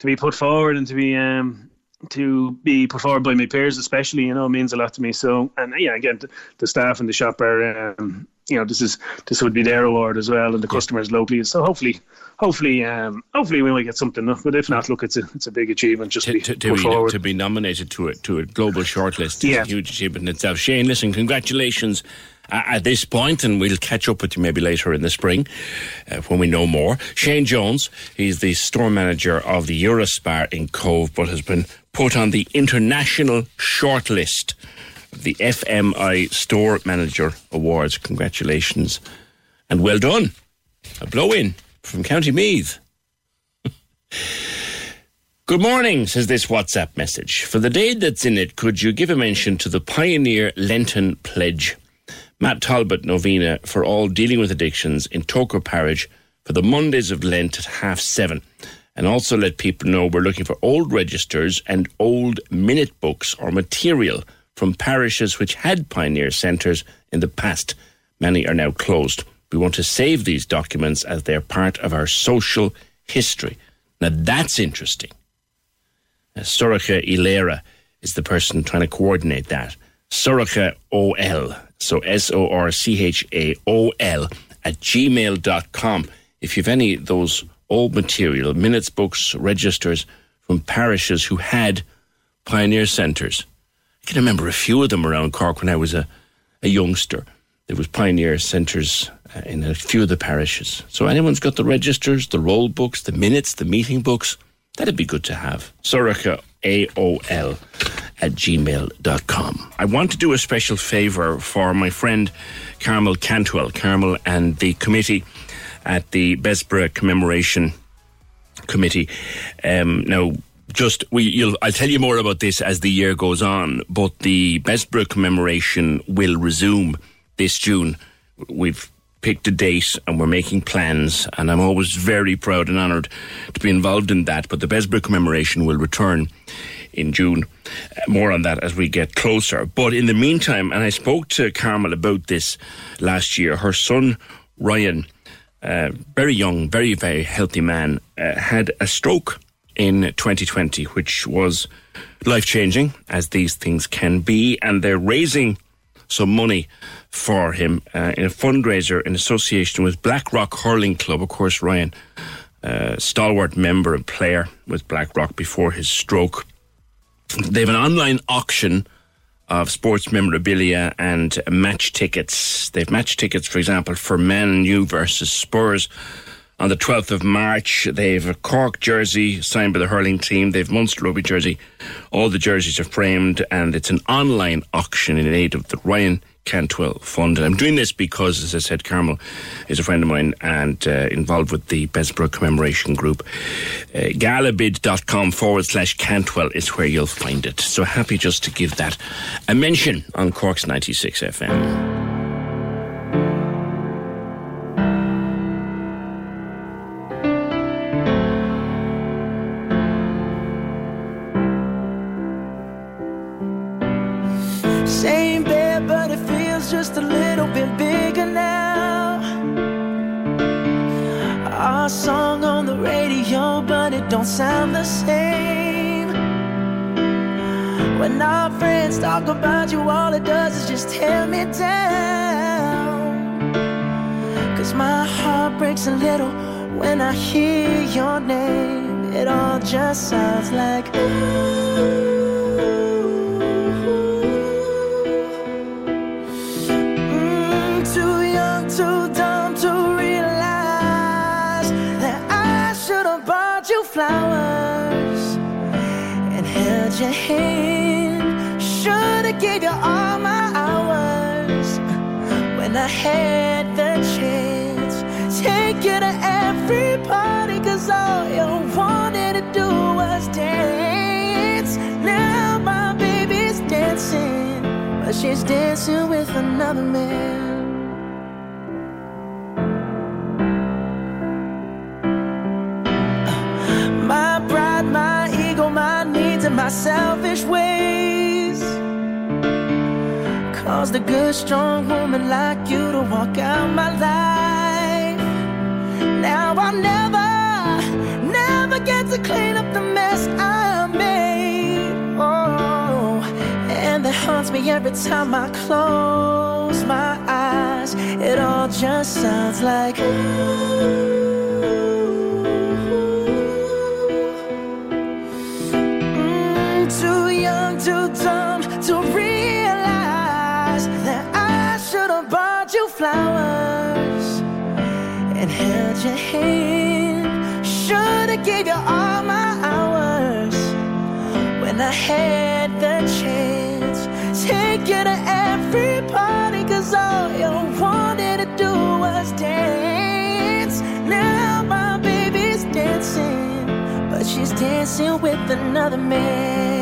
to be put forward and to be um. to be put forward by my peers, especially, you know, means a lot to me. So, and yeah, again, the staff and the shop are, um, you know, this is this would be their award as well, and the customers locally. So hopefully, hopefully, um, hopefully we might get something. But if not, look, it's a it's a big achievement just to, to, to, to put be forward. To be nominated to a to a global shortlist is yeah. a huge achievement in itself. Shane, listen, congratulations. Uh, at this point, and we'll catch up with you maybe later in the spring uh, when we know more. Shane Jones, he's the store manager of the Eurospar in Cove, but has been put on the international shortlist of the F M I Store Manager Awards. Congratulations and well done. A blow-in from County Meath. Good morning, says this WhatsApp message. For the day that's in it, could you give a mention to the Pioneer Lenten Pledge? Matt Talbot Novena for all dealing with addictions in Toker Parish for the Mondays of Lent at half seven. And also let people know we're looking for old registers and old minute books or material from parishes which had pioneer centres in the past. Many are now closed. We want to save these documents as they're part of our social history. Now that's interesting. Sorocha Ilera is the person trying to coordinate that. Sorocha O L. So S O R C H A O L at gmail dot com. If you've any of those old material, minutes, books, registers from parishes who had pioneer centres. I can remember a few of them around Cork when I was a, a youngster. There was pioneer centres in a few of the parishes. So anyone's got the registers, the roll books, the minutes, the meeting books, that'd be good to have. Sorocha A O L at gmail dot com. I want to do a special favour for my friend Carmel Cantwell. Carmel and the committee at the Bessborough Commemoration Committee. Um, now, just we, you'll, I'll tell you more about this as the year goes on, but the Bessborough Commemoration will resume this June. We've picked a date and we're making plans, and I'm always very proud and honoured to be involved in that, but the Bessborough Commemoration will return in June. More on that as we get closer. But in the meantime, and I spoke to Carmel about this last year, her son Ryan, uh, very young, very, very healthy man, uh, had a stroke in twenty twenty, which was life-changing, as these things can be, and they're raising some money for him uh, in a fundraiser in association with Blackrock Hurling Club. Of course, Ryan, uh, stalwart member and player with Blackrock before his stroke. They have an online auction of sports memorabilia and match tickets. They have match tickets, for example, for Man U versus Spurs on the twelfth of March. They have a Cork jersey signed by the hurling team. They have Munster rugby jersey. All the jerseys are framed, and it's an online auction in aid of the Ryan Cantwell Fund. And I'm doing this because, as I said, Carmel is a friend of mine and uh, involved with the Bessborough Commemoration Group. Uh, galabid.com forward slash Cantwell is where you'll find it. So happy just to give that a mention on Cork's ninety-six F M. Just a little bit bigger now. Our song on the radio, but it don't sound the same. When our friends talk about you, all it does is just tear me down. Cause my heart breaks a little when I hear your name. It all just sounds like ooh. Too dumb to realize that I should have bought you flowers and held your hand. Should have gave you all my hours when I had the chance. Take you to every party, cause all you wanted to do was dance. Now my baby's dancing, but she's dancing with another man. My selfish ways caused a good, strong woman like you to walk out my life. Now I'll never, never get to clean up the mess I made. Oh, and that haunts me every time I close my eyes. It all just sounds like ooh. Too young, too dumb to realize that I should have bought you flowers and held your hand. Should have gave you all my hours when I had the chance. Take you to every party, cause all you wanted to do was dance. Now my baby's dancing, but she's dancing with another man.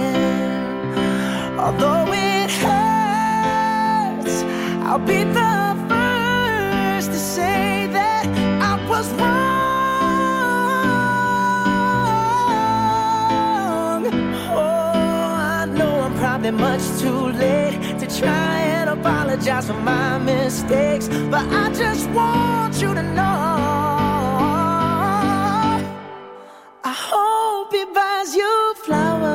Although it hurts, I'll be the first to say that I was wrong. Oh, I know I'm probably much too late to try and apologize for my mistakes, but I just want you to know I hope he buys you flowers.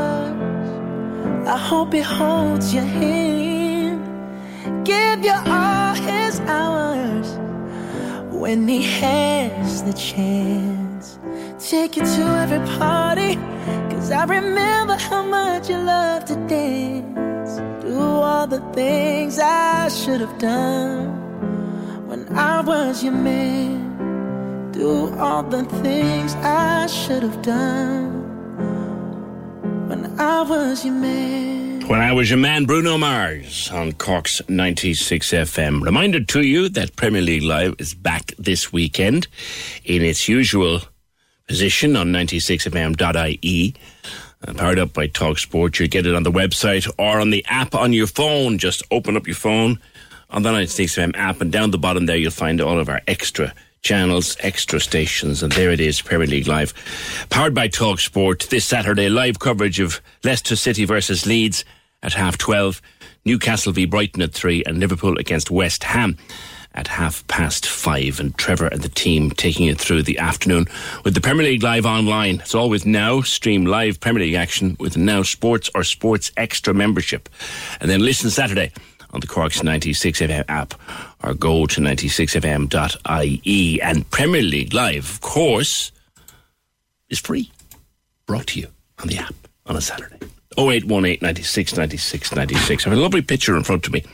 I hope he holds your hand, give you all his hours when he has the chance. Take you to every party, cause I remember how much you loved to dance. Do all the things I should have done when I was your man. Do all the things I should have done when I was your man. When I was your man, Bruno Mars on Cork's ninety-six F M. Reminder to you that Premier League Live is back this weekend in its usual position on ninety-six F M dot I E. Powered up by TalkSport. You get it on the website or on the app on your phone. Just open up your phone on the ninety-six F M app, and down the bottom there you'll find all of our extra channels, extra stations, and there it is, Premier League Live, powered by TalkSport. This Saturday, live coverage of Leicester City versus Leeds at half twelve, Newcastle v Brighton at three, and Liverpool against West Ham at half past five. And Trevor and the team taking it through the afternoon with the Premier League Live online. It's always Now. Stream live Premier League action with Now Sports or Sports Extra membership, and then listen Saturday on the Cork's ninety-six F M app, or go to ninety-six F M dot I E. And Premier League Live, of course, is free. Brought to you on the app on a Saturday. oh eight one eight, nine six, nine six, nine six. I have a lovely picture in front of me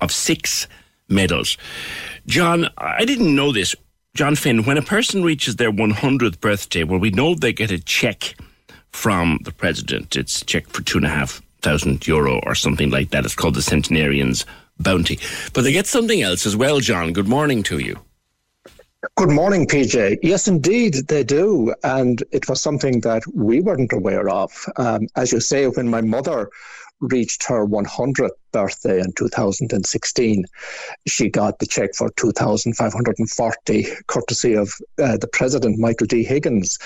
of six medals. John, I didn't know this. John Finn, when a person reaches their one hundredth birthday, well, we know they get a cheque from the president. It's a cheque for two and a half thousand euro or something like that. It's called the Centenarian's Bounty. But they get something else as well, John. Good morning to you. Good morning, P J. Yes, indeed, they do. And it was something that we weren't aware of. Um, as you say, when my mother reached her one hundredth birthday in two thousand sixteen, she got the cheque for two thousand five hundred forty, courtesy of uh, the President, Michael D. Higgins.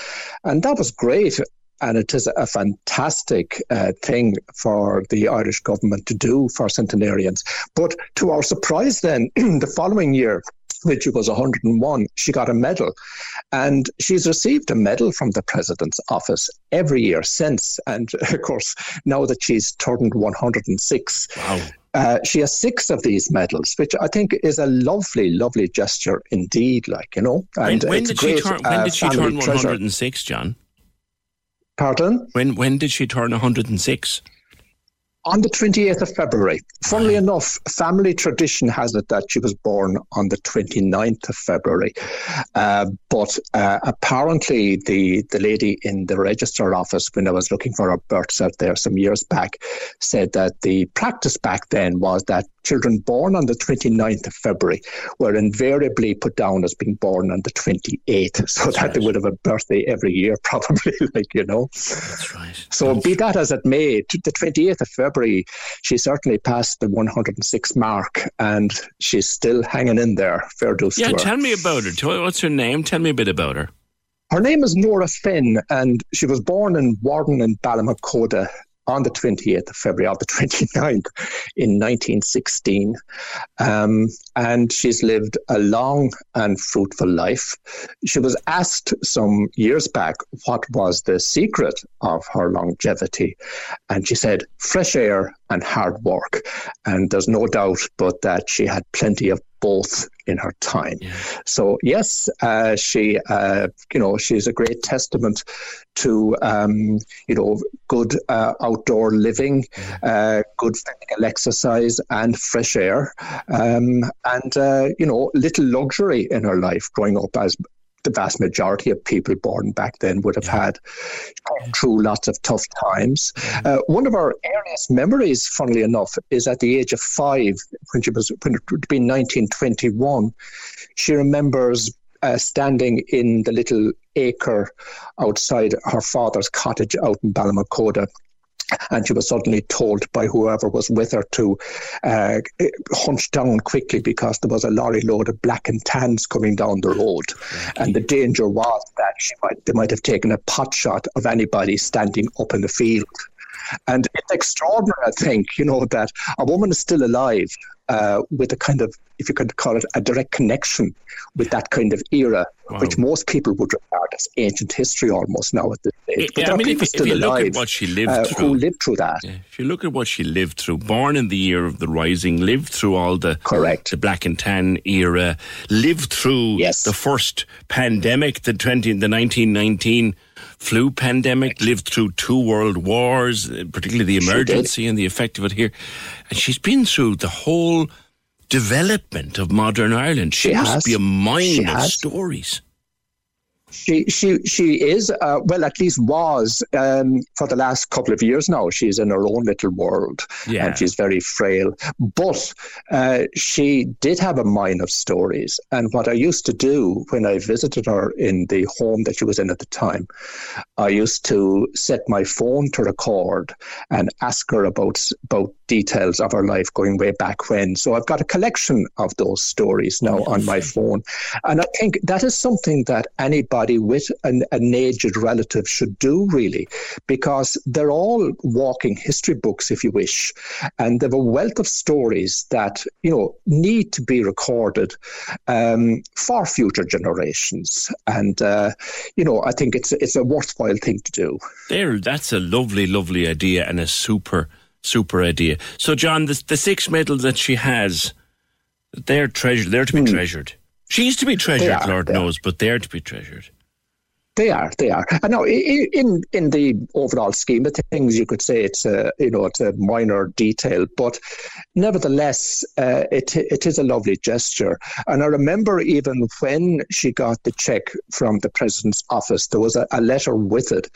And that was great. And it is a fantastic uh, thing for the Irish government to do for centenarians. But to our surprise then, the following year, which was one hundred and one, she got a medal. And she's received a medal from the President's office every year since. And of course, now that she's turned one hundred and six, wow. Uh, she has six of these medals, which I think is a lovely, lovely gesture indeed, like, you know. And when, when, did, great, she turn, when uh, did she turn one hundred and six, treasure. John? Pardon? When when did she turn one hundred and six? On the twenty-eighth of February. Funnily enough, family tradition has it that she was born on the twenty-ninth of February. Uh, but uh, apparently the, the lady in the register office, when I was looking for her birth cert there some years back, said that the practice back then was that children born on the twenty-ninth of February were invariably put down as being born on the twenty-eighth, so that's that right. They would have a birthday every year, probably, like, you know. That's right. So that's be that as it may, the twenty-eighth of February, she certainly passed the one hundred and six mark, and she's still hanging in there. Fair dues yeah, to her. Yeah, tell me about her. What's her name? Tell me a bit about her. Her name is Nora Finn, and she was born in Warden in Ballymacoda on the twentieth of February, on the twenty-ninth in nineteen sixteen. Um, and she's lived a long and fruitful life. She was asked some years back what was the secret of her longevity. And she said, fresh air and hard work. And there's no doubt but that she had plenty of both in her time. Yeah. So yes, uh, she, uh, you know, she's a great testament to, um, you know, good uh, outdoor living, uh, good physical exercise and fresh air, um, and, uh, you know, little luxury in her life growing up, as the vast majority of people born back then would have had through lots of tough times. Uh, one of our earliest memories, funnily enough, is at the age of five, when she was, when it would be nineteen twenty-one, she remembers uh, standing in the little acre outside her father's cottage out in Ballymacoda. And she was suddenly told by whoever was with her to uh, hunch down quickly because there was a lorry load of black and tans coming down the road. Okay. And the danger was that she might, they might have taken a pot shot of anybody standing up in the field. And it's extraordinary, I think, you know, that a woman is still alive uh, with a kind of, if you could call it, a direct connection with that kind of era, wow. which most people would regard as ancient history almost now at this stage. But yeah, there I mean, are people if, still if you alive look at what she lived uh, through, who lived through that. Yeah, if you look at what she lived through, born in the year of the Rising, lived through all the, Correct. the black and tan era, lived through yes. the first pandemic, the nineteen nineteen flu pandemic, lived through two world wars, particularly the emergency and the effect of it here. And she's been through the whole development of modern Ireland. She, she must has. be a mine of has. stories. She she she is, uh, well, at least was, um, for the last couple of years now. She's in her own little world yeah. and she's very frail. But uh, she did have a mine of stories. And what I used to do when I visited her in the home that she was in at the time, I used to set my phone to record and ask her about, about details of her life going way back when. So I've got a collection of those stories now oh, on my phone. And I think that is something that anybody with an, an aged relative should do, really, because they're all walking history books, if you wish, and they have a wealth of stories that, you know, need to be recorded um, for future generations. And uh, you know, I think it's it's a worthwhile thing to do. There, that's a lovely, lovely idea and a super, super idea. So, John, the, the six medals that she has, they're treasured. They're to be mm. treasured. She's to be treasured, are, Lord knows, but they're to be treasured. They are, they are. And now, in in the overall scheme of things, you could say it's a, you know, it's a minor detail, but nevertheless, uh, it it is a lovely gesture. And I remember even when she got the check from the president's office, there was a, a letter with it,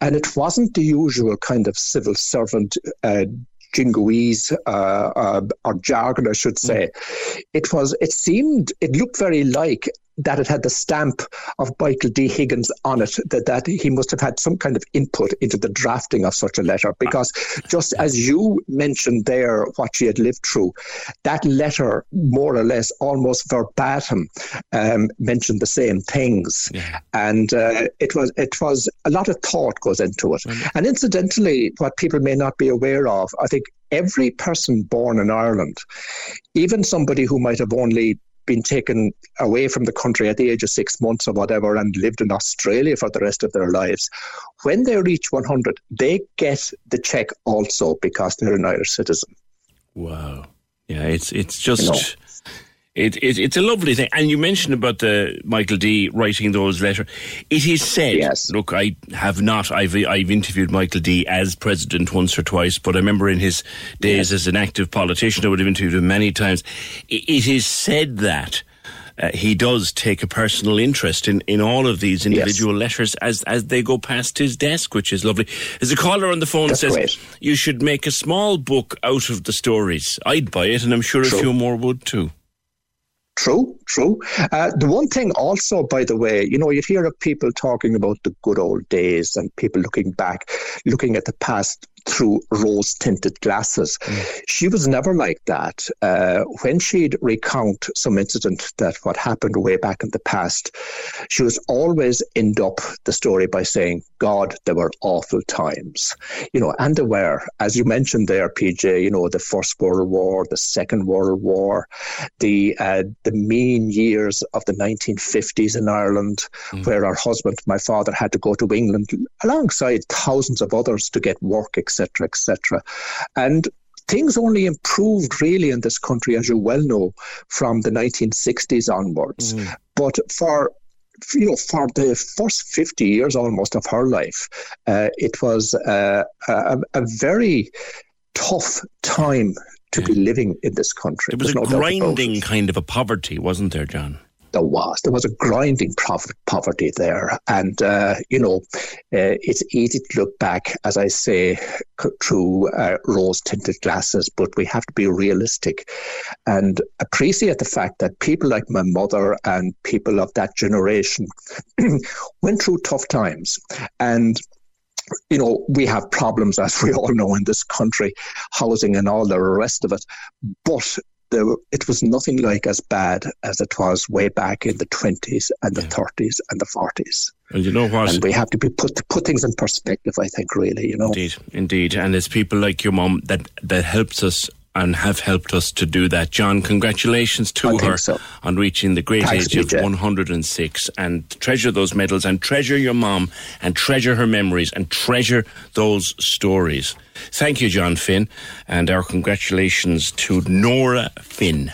and it wasn't the usual kind of civil servant uh jingoese uh, uh, or jargon, I should say. Mm. It was, it seemed, it looked very like that it had the stamp of Michael D. Higgins on it, that, that he must have had some kind of input into the drafting of such a letter, because just as you mentioned there, what she had lived through, that letter more or less almost verbatim um, mentioned the same things. Yeah. And uh, it was it was a lot of thought goes into it. Mm-hmm. And incidentally, what people may not be aware of, I think every person born in Ireland, even somebody who might have only been taken away from the country at the age of six months or whatever and lived in Australia for the rest of their lives, when they reach one hundred, they get the check also because they're an Irish citizen. Wow. Yeah, it's it's just, you know. it, it it's a lovely thing. And you mentioned about the Michael D. writing those letters. It is said, yes. look, I have not, I've, I've interviewed Michael D. as president once or twice, but I remember in his days yes. as an active politician, I would have interviewed him many times. It, it is said that Uh, he does take a personal interest in, in all of these individual yes. letters as, as they go past his desk, which is lovely. There's a caller on the phone That's says, great. You should make a small book out of the stories. I'd buy it, and I'm sure True. a few more would too. True, true. Uh, the one thing also, by the way, you know, you hear of people talking about the good old days and people looking back, looking at the past through rose-tinted glasses. Mm. She was never like that. Uh, when she'd recount some incident that what happened way back in the past, she was always end up the story by saying, God, there were awful times. You know, and there were, as you mentioned there, P J, you know, the First World War, the Second World War, the uh, the mean years of the nineteen fifties in Ireland, mm. where her husband, my father, had to go to England alongside thousands of others to get work, et cetera, et cetera. And things only improved really in this country, as you well know, from the nineteen sixties onwards. Mm. But for you know, for the first fifty years almost of her life, uh, it was uh, a, a very tough time to yeah. be living in this country. There was There's a no grinding kind of a poverty, wasn't there, John? There was. There was a grinding prof- poverty there. And, uh, you know, uh, it's easy to look back, as I say, c- through uh, rose-tinted glasses, but we have to be realistic and appreciate the fact that people like my mother and people of that generation went through tough times. And you know, we have problems, as we all know, in this country, housing and all the rest of it. But there, it was nothing like as bad as it was way back in the twenties and the yeah. thirties and the forties. And you know what? And we have to be put put things in perspective, I think, really, you know. Indeed, indeed. And it's people like your mum that, that helps us and have helped us to do that. John, congratulations to her so. on reaching the great Thanks, age of P J. one hundred and six, and treasure those medals and treasure your mom and treasure her memories and treasure those stories. Thank you, John Finn, and our congratulations to Nora Finn.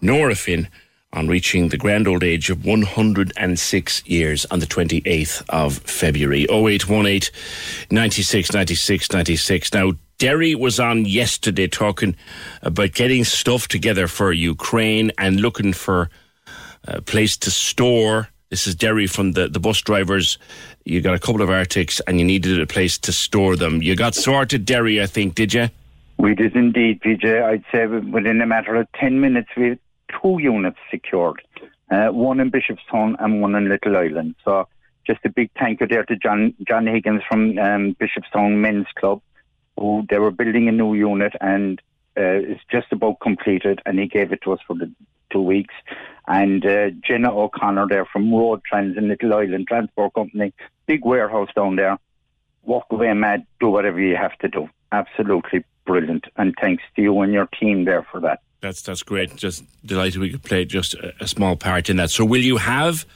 Nora Finn on reaching the grand old age of one hundred and six years on the twenty-eighth of February. oh eight one eight, nine six, nine six, nine six. Now, Derry was on yesterday talking about getting stuff together for Ukraine and looking for a place to store. This is Derry from the, the bus drivers. You got a couple of Arctics and you needed a place to store them. You got sorted, Derry, I think, did you? We did indeed, P J. I'd say within a matter of ten minutes, we had two units secured, uh, one in Bishopstown and one in Little Island. So just a big thank you there to John, John Higgins from um, Bishopstown Men's Club. Who they were building a new unit, and uh, it's just about completed, and he gave it to us for the two weeks. And uh, Jenna O'Connor there from Road Trans in Little Island Transport Company, big warehouse down there. Walk away mad, do whatever you have to do. Absolutely brilliant, and thanks to you and your team there for that. That's that's great. Just delighted we could play just a, a small part in that. So will you have,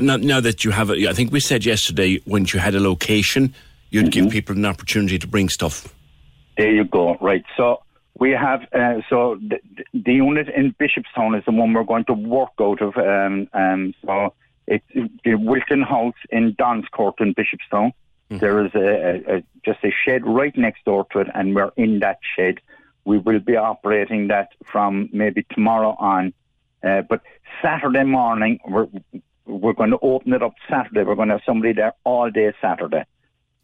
now, now that you have, a, I think we said yesterday when you had a location, you'd mm-hmm. give people an opportunity to bring stuff. There you go. Right. So we have, uh, so the, the unit in Bishopstown is the one we're going to work out of. Um, um, so it's the Wilton House in Dunscourt in Bishopstown. Mm. There is a, a, a just a shed right next door to it, and we're in that shed. We will be operating that from maybe tomorrow on. Uh, but Saturday morning, we're, we're going to open it up Saturday. We're going to have somebody there all day Saturday.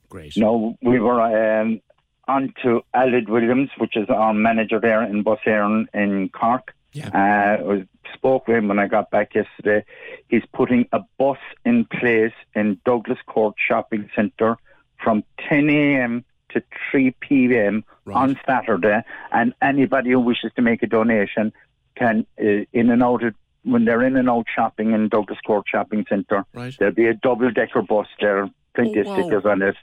Great. No, we were... Um, on to Aled Williams, which is our manager there in Bus Éireann in Cork. Yeah. Uh, I spoke with him when I got back yesterday. He's putting a bus in place in Douglas Court Shopping Centre from ten a.m. to three p.m. Right. on Saturday, and anybody who wishes to make a donation can, uh, in and out of, when they're in and out shopping in Douglas Court Shopping Centre, right. there'll be a double-decker bus there, plenty oh, wow. of stickers on it.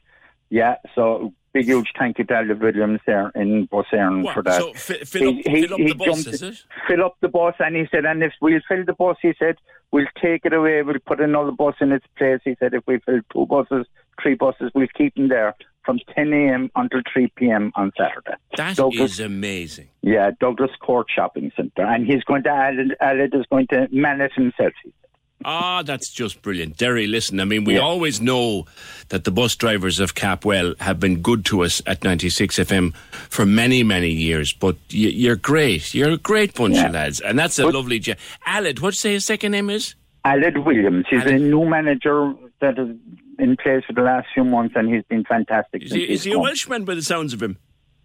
Yeah, so... Big huge thank you to Aled Williams there in Bus Éireann for that. So f- fill up, he, he, fill up he the bus, is it? Fill up the bus, and he said, and if we'll fill the bus, he said, we'll take it away, we'll put another bus in its place. He said, if we fill two buses, three buses, we'll keep them there from ten a.m. until three p.m. on Saturday. That Douglas, is amazing. Yeah, Douglas Court Shopping Centre. And he's going to, Aled, Aled is going to man it himself, he said. Ah, that's just brilliant. Derry, listen, I mean, we yeah. always know that the bus drivers of Capwell have been good to us at ninety-six F M for many, many years, but y- you're great. You're a great bunch yeah. of lads, and that's a but, lovely... Je- Aled, what did you say his second name is? Aled Williams. He's Aled. a new manager that is in place for the last few months, and he's been fantastic. Is he, is he a Welshman by the sounds of him?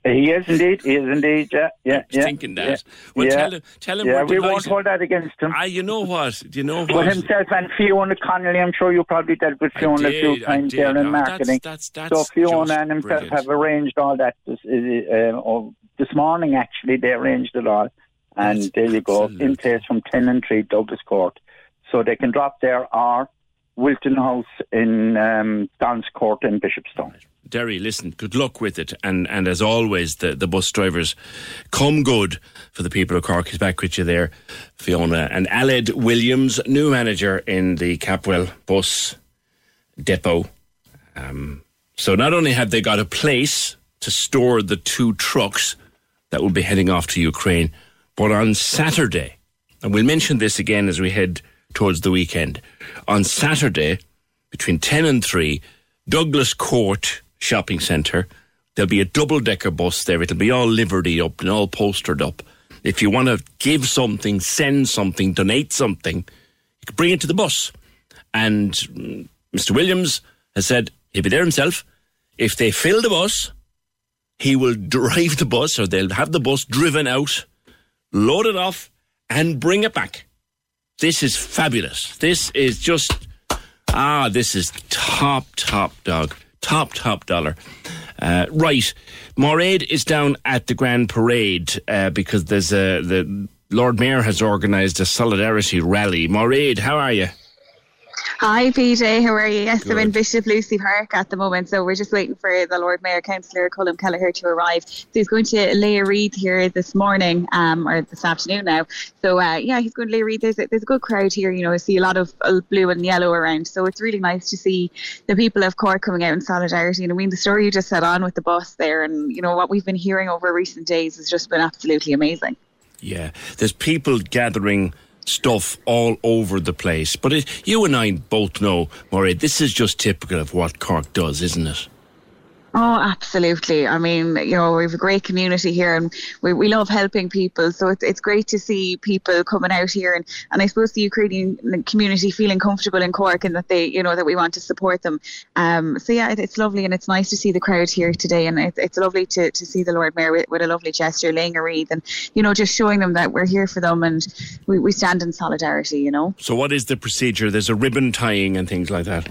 He is indeed. He is indeed. Yeah, yeah, yeah. Thinking that. Yeah, well, yeah, tell him. Tell him. Yeah, we won't hold that against him. Ah, you know what? You know what? Well, himself and Fiona Connolly. I'm sure you probably dealt with Fiona did, a few times there in no, marketing. That's, that's, that's so Fiona and himself brilliant. Have arranged all that. This, uh, uh, this morning, actually, they arranged it all, and that's there you go. Excellent. In place from ten and three Douglas Court, so they can drop there or Wilton House in um, Don's Court in Bishopstown. Derry, listen, good luck with it. And and as always, the, the bus drivers come good for the people of Cork. He's back with you there, Fiona. And Aled Williams, new manager in the Capwell Bus Depot. Um, so not only have they got a place to store the two trucks that will be heading off to Ukraine, but on Saturday, and we'll mention this again as we head towards the weekend, on Saturday, between ten and three, Douglas Court Shopping Centre. There'll be a double-decker bus there. It'll be all liveried up and all postered up. If you want to give something, send something, donate something, you can bring it to the bus. And Mister Williams has said he'll be there himself. If they fill the bus, he will drive the bus, or they'll have the bus driven out, load it off, and bring it back. This is fabulous. This is just... Ah, this is top, top dog. Top, top dollar. Uh, right. Moraid is down at the Grand Parade uh, because there's a, the Lord Mayor has organised a solidarity rally. Moraid, how are you? Hi, P J. How are you? Yes, good. I'm in Bishop Lucy Park at the moment, so we're just waiting for the Lord Mayor, Councillor Colm Kelleher, to arrive. So he's going to lay a wreath here this morning, um, or this afternoon now. So, uh, yeah, he's going to lay a wreath. There's a, there's a good crowd here, you know. I see a lot of blue and yellow around, so it's really nice to see the people of Cork coming out in solidarity. And I mean, the story you just set on with the bus there and, you know, what we've been hearing over recent days has just been absolutely amazing. Yeah, there's people gathering stuff all over the place. But it, you and I both know, Maureen, this is just typical of what Cork does, isn't it? Oh, absolutely. I mean, you know, we have a great community here and we, we love helping people. So it's, it's great to see people coming out here. And, and I suppose the Ukrainian community feeling comfortable in Cork and that they, you know, that we want to support them. Um, so, yeah, it, it's lovely and it's nice to see the crowd here today. And it, it's lovely to, to see the Lord Mayor with, with a lovely gesture, laying a wreath and, you know, just showing them that we're here for them and we, we stand in solidarity, you know. So what is the procedure? There's a ribbon tying and things like that.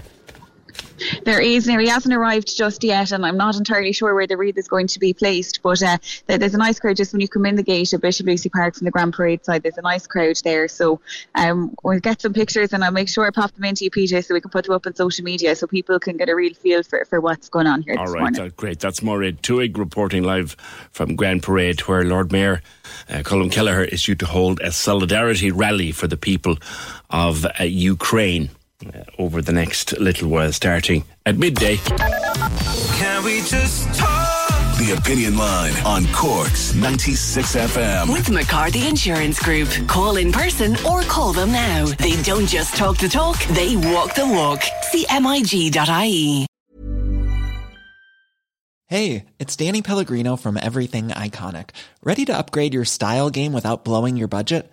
There is. Now, he hasn't arrived just yet, and I'm not entirely sure where the wreath is going to be placed, but uh, there's a nice crowd just when you come in the gate at Bishop Lucy Park from the Grand Parade side. There's a nice crowd there, so um, we'll get some pictures and I'll make sure I pop them into you, P J, so we can put them up on social media so people can get a real feel for, for what's going on here. All this right, morning. That, great. That's Maureen Tuig reporting live from Grand Parade, where Lord Mayor uh, Colm Kelleher is due to hold a solidarity rally for the people of uh, Ukraine. Uh, over the next little while, starting at midday. Can we just talk? The Opinion Line on Cork's ninety-six F M. With McCarthy Insurance Group. Call in person or call them now. They don't just talk the talk, they walk the walk. See mig dot I E. Hey, it's Danny Pellegrino from Everything Iconic. Ready to upgrade your style game without blowing your budget?